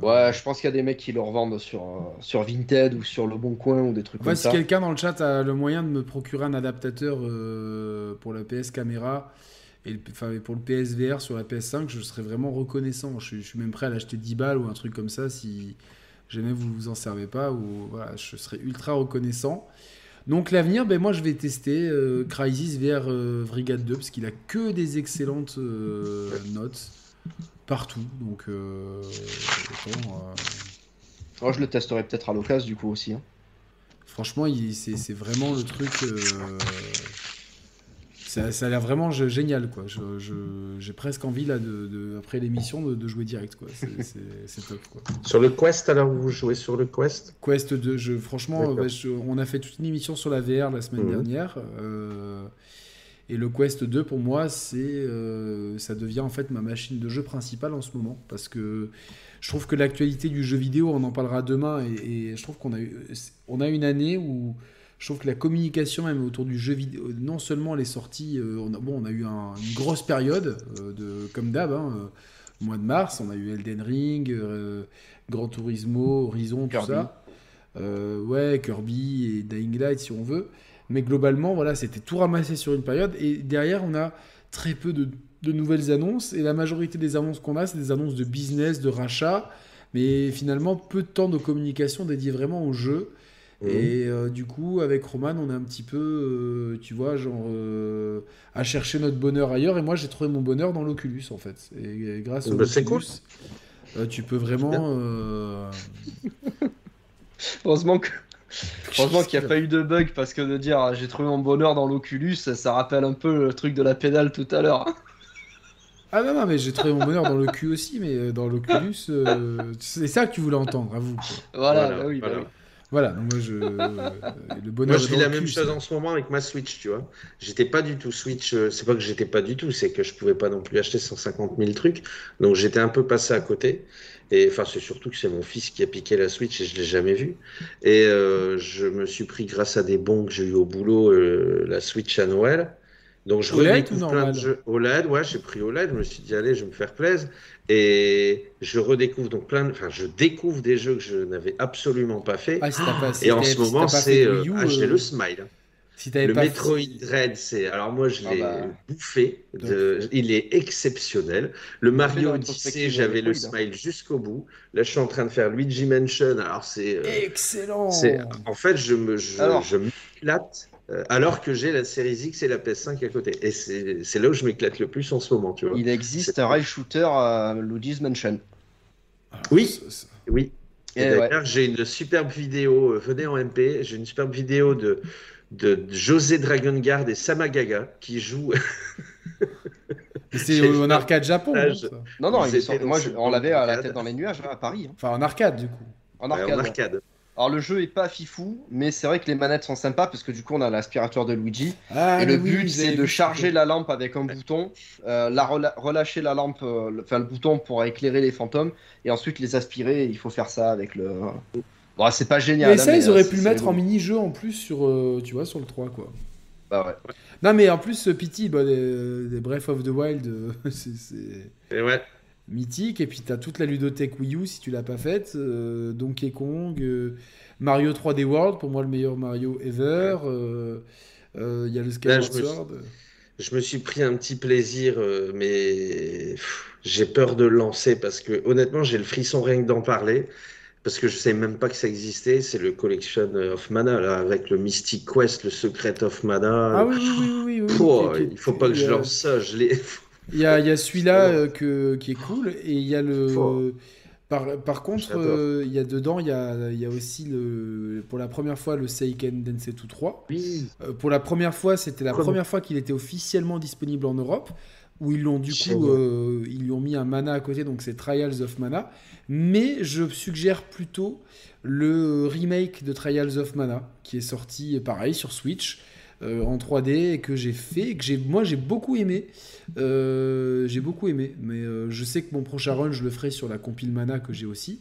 Ouais, je pense qu'il y a des mecs qui le revendent sur Vinted ou sur Le Bon Coin ou des trucs comme ça. Si quelqu'un dans le chat a le moyen de me procurer un adaptateur pour la PS Caméra et pour le PSVR sur la PS5, je serais vraiment reconnaissant. Je suis même prêt à l'acheter 10 balles ou un truc comme ça si jamais vous vous en servez pas. Ou voilà, je serais ultra reconnaissant. Donc l'avenir, moi je vais tester Crysis VR Brigade 2 parce qu'il a que des excellentes notes partout. Donc je le testerai peut-être à l'occasion du coup aussi. Hein. Franchement, c'est vraiment le truc. Ça a l'air vraiment génial, quoi. J'ai presque envie là après l'émission de jouer direct, quoi. C'est top, quoi. Sur le Quest, alors vous jouez sur le Quest? Quest 2, franchement, on a fait toute une émission sur la VR la semaine dernière, et le Quest 2 pour moi, ça devient en fait ma machine de jeu principale en ce moment, parce que je trouve que l'actualité du jeu vidéo, on en parlera demain, et je trouve qu'on a eu une année où je trouve que la communication même autour du jeu vidéo, non seulement les sorties, on a eu une grosse période, comme d'hab, mois de mars, on a eu Elden Ring, Gran Turismo, Horizon, Kirby. Tout ça. Kirby et Dying Light si on veut. Mais globalement, voilà, c'était tout ramassé sur une période. Et derrière, on a très peu de nouvelles annonces. Et la majorité des annonces qu'on a, c'est des annonces de business, de rachat. Mais finalement, peu de temps de communication dédié vraiment au jeu. Et du coup, avec Roman, on est un petit peu, à chercher notre bonheur ailleurs. Et moi, j'ai trouvé mon bonheur dans l'Oculus, en fait. Et grâce au Oculus, tu peux vraiment... Heureusement qu'il n'y a pas eu de bug, parce que de dire « j'ai trouvé mon bonheur dans l'Oculus », ça rappelle un peu le truc de la pédale tout à l'heure. Ah non, mais j'ai trouvé mon bonheur dans le cul aussi, mais dans l'Oculus, c'est ça que tu voulais entendre, à vous. Quoi. Voilà. Voilà, donc moi le bonheur. Moi je vis la même chose en ce moment avec ma Switch, tu vois. J'étais pas du tout Switch, c'est pas que j'étais pas du tout, c'est que je pouvais pas non plus acheter 150 000 trucs, donc j'étais un peu passé à côté. Et enfin, c'est surtout que c'est mon fils qui a piqué la Switch et je l'ai jamais vu. Et je me suis pris grâce à des bons que j'ai eu au boulot la Switch à Noël. Donc je redécouvre plein de jeux OLED, ouais, j'ai pris OLED, je me suis dit allez, je vais me faire plaisir, et je redécouvre donc je découvre des jeux que je n'avais absolument pas fait. Ah, et en ce moment, c'est acheter le Smile. Si le Metroid Dread, c'est... Alors moi, je l'ai bouffé. Il est exceptionnel. Le Mario Odyssey, j'avais le Smile jusqu'au bout. Là, je suis en train de faire Luigi Mansion. Alors, c'est... excellent. En fait, je m'éclate alors que j'ai la Series X et la PS5 à côté. Et c'est là où je m'éclate le plus en ce moment, tu vois. Il existe un rail shooter à Luigi's Mansion. Oui, oui. Et d'ailleurs, j'ai une superbe vidéo. Venez en MP. J'ai une superbe vidéo de José Dragongard et Samagaga qui jouent. C'est en arcade Japon. Ça. Non, on l'avait à la tête dans les nuages à Paris. Hein. Enfin, en arcade, du coup. En arcade. Ouais. Alors, le jeu est pas fifou, mais c'est vrai que les manettes sont sympas parce que du coup, on a l'aspirateur de Luigi. Ah, et le but, c'est de charger la lampe avec un bouton, relâcher la lampe, le bouton pour éclairer les fantômes et ensuite les aspirer. Il faut faire ça avec le. Bon, c'est pas génial. Mais ça, ils auraient pu le mettre en mini-jeu en plus sur, tu vois, sur le 3, quoi. Bah ouais. Non, mais en plus, Pity, des Breath of the Wild, c'est et ouais. Mythique. Et puis, t'as toute la ludothèque Wii U, si tu l'as pas faite. Donkey Kong, Mario 3D World, pour moi, le meilleur Mario ever. Il y a le Skyward Sword. Je me suis pris un petit plaisir, mais j'ai peur de le lancer parce que, honnêtement, j'ai le frisson rien que d'en parler. Parce que je ne savais même pas que ça existait, c'est le Collection of Mana, là, avec le Mystic Quest, le Secret of Mana. Ah oui. Il ne faut pas que je lance ça. Il y a celui-là qui est cool, et il y a le... Par contre, il y a dedans, il y a aussi, pour la première fois, le Seiken Densetsu 3. Oui. Pour la première fois, c'était la première fois qu'il était officiellement disponible en Europe. Où ils l'ont ils lui ont mis un mana à côté, donc c'est Trials of Mana. Mais je suggère plutôt le remake de Trials of Mana, qui est sorti pareil sur Switch en 3D et que j'ai fait, et que j'ai beaucoup aimé. Mais je sais que mon prochain run, je le ferai sur la compile Mana que j'ai aussi.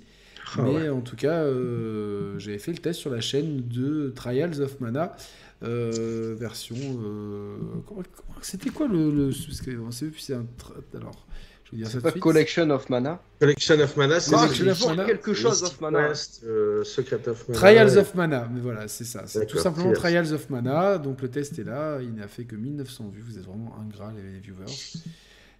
En tout cas, j'avais fait le test sur la chaîne de Trials of Mana. Version c'était quoi le c'est un alors je vais dire ça pas Collection of Mana c'est quelque chose of Mana Quest, Secret of Mana Trials of Mana mais voilà c'est ça c'est tout simplement Trials of Mana donc le test est là il n'a fait que 1900 vues vous êtes vraiment ingrats les viewers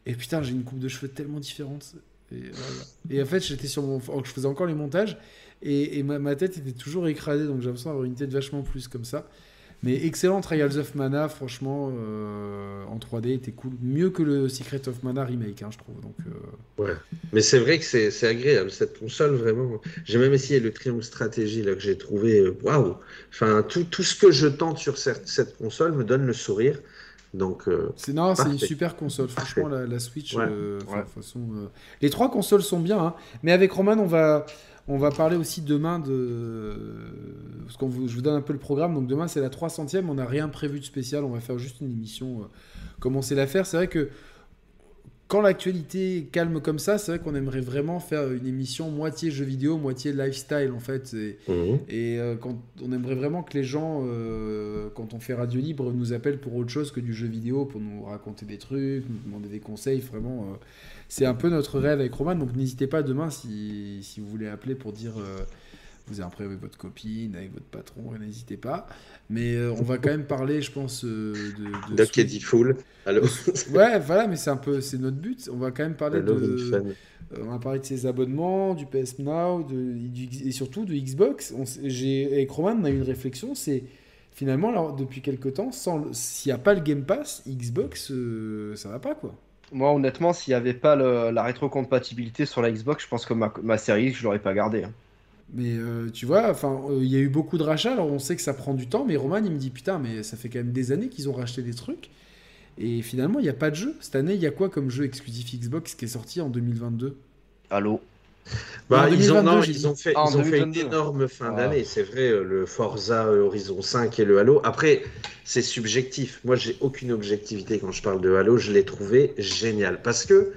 et putain j'ai une coupe de cheveux tellement différente et, voilà. Et en fait j'étais sur je faisais encore les montages et ma tête était toujours écrasée donc j'ai l'impression d'avoir une tête vachement plus comme ça. Mais excellent Trials of Mana, franchement, en 3D, était cool. Mieux que le Secret of Mana remake, hein, je trouve. Donc, ouais. Mais c'est vrai que c'est agréable, cette console, vraiment. J'ai même essayé le Triangle Stratégie là, que j'ai trouvé. Waouh! Enfin, tout ce que je tente sur cette console me donne le sourire. Donc, c'est une super console. Franchement, la Switch, de toute façon, les trois consoles sont bien. Hein. Mais avec Roman, on va parler aussi demain de... Parce que je vous donne un peu le programme. Donc demain, c'est la 300e. On n'a rien prévu de spécial. On va faire juste une émission. Commencer la faire. C'est vrai que quand l'actualité est calme comme ça, c'est vrai qu'on aimerait vraiment faire une émission moitié jeux vidéo, moitié lifestyle, en fait. Et quand on aimerait vraiment que les gens, quand on fait Radio Libre, nous appellent pour autre chose que du jeu vidéo, pour nous raconter des trucs, nous demander des conseils. Vraiment... c'est un peu notre rêve avec Roman, donc n'hésitez pas demain si vous voulez appeler pour dire vous avez un problème avec votre copine, avec votre patron, n'hésitez pas. Mais on va quand même parler, je pense, de Donkey Fool. Allô. Ouais, voilà, mais c'est notre but. On va quand même parler on va parler de ses abonnements, du PS Now, et surtout de Xbox. Avec Roman, on a eu une réflexion, c'est finalement, alors, depuis quelque temps, s'il n'y a pas le Game Pass, Xbox, ça va pas, quoi. Moi, honnêtement, s'il n'y avait pas la rétrocompatibilité sur la Xbox, je pense que ma série, je ne l'aurais pas gardée. Hein. Mais tu vois, y a eu beaucoup de rachats. Alors, on sait que ça prend du temps. Mais Roman, il me dit, putain, mais ça fait quand même des années qu'ils ont racheté des trucs. Et finalement, il n'y a pas de jeu. Cette année, il y a quoi comme jeu exclusif Xbox qui est sorti en 2022 ? Allô ? Bah, ils ont fait une énorme fin d'année, c'est vrai, le Forza Horizon 5 et le Halo. Après, c'est subjectif. Moi, j'ai aucune objectivité quand je parle de Halo. Je l'ai trouvé génial parce que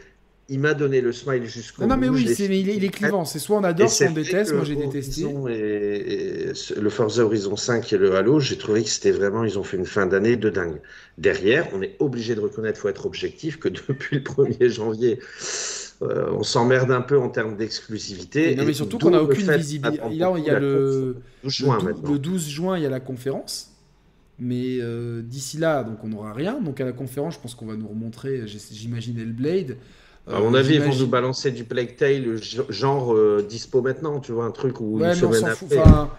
il m'a donné le smile jusqu'au bout. Non, mais oui, il est clivant. C'est soit on adore, soit on déteste. Moi, j'ai détesté. Et le Forza Horizon 5 et le Halo, j'ai trouvé que c'était vraiment... Ils ont fait une fin d'année de dingue. Derrière, on est obligé de reconnaître, il faut être objectif, que depuis le 1er janvier, on s'emmerde un peu en termes d'exclusivité. Non, mais surtout qu'on n'a aucune visibilité. Là, il y a le 12 juin, il y a la conférence. Mais d'ici là, donc on n'aura rien. Donc à la conférence, je pense qu'on va nous remontrer, j'imagine, Hellblade. À mon avis, ils vont nous balancer du Plague Tale genre dispo maintenant, tu vois, un truc où une semaine après. Enfin,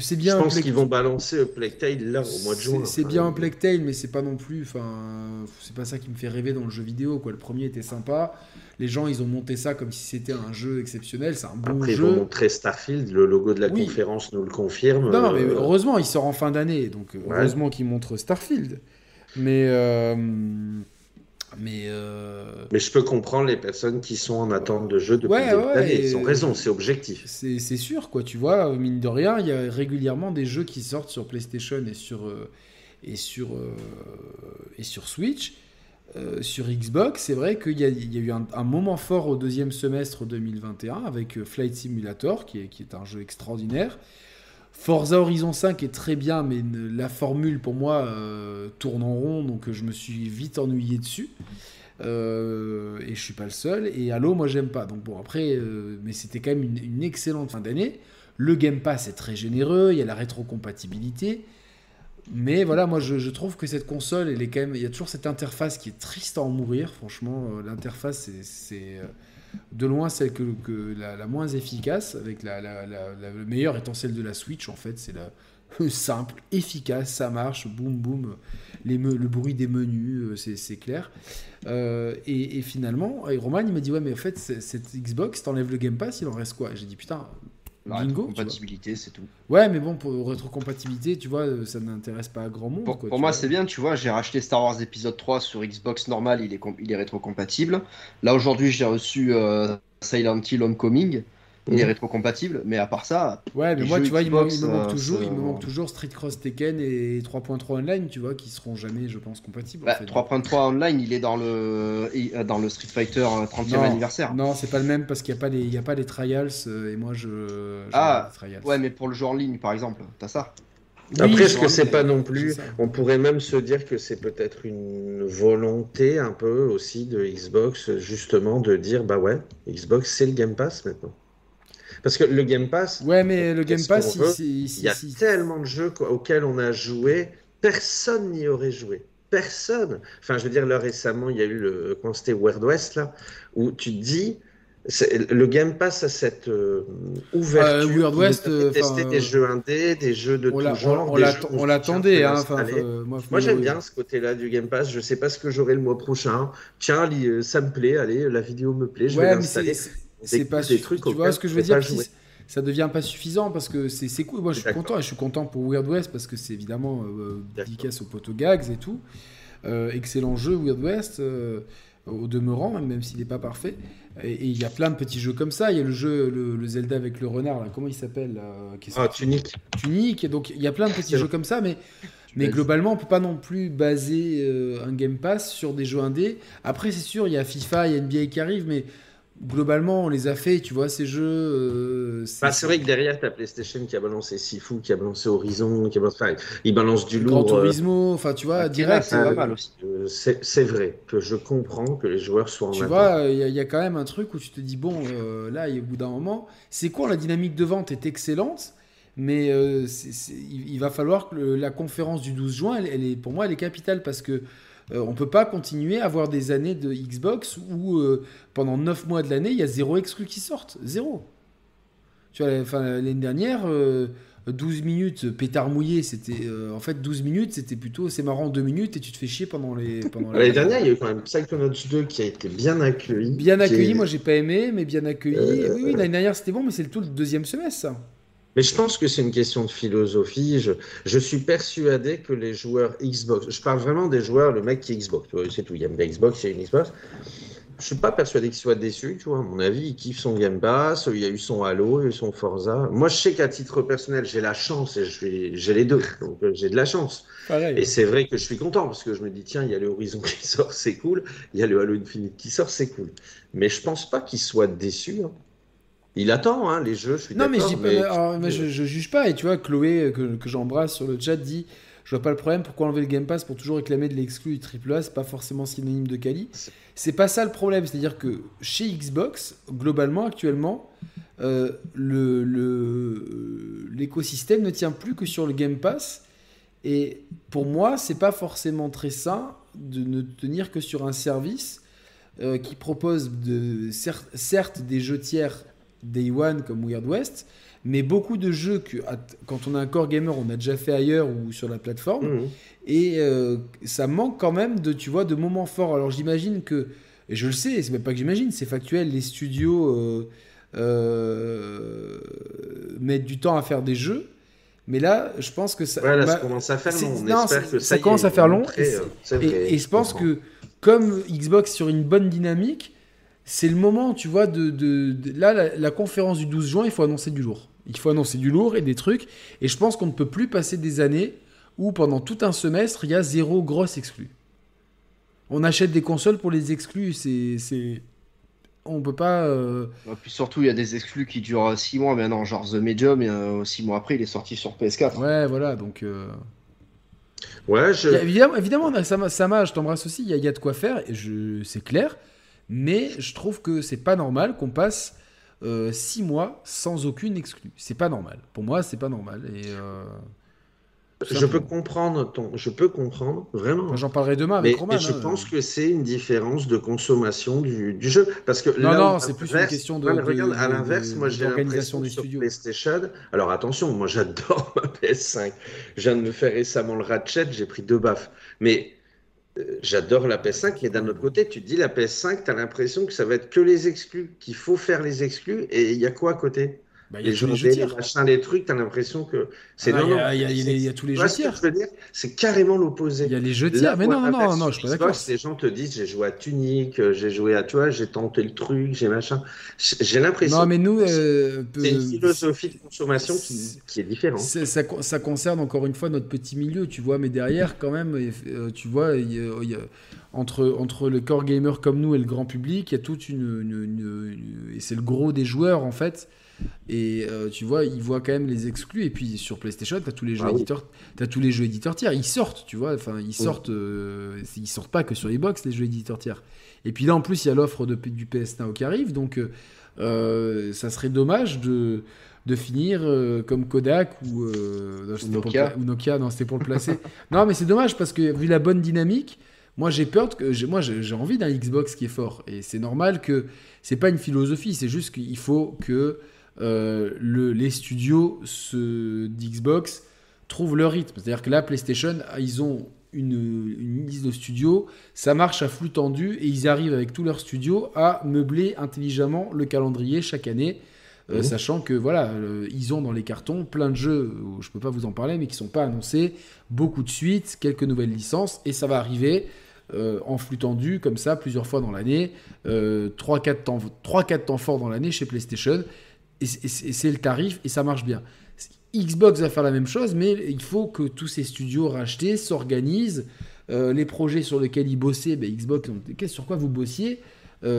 c'est bien. Je pense qu'ils vont balancer le Plague Tale là au mois de juin. C'est bien un Plague Tale, mais c'est pas non plus. Enfin, c'est pas ça qui me fait rêver dans le jeu vidéo, quoi. Le premier était sympa. Les gens, ils ont monté ça comme si c'était un jeu exceptionnel. C'est un bon jeu. Après, ils vont montrer Starfield. Le logo de la conférence nous le confirme. Non, mais heureusement, il sort en fin d'année, donc heureusement qu'ils montrent Starfield. Mais je peux comprendre les personnes qui sont en attente de jeux depuis des années. Ils ont raison, c'est objectif. C'est sûr, quoi. Tu vois, mine de rien, il y a régulièrement des jeux qui sortent sur PlayStation et sur Switch, sur Xbox. C'est vrai qu'il y a eu un moment fort au deuxième semestre 2021 avec Flight Simulator, qui est un jeu extraordinaire. Forza Horizon 5 est très bien, mais la formule, pour moi, tourne en rond, donc je me suis vite ennuyé dessus. Et je suis pas le seul. Et Halo, moi, j'aime pas. Donc bon, après, mais c'était quand même une excellente fin d'année. Le Game Pass est très généreux, il y a la rétrocompatibilité. Mais voilà, moi, je trouve que cette console, elle est quand même... Il y a toujours cette interface qui est triste à en mourir, franchement. L'interface, c'est de loin celle que la moins efficace, avec le meilleur étant celle de la Switch, en fait. C'est simple, efficace, ça marche, boum boum, le bruit des menus, c'est clair. Et finalement, Roman, il m'a dit, ouais, mais en fait, cette Xbox, t'enlèves le Game Pass, il en reste quoi? J'ai dit, putain, bingo, compatibilité, c'est tout. Ouais, mais bon, pour rétrocompatibilité, tu vois, ça n'intéresse pas à grand monde. Pour moi, c'est bien, tu vois, j'ai racheté Star Wars épisode 3 sur Xbox normale, il est rétrocompatible. Là, aujourd'hui, j'ai reçu Silent Hill Homecoming, il est rétrocompatible, mais à part ça... Ouais, mais moi, tu vois, Xbox, il me manque toujours Street Cross Tekken et 3.3 Online, tu vois, qui seront jamais, je pense, compatibles. Bah, en fait. 3.3 Online, il est dans le Street Fighter 30e anniversaire. Non, c'est pas le même, parce qu'il n'y a pas les trials, et moi, je les trials. Ouais, mais pour le jeu en ligne, par exemple, t'as ça. Après, est-ce que c'est pas non plus... On pourrait même se dire que c'est peut-être une volonté un peu aussi de Xbox, justement, de dire, bah ouais, Xbox, c'est le Game Pass maintenant. Parce que le Game Pass... Ouais, mais le Game Pass, il y a tellement de jeux auxquels on a joué, personne n'y aurait joué. Personne. Enfin, je veux dire, là, récemment, il y a eu quand c'était Wild West, là, où tu te dis... Le Game Pass a cette ouverture Weird West, de tester des jeux indés, des jeux de tout genre. On l'attendait. Moi, j'aime bien ce côté-là du Game Pass. Je sais pas ce que j'aurai le mois prochain. Tiens, ça me plaît. Allez, la vidéo me plaît. Je vais l'installer. C'est pas trucs, tu vois ce que je veux dire, ça devient pas suffisant, parce que c'est cool. Moi, je suis content, et je suis content pour Weird West, parce que c'est évidemment dédicace au poteau Gags et tout. Excellent jeu Weird West, au demeurant, même s'il n'est pas parfait. Et il y a plein de petits jeux comme ça. Il y a le jeu, le Zelda avec le renard, là, comment il s'appelle Tunic. Donc il y a plein de petits jeux comme ça, mais globalement, on peut pas non plus baser un Game Pass sur des jeux indés. Après, c'est sûr, il y a FIFA, il y a NBA qui arrive, mais globalement, on les a fait, tu vois, ces jeux. C'est vrai que derrière, t'as PlayStation qui a balancé Sifu, qui a balancé Horizon, qui a balancé... Enfin, ils balancent du lourd. Gran Turismo, enfin, tu vois, direct, c'est pas mal aussi. C'est vrai que je comprends que les joueurs soient en attente. Tu vois, il y a quand même un truc où tu te dis, bon, là, au bout d'un moment, c'est quoi, la dynamique de vente est excellente, mais il va falloir que la conférence du 12 juin, pour moi, elle est capitale, parce que on peut pas continuer à avoir des années de Xbox où pendant 9 mois de l'année, il y a 0 exclus qui sortent. 0. Tu vois, l'année dernière, 12 minutes pétard mouillé, c'était... en fait, 12 minutes, c'était plutôt... C'est marrant, 2 minutes, et tu te fais chier pendant les... L'année dernière, il y a eu quand même Psychonauts 2 qui a été bien accueilli. Bien accueilli, moi, j'ai pas aimé, mais bien accueilli. Oui, l'année dernière, c'était bon, mais c'est tout le deuxième semestre, ça. Mais je pense que c'est une question de philosophie. Je suis persuadé que les joueurs Xbox, je parle vraiment des joueurs, le mec qui Xbox, c'est tout, il aime la Xbox, c'est une Xbox. Je suis pas persuadé qu'il soit déçu, tu vois. À mon avis, il kiffe son Game Pass, il y a eu son Halo, il y a eu son Forza. Moi, je sais qu'à titre personnel, j'ai la chance et j'ai les deux. Donc, j'ai de la chance. Pareil. Et c'est vrai que je suis content parce que je me dis, tiens, il y a le Horizon qui sort, c'est cool. Il y a le Halo Infinite qui sort, c'est cool. Mais je pense pas qu'il soit déçu, hein. Il attend, hein, les jeux, je suis d'accord. Non, mais je juge pas. Et tu vois, Chloé, que j'embrasse sur le chat, dit... Je vois pas le problème, pourquoi enlever le Game Pass pour toujours réclamer de l'exclu du AAA, c'est pas forcément synonyme de quali. C'est pas ça le problème, c'est-à-dire que chez Xbox, globalement, actuellement, l'écosystème ne tient plus que sur le Game Pass, et pour moi, c'est pas forcément très sain de ne tenir que sur un service qui propose certes des jeux tiers Day One comme Weird West, mais beaucoup de jeux que, quand on a un core gamer, on a déjà fait ailleurs ou sur la plateforme, et ça manque quand même de, tu vois, de moments forts. Alors j'imagine que, et je le sais, c'est même pas que j'imagine, c'est factuel, les studios mettent du temps à faire des jeux, mais là, je pense que ça... Voilà, ça commence à faire long, ça commence à faire long, et je pense que, comme Xbox sur une bonne dynamique, c'est le moment, tu vois, là, la conférence du 12 juin, il faut annoncer du lourd. Il faut annoncer du lourd et des trucs. Et je pense qu'on ne peut plus passer des années où, pendant tout un semestre, il y a zéro grosse exclue. On achète des consoles pour les exclus. On ne peut pas... Et puis surtout, il y a des exclus qui durent 6 mois maintenant, genre The Medium, et 6 mois après, il est sorti sur PS4. Ouais, voilà, donc... Ouais, évidemment, Sama, je t'embrasse aussi, il y a de quoi faire, et c'est clair. Mais je trouve que c'est pas normal qu'on passe 6 mois sans aucune exclue. C'est pas normal. Pour moi, c'est pas normal. Et, je peux comprendre, vraiment. Moi, j'en parlerai demain avec Roman. Mais je pense que c'est une différence de consommation du jeu. Parce que c'est plus une question de... regarde, à l'inverse, moi, j'ai l'impression que sur PlayStation... Alors attention, moi, j'adore ma PS5. Je viens de me faire récemment le Ratchet, j'ai pris 2 baffes. Mais... J'adore la PS5, et d'un autre côté, tu te dis la PS5, t'as l'impression que ça va être que les exclus, qu'il faut faire les exclus, et il y a quoi à côté? Les jeux tiers, les trucs, t'as l'impression que c'est il y a tous les jeux tiers. C'est carrément l'opposé. Il y a les jeux tiers, mais non, je suis pas d'accord. Les gens te disent, j'ai joué à Tunic, j'ai joué à toi, j'ai tenté le truc, j'ai machin. J'ai l'impression. Non, mais nous, c'est une philosophie de consommation qui est différente. Ça concerne encore une fois notre petit milieu, tu vois, mais derrière, quand même, tu vois, entre le core gamer comme nous et le grand public, il y a toute une. Et c'est le gros des joueurs, en fait. Et tu vois, ils voient quand même les exclus. Et puis sur PlayStation, t'as tous les jeux éditeurs, t'as tous les jeux éditeurs tiers. Ils sortent, tu vois. Enfin, ils sortent pas que sur Xbox, les jeux éditeurs tiers. Et puis là, en plus, il y a l'offre du PS Now qui arrive. Donc, ça serait dommage de finir comme Kodak ou Nokia. Non, c'était pour le placer. Non, mais c'est dommage parce que vu la bonne dynamique. Moi, j'ai envie d'un Xbox qui est fort. Et c'est normal que... C'est pas une philosophie, c'est juste qu'il faut que les studios d'Xbox trouvent leur rythme. C'est-à-dire que là, PlayStation, ils ont une liste de studios, ça marche à flux tendu, et ils arrivent avec tous leurs studios à meubler intelligemment le calendrier chaque année, sachant que, voilà, ils ont dans les cartons plein de jeux, je peux pas vous en parler, mais qui sont pas annoncés, beaucoup de suites, quelques nouvelles licences, et ça va arriver... en flux tendu, comme ça, plusieurs fois dans l'année, 3-4 temps forts dans l'année chez PlayStation, et c'est le tarif, et ça marche bien. Xbox va faire la même chose, mais il faut que tous ces studios rachetés s'organisent, les projets sur lesquels ils bossaient, Xbox, sur quoi vous bossiez,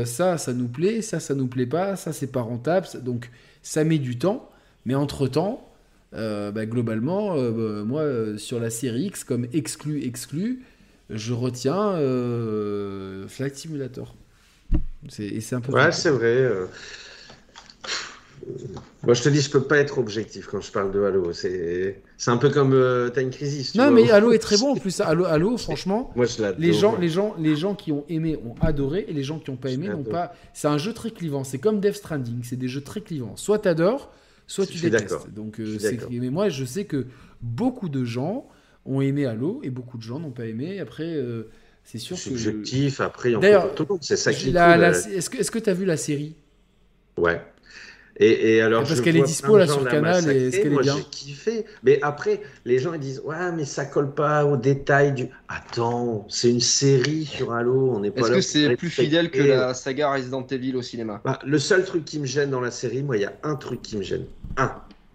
ça nous plaît, ça nous plaît pas, ça c'est pas rentable, donc ça met du temps, mais entre-temps, globalement, moi, sur la série X, comme exclu, je retiens Flight Simulator. C'est un peu... Ouais, c'est vrai. Moi, je te dis, je peux pas être objectif quand je parle de Halo. C'est un peu comme Time Crisis. Non, mais Halo est très bon. En plus, Halo franchement, moi, je l'adore. Les gens qui ont aimé ont adoré, et les gens qui n'ont pas aimé n'ont pas... C'est un jeu très clivant. C'est comme Death Stranding. C'est des jeux très clivants. Soit tu adores, soit tu détestes. D'accord. Donc, mais moi, je sais que beaucoup de gens... ont aimé Halo et beaucoup de gens n'ont pas aimé. Après, c'est sûr que... Subjectif, après, on peut tout le monde. C'est ça qui est cool. Est-ce que tu as vu la série ? Ouais. Et alors, parce qu'elle est dispo là sur Canal, et est-ce qu'elle est bien? Moi, j'ai kiffé. Mais après, les gens ils disent ouais, mais ça colle pas au détail du. Attends, c'est une série sur Halo, on n'est pas. Est-ce que c'est plus fidèle que la saga Resident Evil au cinéma? Bah, le seul truc qui me gêne dans la série, moi, il y a un truc qui me gêne.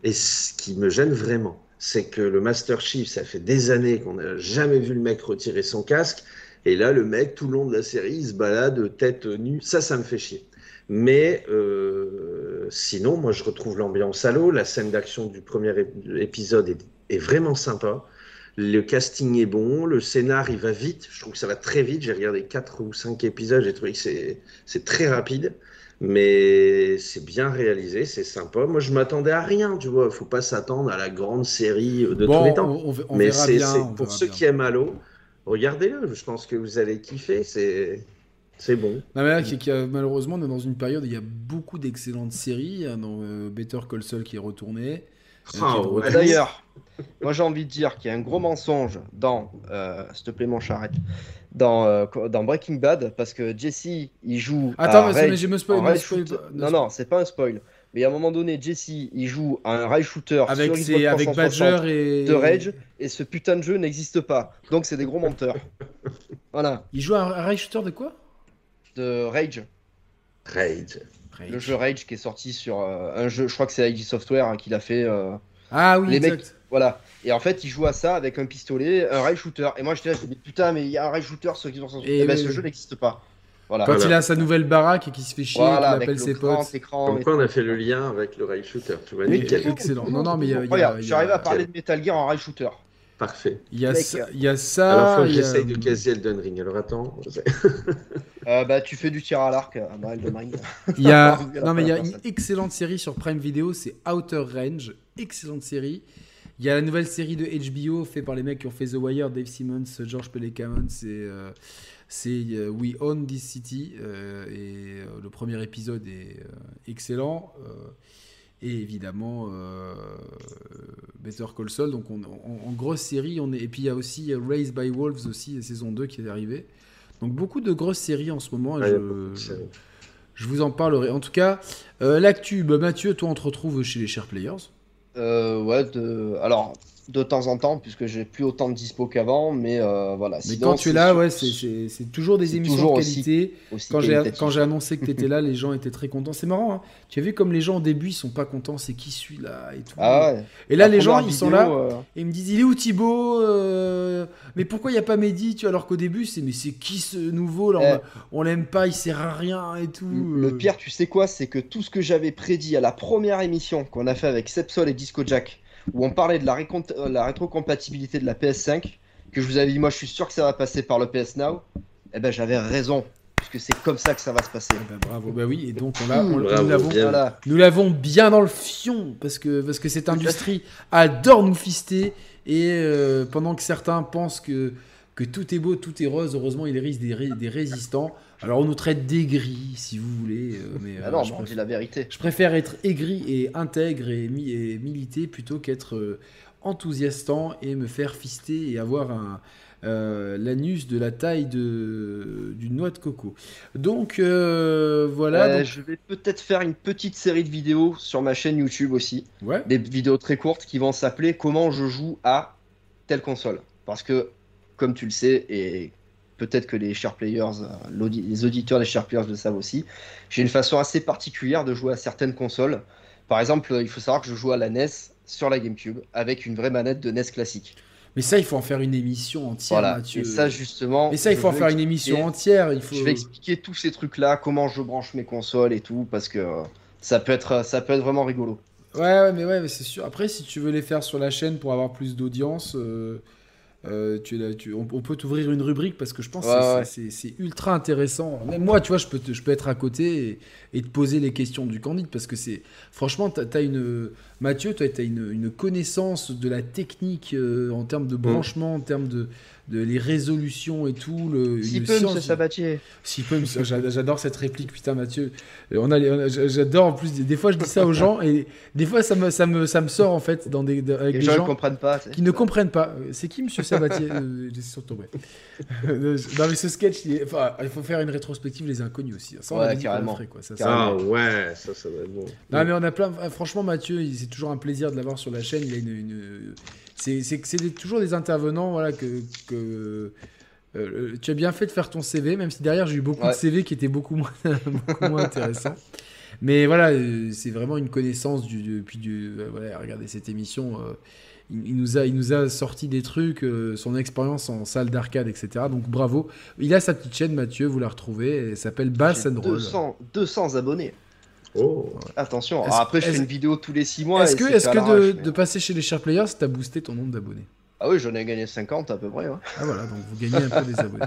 Et ce qui me gêne vraiment, c'est que le Master Chief, ça fait des années qu'on n'a jamais vu le mec retirer son casque. Et là, le mec, tout le long de la série, il se balade tête nue. Ça me fait chier. Mais sinon, moi, je retrouve l'ambiance Halo. La scène d'action du premier épisode est vraiment sympa. Le casting est bon. Le scénar, il va vite. Je trouve que ça va très vite. J'ai regardé 4 ou 5 épisodes. J'ai trouvé que c'est très rapide. Mais c'est bien réalisé, c'est sympa. Moi, je m'attendais à rien, tu vois. Il ne faut pas s'attendre à la grande série de tous les temps. Mais pour ceux qui aiment Halo, regardez-le. Je pense que vous allez kiffer. C'est bon. Non, mais là, malheureusement, on est dans une période où il y a beaucoup d'excellentes séries. Dans Better Call Saul qui est retourné. D'ailleurs, moi, j'ai envie de dire qu'il y a un gros mensonge dans... s'il te plaît, mon charrette. Dans Breaking Bad, parce que Jesse, il joue... Attends, mais je me spoil. Non, c'est pas un spoil. Mais à un moment donné, Jesse, il joue à un rail shooter avec Badger et... de Rage, et ce putain de jeu n'existe pas. Donc c'est des gros menteurs. Voilà. Il joue à un rail shooter de quoi? De Rage. Le jeu Rage qui est sorti sur un jeu, je crois que c'est ID Software qui l'a fait. Ah oui, exact. Mecs, voilà. Et en fait, il joue à ça avec un pistolet, un rail shooter. Et moi, j'étais là, je me dis putain, mais il y a un rail shooter, ceux qui sont censés. Et ce jeu n'existe pas. Voilà. Quand il a sa nouvelle baraque et qu'il se fait chier, qu'il appelle ses potes. Comme quoi, on a fait le lien avec le rail shooter. Tu vois, nickel. Excellent. Non, mais regarde, j'arrive à parler de Metal Gear en rail shooter. Parfait. Il y a ça. Alors, faut que j'essaye de caser Elden Ring. Alors, attends. Tu fais du tir à l'arc à Elden Ring. Il y a une excellente série sur Prime Video, c'est Outer Range. Excellente série. Il y a la nouvelle série de HBO faite par les mecs qui ont fait The Wire, Dave Simmons, George Pelecanos, c'est We Own This City. Et le premier épisode est excellent. Et évidemment, Better Call Saul. Donc, en grosse série, et puis il y a aussi Raised by Wolves, aussi, saison 2 qui est arrivée. Donc, beaucoup de grosses séries en ce moment. Je vous en parlerai. En tout cas, l'actu, Mathieu, toi, on te retrouve chez les Share Players. Alors de temps en temps, puisque j'ai plus autant de dispo qu'avant, mais voilà. Sinon, mais quand tu es là, c'est toujours des émissions de qualité. Aussi quand j'ai annoncé que tu étais là, les gens étaient très contents. C'est marrant, hein. Tu as vu comme les gens au début, ils sont pas contents, c'est qui celui là et tout. Ah ouais. Et là, les gens, ils sont là et ils me disent, il est où Thibaut mais pourquoi il n'y a pas Mehdi, tu vois, alors qu'au début, c'est qui ce nouveau là, on l'aime pas, il sert à rien et tout. Le pire, tu sais quoi, c'est que tout ce que j'avais prédit à la première émission qu'on a fait avec Sepsol et Disco Jack, où on parlait de la rétrocompatibilité de la PS5, que je vous avais dit, moi je suis sûr que ça va passer par le PS Now, eh ben j'avais raison, parce que c'est comme ça que ça va se passer. Bravo, oui, et donc nous l'avons bien dans le fion, parce que cette industrie adore nous fister, et pendant que certains pensent que tout est beau, tout est rose, heureusement il risque des résistants. Alors on nous traite d'aigris, si vous voulez. Mais c'est la vérité. Je préfère être aigri et intègre et militer plutôt qu'être enthousiastant et me faire fister et avoir l'anus de la taille d'une noix de coco. Donc voilà. Je vais peut-être faire une petite série de vidéos sur ma chaîne YouTube aussi. Ouais. Des vidéos très courtes qui vont s'appeler « Comment je joue à telle console ?» Parce que, comme tu le sais, et... peut-être que les Share Players, les auditeurs des Share Players le savent aussi, j'ai une façon assez particulière de jouer à certaines consoles. Par exemple, il faut savoir que je joue à la NES sur la GameCube avec une vraie manette de NES classique. Mais ça, il faut en faire une émission entière. Voilà, Mathieu. Et ça, justement... Mais ça, il faut en faire une émission entière. Je vais expliquer tous ces trucs-là, comment je branche mes consoles et tout, parce que ça peut être vraiment rigolo. Ouais, mais c'est sûr. Après, si tu veux les faire sur la chaîne pour avoir plus d'audience... on peut t'ouvrir une rubrique parce que je pense que c'est ultra intéressant. Même moi, tu vois, je peux être à côté et te poser les questions du candidat parce que franchement, Mathieu, toi, tu as une connaissance de la technique en termes de branchement, en termes de les résolutions et tout. Si peu, monsieur Sabatier. Si peu, j'adore cette réplique, putain, Mathieu. J'adore en plus. Des fois, je dis ça aux gens et des fois, ça me sort en fait dans avec des gens qui ne comprennent pas. C'est qui, monsieur Sabatier, ils sont tombés. Non mais ce sketch, il faut faire une rétrospective les inconnus aussi. Ça, on ouais, carrément. Frais, quoi. Ça, carrément. Ça, ouais, ça va être bon. Non mais on a plein. Franchement, Mathieu, c'est toujours un plaisir de l'avoir sur la chaîne. Il a une... C'est toujours des intervenants, voilà que... tu as bien fait de faire ton CV, même si derrière j'ai eu beaucoup de CV qui étaient beaucoup moins intéressants. Mais voilà, c'est vraiment une connaissance voilà, regardez cette émission. Il nous a sorti des trucs, son expérience en salle d'arcade, etc. Donc bravo. Il a sa petite chaîne, Mathieu, vous la retrouvez. Elle s'appelle Bass and Roll. 200 abonnés. Oh. Attention. Après, je fais une vidéo tous les 6 mois. Est-ce que de passer chez les Share Players, ça t'a boosté ton nombre d'abonnés? Ah oui, j'en ai gagné 50 à peu près. Ouais. Ah voilà, donc vous gagnez un peu des abonnés.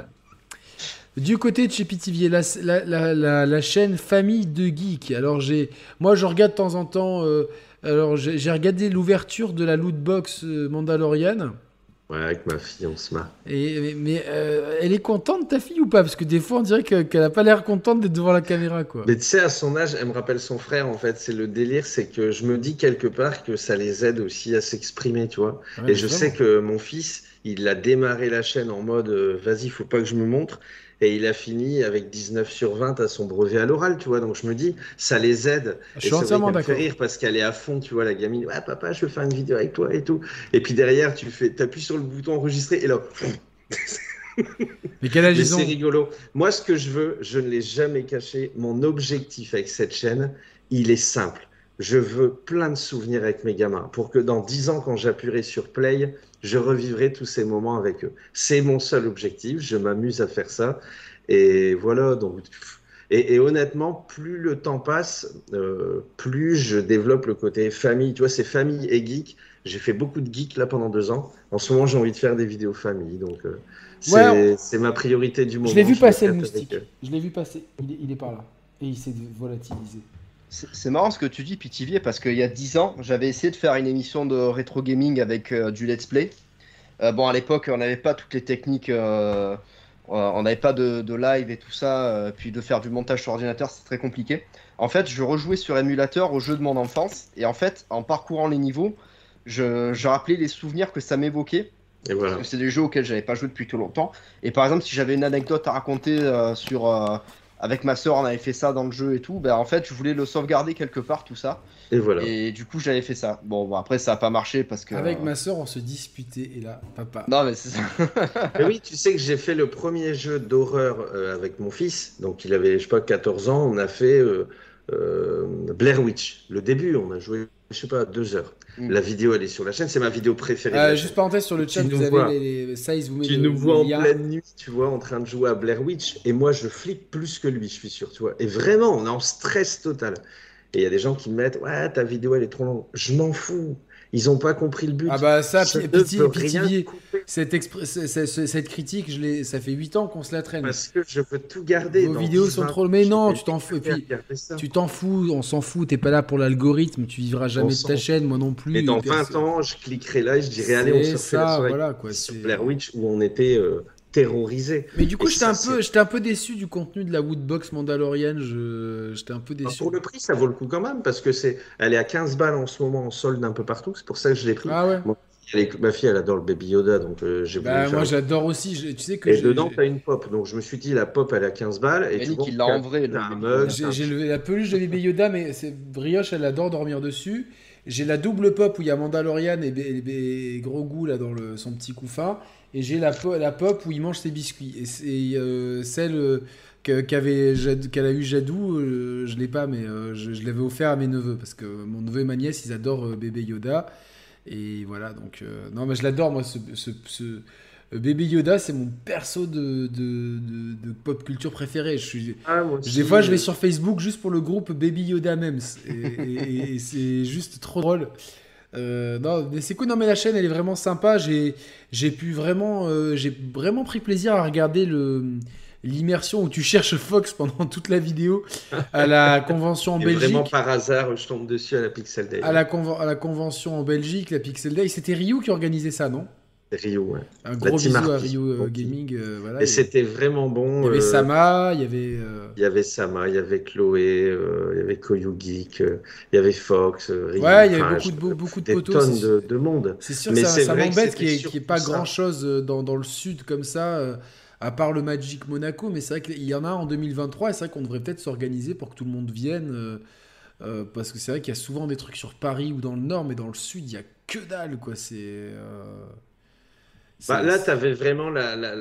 Du côté de chez Pithiviers, la chaîne Famille de Geek. Alors je regarde de temps en temps. Alors j'ai regardé l'ouverture de la lootbox Mandalorian. Ouais, avec ma fille, on se marre. Mais elle est contente, ta fille, ou pas? Parce que des fois, on dirait qu'elle n'a pas l'air contente d'être devant la caméra, quoi. Mais tu sais, à son âge, elle me rappelle son frère, en fait. C'est le délire, c'est que je me dis quelque part que ça les aide aussi à s'exprimer, tu vois. Ouais, et je sais que mon fils, il a démarré la chaîne en mode « Vas-y, faut pas que je me montre ». Et il a fini avec 19/20 à son brevet à l'oral, tu vois. Donc je me dis, ça les aide. Je suis entièrement d'accord. Ça me fait rire parce qu'elle est à fond, tu vois, la gamine. Ouais, papa, je veux faire une vidéo avec toi et tout. Et puis derrière, t'appuies sur le bouton enregistrer et là. Mais quel âge ils ont ? C'est rigolo. Moi, ce que je veux, je ne l'ai jamais caché. Mon objectif avec cette chaîne, il est simple. Je veux plein de souvenirs avec mes gamins pour que dans 10 ans, quand j'appuierai sur play, je revivrai tous ces moments avec eux. C'est mon seul objectif. Je m'amuse à faire ça. Et voilà. Donc, et honnêtement, plus le temps passe, plus je développe le côté famille. Tu vois, c'est famille et geek. J'ai fait beaucoup de geek là pendant 2 ans. En ce moment, j'ai envie de faire des vidéos famille. Donc, c'est ma priorité du moment. Je l'ai vu passer, le moustique. Je l'ai vu passer. Il est par là. Et il s'est volatilisé. C'est marrant ce que tu dis, Pithiviers, parce qu'il y a 10 ans, j'avais essayé de faire une émission de rétro gaming avec du let's play. Bon, à l'époque, on n'avait pas toutes les techniques, on n'avait pas de live et tout ça, puis de faire du montage sur ordinateur, c'est très compliqué. En fait, je rejouais sur émulateur aux jeux de mon enfance, et en fait, en parcourant les niveaux, je rappelais les souvenirs que ça m'évoquait. Et voilà. Parce que c'est des jeux auxquels je n'avais pas joué depuis tout longtemps. Et par exemple, si j'avais une anecdote à raconter avec ma sœur, on avait fait ça dans le jeu et tout. Ben, en fait, je voulais le sauvegarder quelque part, tout ça. Et voilà. Et du coup, j'avais fait ça. Bon après, ça n'a pas marché parce que... Avec ma sœur, on se disputait. Et là, papa... Non, mais c'est ça. Mais oui, tu sais que j'ai fait le premier jeu d'horreur avec mon fils. Donc, il avait, je sais pas, 14 ans. On a fait Blair Witch. Le début, on a joué, je sais pas, 2 heures. La vidéo, elle est sur la chaîne. C'est ma vidéo préférée. Juste parenthèse sur le chat, vous avez les size. Tu nous vois en pleine nuit, tu vois, en train de jouer à Blair Witch. Et moi, je flippe plus que lui, je suis sûr, tu vois. Et vraiment, on est en stress total. Et il y a des gens qui me mettent « Ouais, ta vidéo, elle est trop longue. » Je m'en fous. Ils n'ont pas compris le but. Ah bah ça, Pithiviers, cette critique, ça fait 8 ans qu'on se la traîne. Parce que je peux tout garder. Vos vidéos sont trop... Mais non, tu t'en fous. Et puis, tu t'en fous, on s'en fout. T'es pas là pour l'algorithme, tu vivras jamais de ta chaîne, moi non plus. Et dans 20 ans, je cliquerai là et je dirai « Allez, on se refait la soirée » sur Blair Witch où on était... terrorisé. Mais du coup, j'étais un peu déçu du contenu de la Woodbox Mandalorian. J'étais un peu déçu. Alors pour le prix, ça vaut le coup quand même, parce que elle est à 15 balles en ce moment en solde un peu partout. C'est pour ça que je l'ai pris. Ah ouais. Moi, ma fille, elle adore le Baby Yoda, donc j'ai voulu faire. Moi, j'adore aussi. Tu sais que et dedans, t'as une pop. Donc je me suis dit, la pop, elle est à 15 balles. Et tu vois qu'il l'a en vrai. J'ai la peluche de Baby Yoda, mais Brioche, elle adore dormir dessus. J'ai la double pop où il y a Mandalorian et Grogu là dans son petit couffin. Et j'ai la pop où il mange ses biscuits. Et c'est celle qu'elle a eu Jadou, je l'ai pas, mais je l'avais offert à mes neveux. Parce que mon neveu et ma nièce, ils adorent Bébé Yoda. Et voilà, donc... non, mais je l'adore, moi, ce Bébé Yoda, c'est mon perso de pop culture préféré. Des fois, je vais sur Facebook juste pour le groupe Baby Yoda Memes. Et c'est juste trop drôle. Non, mais c'est cool. Non, mais la chaîne, elle est vraiment sympa. J'ai vraiment pris plaisir à regarder l'immersion où tu cherches Fox pendant toute la vidéo à la convention en Belgique. Vraiment par hasard, je tombe dessus à la Pixel Day. À la convention en Belgique, la Pixel Day. C'était Ryu qui organisait ça, non ? Ryu. Ouais. Un gros bisou à Ryu Gaming. Voilà, et c'était vraiment bon. Il y avait Sama, il y avait... Il y avait Sama, il y avait Chloé, il y avait Koyu Geek, il y avait Fox, Ryu. Ouais, il y avait beaucoup de potos. Des tonnes de monde. C'est sûr que ça m'embête qu'il n'y ait pas grand-chose dans le sud comme ça, à part le Magic Monaco. Mais c'est vrai qu'il y en a en 2023 et c'est vrai qu'on devrait peut-être s'organiser pour que tout le monde vienne. Parce que c'est vrai qu'il y a souvent des trucs sur Paris ou dans le Nord, mais dans le Sud, il n'y a que dalle, quoi. Bah, là, tu avais vraiment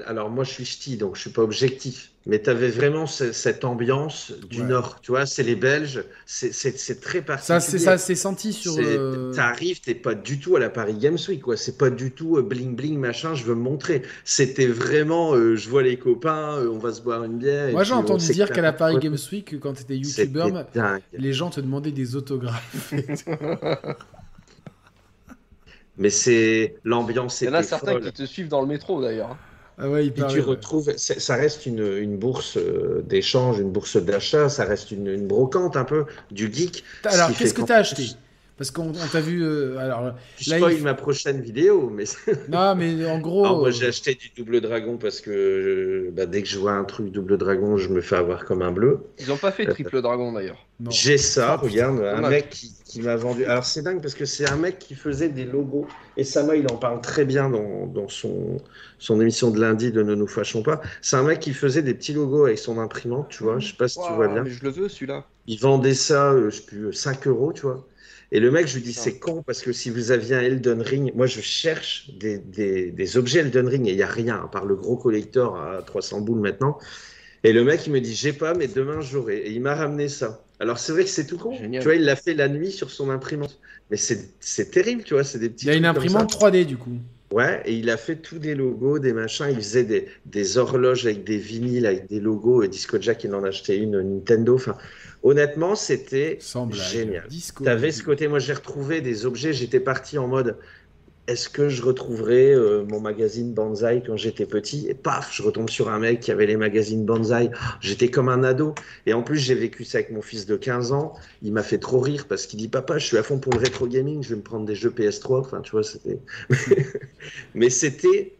Alors, moi, je suis ch'ti, donc je ne suis pas objectif. Mais tu avais vraiment cette ambiance du Nord. Tu vois, c'est les Belges. C'est très particulier. Ça s'est senti sur... Tu arrives, tu n'es pas du tout à la Paris Games Week, quoi. C'est pas du tout bling-bling, machin, je veux me montrer. C'était vraiment... je vois les copains, on va se boire une bière. Moi, j'ai entendu dire qu'à la Paris Games Week, quand tu étais youtubeur, les gens te demandaient des autographes. Mais c'est l'ambiance. Il y en a certains qui te suivent dans le métro d'ailleurs. Ah ouais, il paraît, retrouves, ça reste une bourse d'échange, une bourse d'achat, ça reste une brocante un peu du geek. Alors qu'est-ce que tu as acheté? Parce qu'on t'a vu. Alors, je spoil ma prochaine vidéo, mais. Non, mais en gros. Alors, moi j'ai acheté du Double Dragon parce que dès que je vois un truc Double Dragon, je me fais avoir comme un bleu. Ils n'ont pas fait Triple Dragon d'ailleurs. Non. J'ai ça, regarde, un mec qui m'a vendu. Alors c'est dingue parce que c'est un mec qui faisait des logos. Et Sama, il en parle très bien dans son émission de lundi de Ne nous fâchons pas. C'est un mec qui faisait des petits logos avec son imprimante, tu vois. Je sais pas si tu vois bien. Mais je le veux celui-là. Il vendait ça, je sais plus, 5 €, tu vois. Et le mec, je lui dis, c'est con, parce que si vous aviez un Elden Ring, moi je cherche des objets Elden Ring, et il n'y a rien, à part le gros collector à 300 boules maintenant. Et le mec, il me dit, j'ai pas, mais demain j'aurai. Et il m'a ramené ça. Alors c'est vrai que c'est tout con. Génial. Tu vois, il l'a fait la nuit sur son imprimante. Mais c'est terrible, tu vois, c'est des petits. Il y a une imprimante 3D, du coup. Ouais, et il a fait tous des logos, des machins. Il faisait des horloges avec des vinyles, avec des logos. Et Disco Jack, il en achetait une Nintendo. Enfin, honnêtement, c'était génial. T'avais ce côté. Moi, j'ai retrouvé des objets. J'étais parti en mode, est-ce que je retrouverai mon magazine Banzai quand j'étais petit? Et paf, je retombe sur un mec qui avait les magazines Banzai. J'étais comme un ado. Et en plus, j'ai vécu ça avec mon fils de 15 ans. Il m'a fait trop rire parce qu'il dit « Papa, je suis à fond pour le rétro gaming, je vais me prendre des jeux PS3. » Enfin, tu vois, c'était... Mais c'était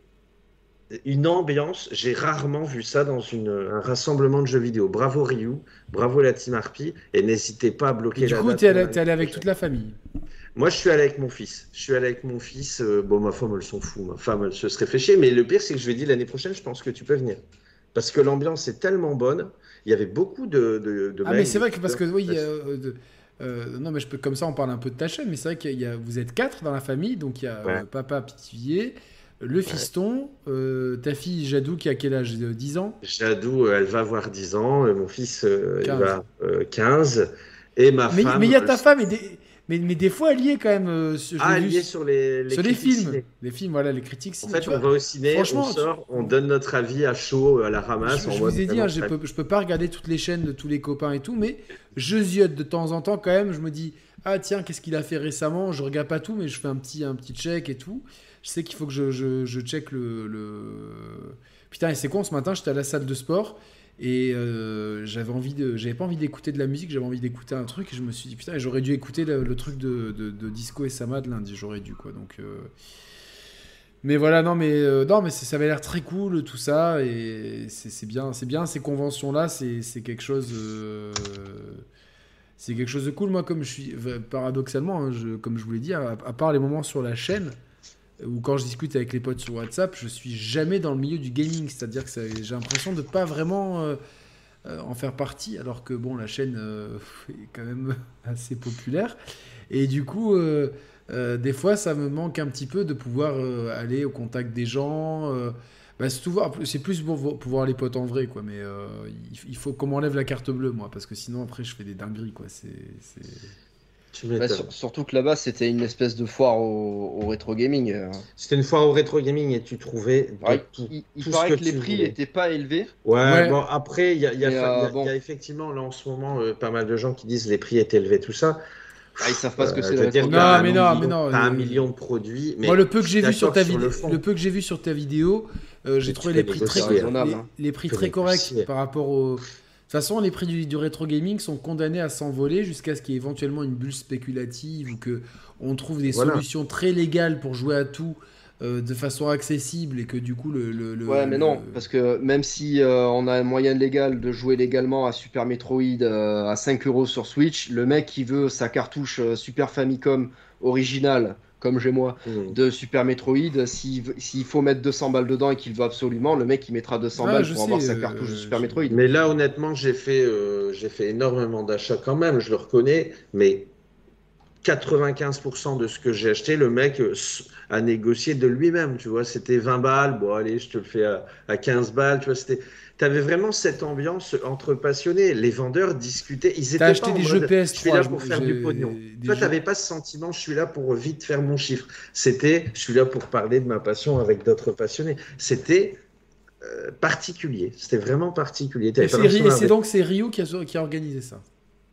une ambiance. J'ai rarement vu ça dans un rassemblement de jeux vidéo. Bravo Ryu, bravo la team Harpy. Et n'hésitez pas à bloquer la date. Du coup, t'es allé avec toute la famille? Moi, je suis allé avec mon fils. Je suis allé avec mon fils. Bon, ma femme, elle s'en fout. Ma femme, elle se serait fait chier. Mais le pire, c'est que je lui ai dit, l'année prochaine, je pense que tu peux venir. Parce que l'ambiance est tellement bonne. Il y avait beaucoup de mais c'est vrai que parce que, oui... non, mais comme ça, on parle un peu de ta chaîne. Mais c'est vrai que vous êtes 4 dans la famille. Donc, il y a papa Pitvier, le fiston, ta fille Jadou qui a quel âge? 10 ans? Jadou, elle va avoir 10 ans. Mon fils, il va 15. Et ma femme... Mais il y a ta femme et des... Mais des fois, elle y est quand même. Elle y est sur les films. Ciné. Les films, voilà, les critiques ciné. En fait, on va au ciné, on sort, on donne notre avis à chaud, à la ramasse. Je vous ai dit, je peux pas regarder toutes les chaînes de tous les copains et tout, mais je ziote de temps en temps quand même. Je me dis, ah tiens, qu'est-ce qu'il a fait récemment? Je regarde pas tout, mais je fais un petit check et tout. Je sais qu'il faut que je check le... Putain, et c'est con, ce matin, j'étais à la salle de sport. Et j'avais pas envie d'écouter de la musique, j'avais envie d'écouter un truc. Et je me suis dit, putain, j'aurais dû écouter le truc de Disco et Sama de lundi. J'aurais dû, quoi. Donc, mais voilà, non, mais ça avait l'air très cool, tout ça. Et c'est bien ces conventions-là. C'est quelque chose de cool. Moi, comme je suis paradoxalement, hein, comme je vous l'ai dit, à part les moments sur la chaîne, ou quand je discute avec les potes sur WhatsApp, je suis jamais dans le milieu du gaming, c'est-à-dire que j'ai l'impression de pas vraiment en faire partie, alors que bon, la chaîne est quand même assez populaire, et du coup, des fois, ça me manque un petit peu de pouvoir aller au contact des gens. C'est plus pour voir les potes en vrai, quoi. Mais il faut qu'on m'enlève la carte bleue, moi, parce que sinon après, je fais des dingueries, quoi. Surtout que là-bas, c'était une espèce de foire au rétro gaming. C'était une foire au rétro gaming et tu trouvais tout paraît que les prix n'étaient pas élevés. Ouais. Bon, après, il y a effectivement là en ce moment pas mal de gens qui disent les prix étaient élevés, tout ça. Ils savent pas ce que c'est. Non, un million de produits. Mais moi, le peu que j'ai vu sur ta vidéo, j'ai trouvé les prix très corrects par rapport au. De toute façon, les prix du rétro gaming sont condamnés à s'envoler jusqu'à ce qu'il y ait éventuellement une bulle spéculative ou qu'on trouve des solutions très légales pour jouer à tout de façon accessible et que du coup le ouais mais non parce que même si on a un moyen légal de jouer légalement à Super Metroid à 5€ sur Switch, le mec qui veut sa cartouche Super Famicom originale comme j'ai moi de Super Metroid, s'il faut mettre 200 balles dedans et qu'il veut absolument, le mec il mettra 200 balles pour avoir sa cartouche de Super Metroid. Mais là honnêtement j'ai fait énormément d'achats quand même, je le reconnais, mais 95% de ce que j'ai acheté, le mec a négocié de lui-même, tu vois, c'était 20 balles, bon allez, je te le fais à 15 balles, tu vois, c'était... T'avais vraiment cette ambiance entre passionnés, les vendeurs discutaient, ils étaient pas acheté en des mode, jeux PS3, je suis là pour faire du pognon. Toi, t'avais pas ce sentiment, je suis là pour vite faire mon chiffre. C'était, je suis là pour parler de ma passion avec d'autres passionnés. C'était... particulier, c'était vraiment particulier. C'est Ryu qui a organisé ça.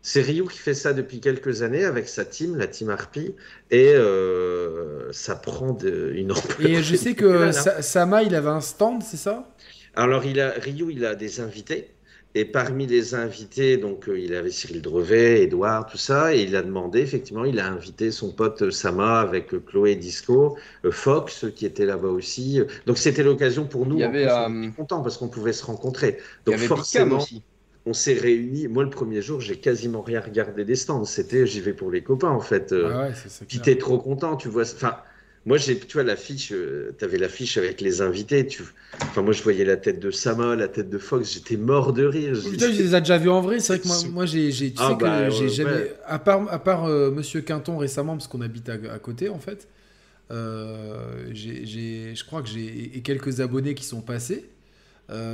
C'est Ryu qui fait ça depuis quelques années avec sa team, la team Harpy, et ça prend une ampleur. Et je sais que Sama, il avait un stand, c'est ça ? Alors, Ryu, il a des invités, et parmi les invités, donc, il avait Cyril Drevet, Edouard, tout ça, et il a demandé, effectivement, il a invité son pote Sama avec Chloé Disco, Fox, qui était là-bas aussi. Donc, c'était l'occasion pour nous, on était contents parce qu'on pouvait se rencontrer. Donc, forcément... aussi. On s'est réunis. Moi, le premier jour, j'ai quasiment rien regardé des stands. C'était, j'y vais pour les copains, en fait. Puis t'es trop content, tu vois. Enfin, moi, tu vois, l'affiche. T'avais l'affiche avec les invités. Enfin, moi, je voyais la tête de Sama, la tête de Fox. J'étais mort de rire. Putain, je les ai déjà vus en vrai. C'est vrai que moi, j'ai. Tu sais que j'ai jamais. À part Monsieur Quinton récemment, parce qu'on habite à côté, en fait. Je crois que j'ai quelques abonnés qui sont passés.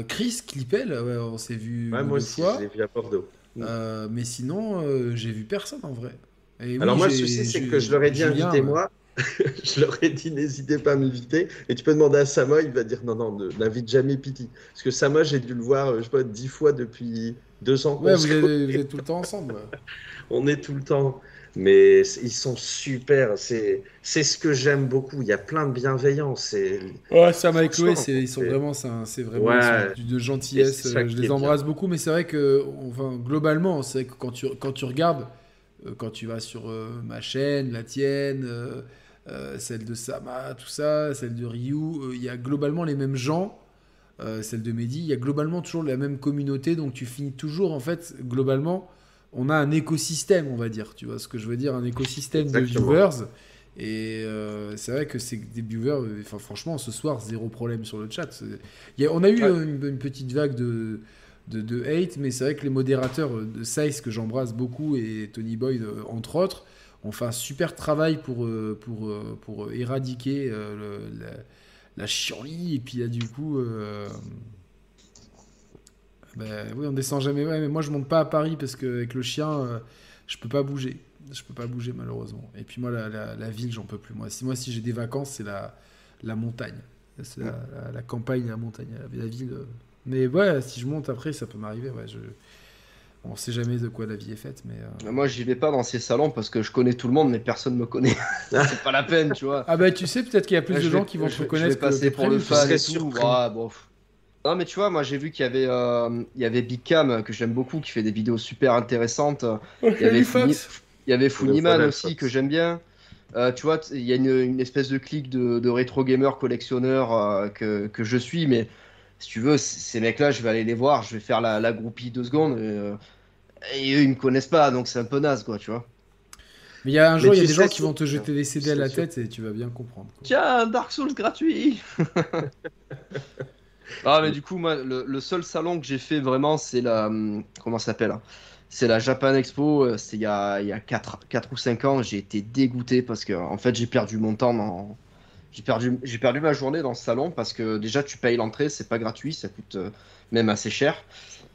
Chris Clipel, ouais, on s'est vu moi aussi, fois. Je l'ai vu à Bordeaux. Mais sinon, j'ai vu personne en vrai. Et alors moi, le souci, c'est que je leur ai dit invitez-moi. Je leur ai dit n'hésitez pas à m'inviter. Et tu peux demander à Sama, il va dire non, n'invite jamais Pity. Parce que Sama, j'ai dû le voir, je sais pas, 10 fois depuis 2 ans. Ouais, vous êtes tout le temps ensemble. Ouais. On est tout le temps. Mais ils sont super, c'est ce que j'aime beaucoup. Il y a plein de bienveillance. Sam et Chloé, ils sont vraiment, de gentillesse. Je les embrasse beaucoup, mais c'est vrai que, enfin, globalement, c'est vrai que quand tu regardes, quand tu vas sur ma chaîne, la tienne, celle de Sama, tout ça, celle de Ryu, il y a globalement les mêmes gens. Celle de Mehdi, il y a globalement toujours la même communauté. Donc tu finis toujours, en fait, globalement. On a un écosystème, on va dire, tu vois ce que je veux dire, un écosystème Exactement. De viewers. Et c'est vrai que c'est des viewers, enfin franchement, ce soir, 0 problème sur le chat. On a eu une petite vague de hate, mais c'est vrai que les modérateurs de Size, que j'embrasse beaucoup, et Tony Boyd, entre autres, ont fait un super travail pour éradiquer la chienlit. Et puis là, du coup... oui, on descend jamais. Ouais, mais moi, je monte pas à Paris parce que avec le chien, je peux pas bouger. Je peux pas bouger malheureusement. Et puis moi, la ville, j'en peux plus. Moi, si j'ai des vacances, c'est la montagne. C'est la campagne, la montagne, la ville. Mais ouais, si je monte après, ça peut m'arriver. Ouais, on sait jamais de quoi la vie est faite, mais. Moi, j'y vais pas dans ces salons parce que je connais tout le monde, mais personne me connaît. C'est pas la peine, tu vois. Ah bah, tu sais, peut-être qu'il y a plus de gens qui vont te connaître. Je vais passer pour le fan et tout. Ah bon. Non mais tu vois, moi j'ai vu qu'il y avait Big Cam que j'aime beaucoup, qui fait des vidéos super intéressantes. Il y avait Funiman aussi que j'aime bien. Tu vois, il y a une espèce de clique de rétro gamer collectionneur que je suis, mais si tu veux, ces mecs-là, je vais aller les voir, je vais faire la groupie 2 secondes et eux ils me connaissent pas, donc c'est un peu naze quoi, tu vois. Mais il y a un jour, il y a des gens qui vont te jeter des CD à la tête et tu vas bien comprendre. Quoi. Tiens, Dark Souls gratuit. Ah mais du coup moi le seul salon que j'ai fait vraiment c'est la Japan Expo, c'est il y a 4 ou 5 ans, j'ai été dégoûté parce que en fait j'ai perdu ma journée dans ce salon parce que déjà tu payes l'entrée, c'est pas gratuit, ça coûte même assez cher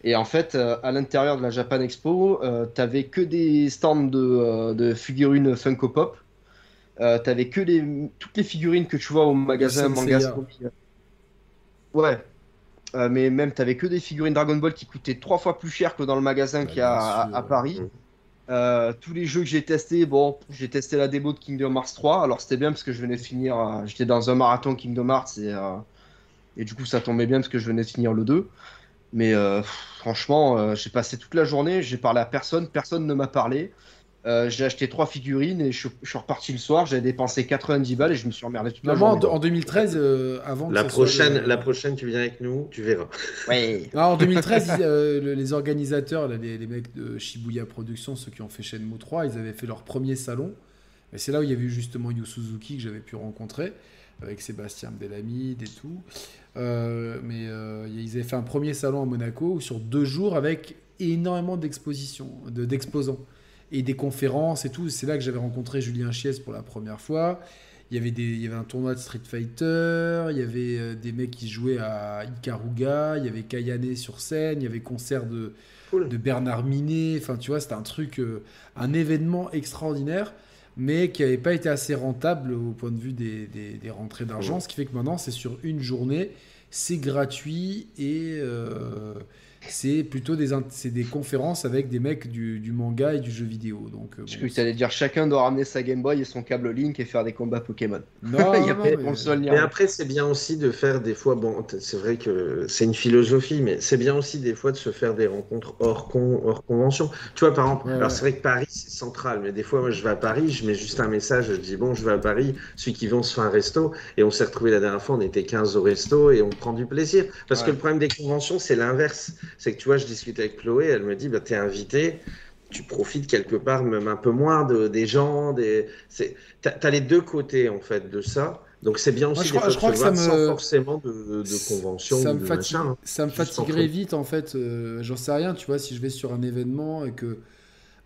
et en fait à l'intérieur de la Japan Expo t'avais que des stands de figurines Funko Pop, t'avais que toutes les figurines que tu vois au magasin Manga. Ouais, mais même t'avais que des figurines Dragon Ball qui coûtaient 3 fois plus cher que dans le magasin qu'il y a à Paris. Ouais. Tous les jeux que j'ai testés, j'ai testé la démo de Kingdom Hearts 3. Alors c'était bien parce que je venais de finir, j'étais dans un marathon Kingdom Hearts et du coup ça tombait bien parce que je venais de finir le 2. Mais franchement, j'ai passé toute la journée, j'ai parlé à personne, personne ne m'a parlé. J'ai acheté 3 figurines et je suis reparti le soir. J'ai dépensé 90 balles et je me suis emmerdé toute la journée. En 2013, avant la prochaine, tu viens avec nous, tu verras. Ouais. Alors, en 2013, les organisateurs, les mecs de Shibuya Productions, ceux qui ont fait Shenmue 3, ils avaient fait leur premier salon. Et c'est là où il y avait eu justement Yu Suzuki que j'avais pu rencontrer avec Sébastien Bellamide et tout. Ils avaient fait un premier salon à Monaco sur 2 jours avec énormément d'exposants et des conférences et tout. C'est là que j'avais rencontré Julien Chies pour la première fois. Il y avait un tournoi de Street Fighter, il y avait des mecs qui jouaient à Ikaruga, il y avait Kayane sur scène, il y avait concert de Bernard Minet. Enfin, tu vois, c'était un truc, un événement extraordinaire, mais qui n'avait pas été assez rentable au point de vue des rentrées d'argent. Ouais. Ce qui fait que maintenant, c'est sur une journée, c'est gratuit et c'est plutôt des conférences avec des mecs du manga et du jeu vidéo. Je crois que tu allais dire chacun doit ramener sa Game Boy et son câble Link et faire des combats Pokémon. Non, mais après, c'est bien aussi de faire des fois... Bon, c'est vrai que c'est une philosophie, mais c'est bien aussi des fois de se faire des rencontres hors convention. Tu vois, par exemple, c'est vrai que Paris, c'est central, mais des fois, moi, je vais à Paris, je mets juste un message, je dis, bon, je vais à Paris, celui qui veut, on se fait un resto, et on s'est retrouvés la dernière fois, on était 15 au resto, et on prend du plaisir. Parce que le problème des conventions, c'est l'inverse. C'est que tu vois, je discutais avec Chloé, elle me dit, bah, t'es invité, tu profites quelque part même un peu moins des gens, t'as les deux côtés en fait de ça, donc c'est bien aussi. Moi, je crois que ça me... sans forcément de convention ça ou de machin. Ça me fatiguerait vite en fait, j'en sais rien, tu vois, si je vais sur un événement et que,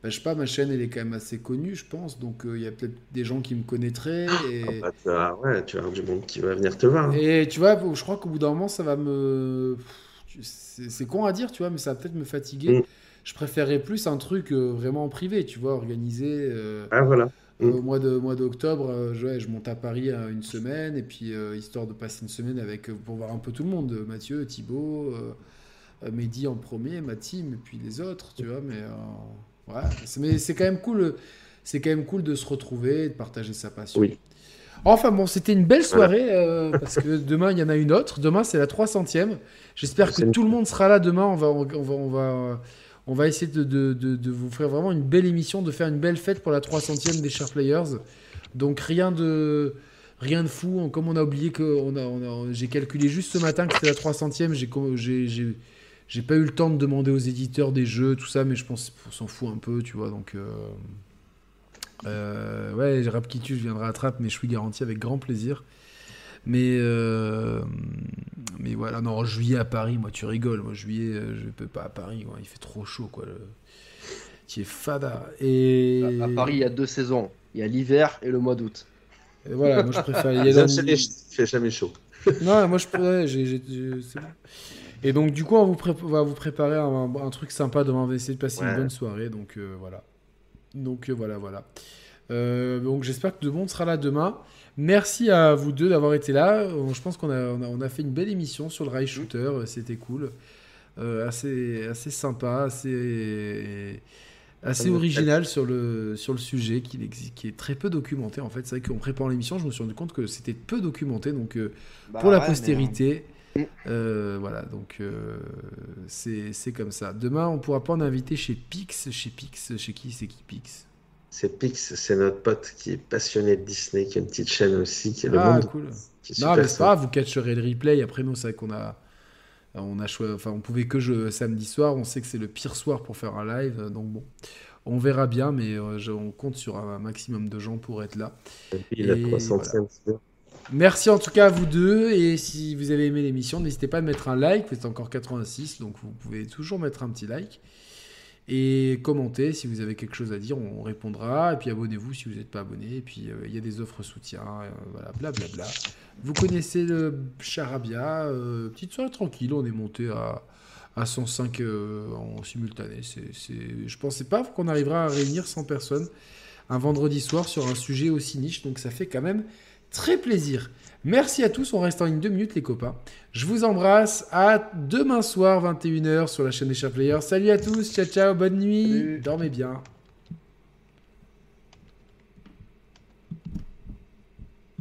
je sais pas, ma chaîne elle est quand même assez connue je pense, donc il y a peut-être des gens qui me connaîtraient. Tu vas avoir du monde qui va venir te voir. Et tu vois, je crois qu'au bout d'un moment ça va me... C'est con à dire, tu vois, mais ça va peut-être me fatiguer. Je préférerais plus un truc vraiment privé, tu vois, organisé au mois d'octobre. Je monte à Paris une semaine, et puis histoire de passer une semaine pour voir un peu tout le monde, Mathieu, Thibaut, Mehdi en premier, ma team, et puis les autres, tu vois, mais c'est quand même cool. C'est quand même cool de se retrouver et de partager sa passion. Oui. Enfin bon, c'était une belle soirée, parce que demain, il y en a une autre. Demain, c'est la 300e. J'espère que tout le monde sera là demain. On va essayer de vous faire vraiment une belle émission, de faire une belle fête pour la 300e des Sharp Players. Donc, rien de fou. Comme on a oublié que... j'ai calculé juste ce matin que c'était la 300e. J'ai pas eu le temps de demander aux éditeurs des jeux, tout ça, mais je pense qu'on s'en fout un peu, tu vois, donc... Rap qui tue, je viendrai à Trappe, mais je suis garanti avec grand plaisir. Mais voilà, non, en juillet à Paris, moi tu rigoles, moi juillet, je peux pas à Paris, quoi. Il fait trop chaud, quoi. Tu es fada. Et... À Paris, il y a 2 saisons, il y a l'hiver et le mois d'août. Et voilà, moi je préfère. Il fait jamais chaud. Non, moi je préfère. C'est bon. Et donc du coup, on va vous préparer un truc sympa demain, on va essayer de passer une bonne soirée, donc voilà. Donc voilà. Donc j'espère que tout le monde sera là demain. Merci à vous deux d'avoir été là. Je pense qu'on a fait une belle émission sur le rail shooter. C'était cool, assez sympa, assez original sur le sujet qui est très peu documenté en fait. C'est vrai qu'en préparant l'émission, je me suis rendu compte que c'était peu documenté. Donc pour la postérité, voilà. Donc c'est comme ça. Demain, on pourra pas en inviter chez Pix. Chez qui Pix? C'est Pix, c'est notre pote qui est passionné de Disney, qui a une petite chaîne aussi, qui est le monde. Cool. Non, mais c'est pas grave, vous catcherez le replay. Après nous, c'est vrai qu'on a choisi. Enfin, on pouvait que samedi soir. On sait que c'est le pire soir pour faire un live. Donc bon, on verra bien, mais on compte sur un maximum de gens pour être là. Et puis la 300e. Voilà. Merci en tout cas à vous deux, et si vous avez aimé l'émission, n'hésitez pas à mettre un like, vous êtes encore 86, donc vous pouvez toujours mettre un petit like et commenter si vous avez quelque chose à dire, on répondra, et puis abonnez-vous si vous n'êtes pas abonné, et puis il y a des offres soutien, voilà, blablabla. Vous connaissez le charabia, petite soirée tranquille, on est monté à 105 en simultané, je pensais pas qu'on arrivera à réunir 100 personnes un vendredi soir sur un sujet aussi niche, donc ça fait quand même très plaisir. Merci à tous. On reste en ligne 2 minutes, les copains. Je vous embrasse. À demain soir, 21h, sur la chaîne des Sharp Players. Salut à tous. Ciao, ciao. Bonne nuit. Salut. Dormez bien.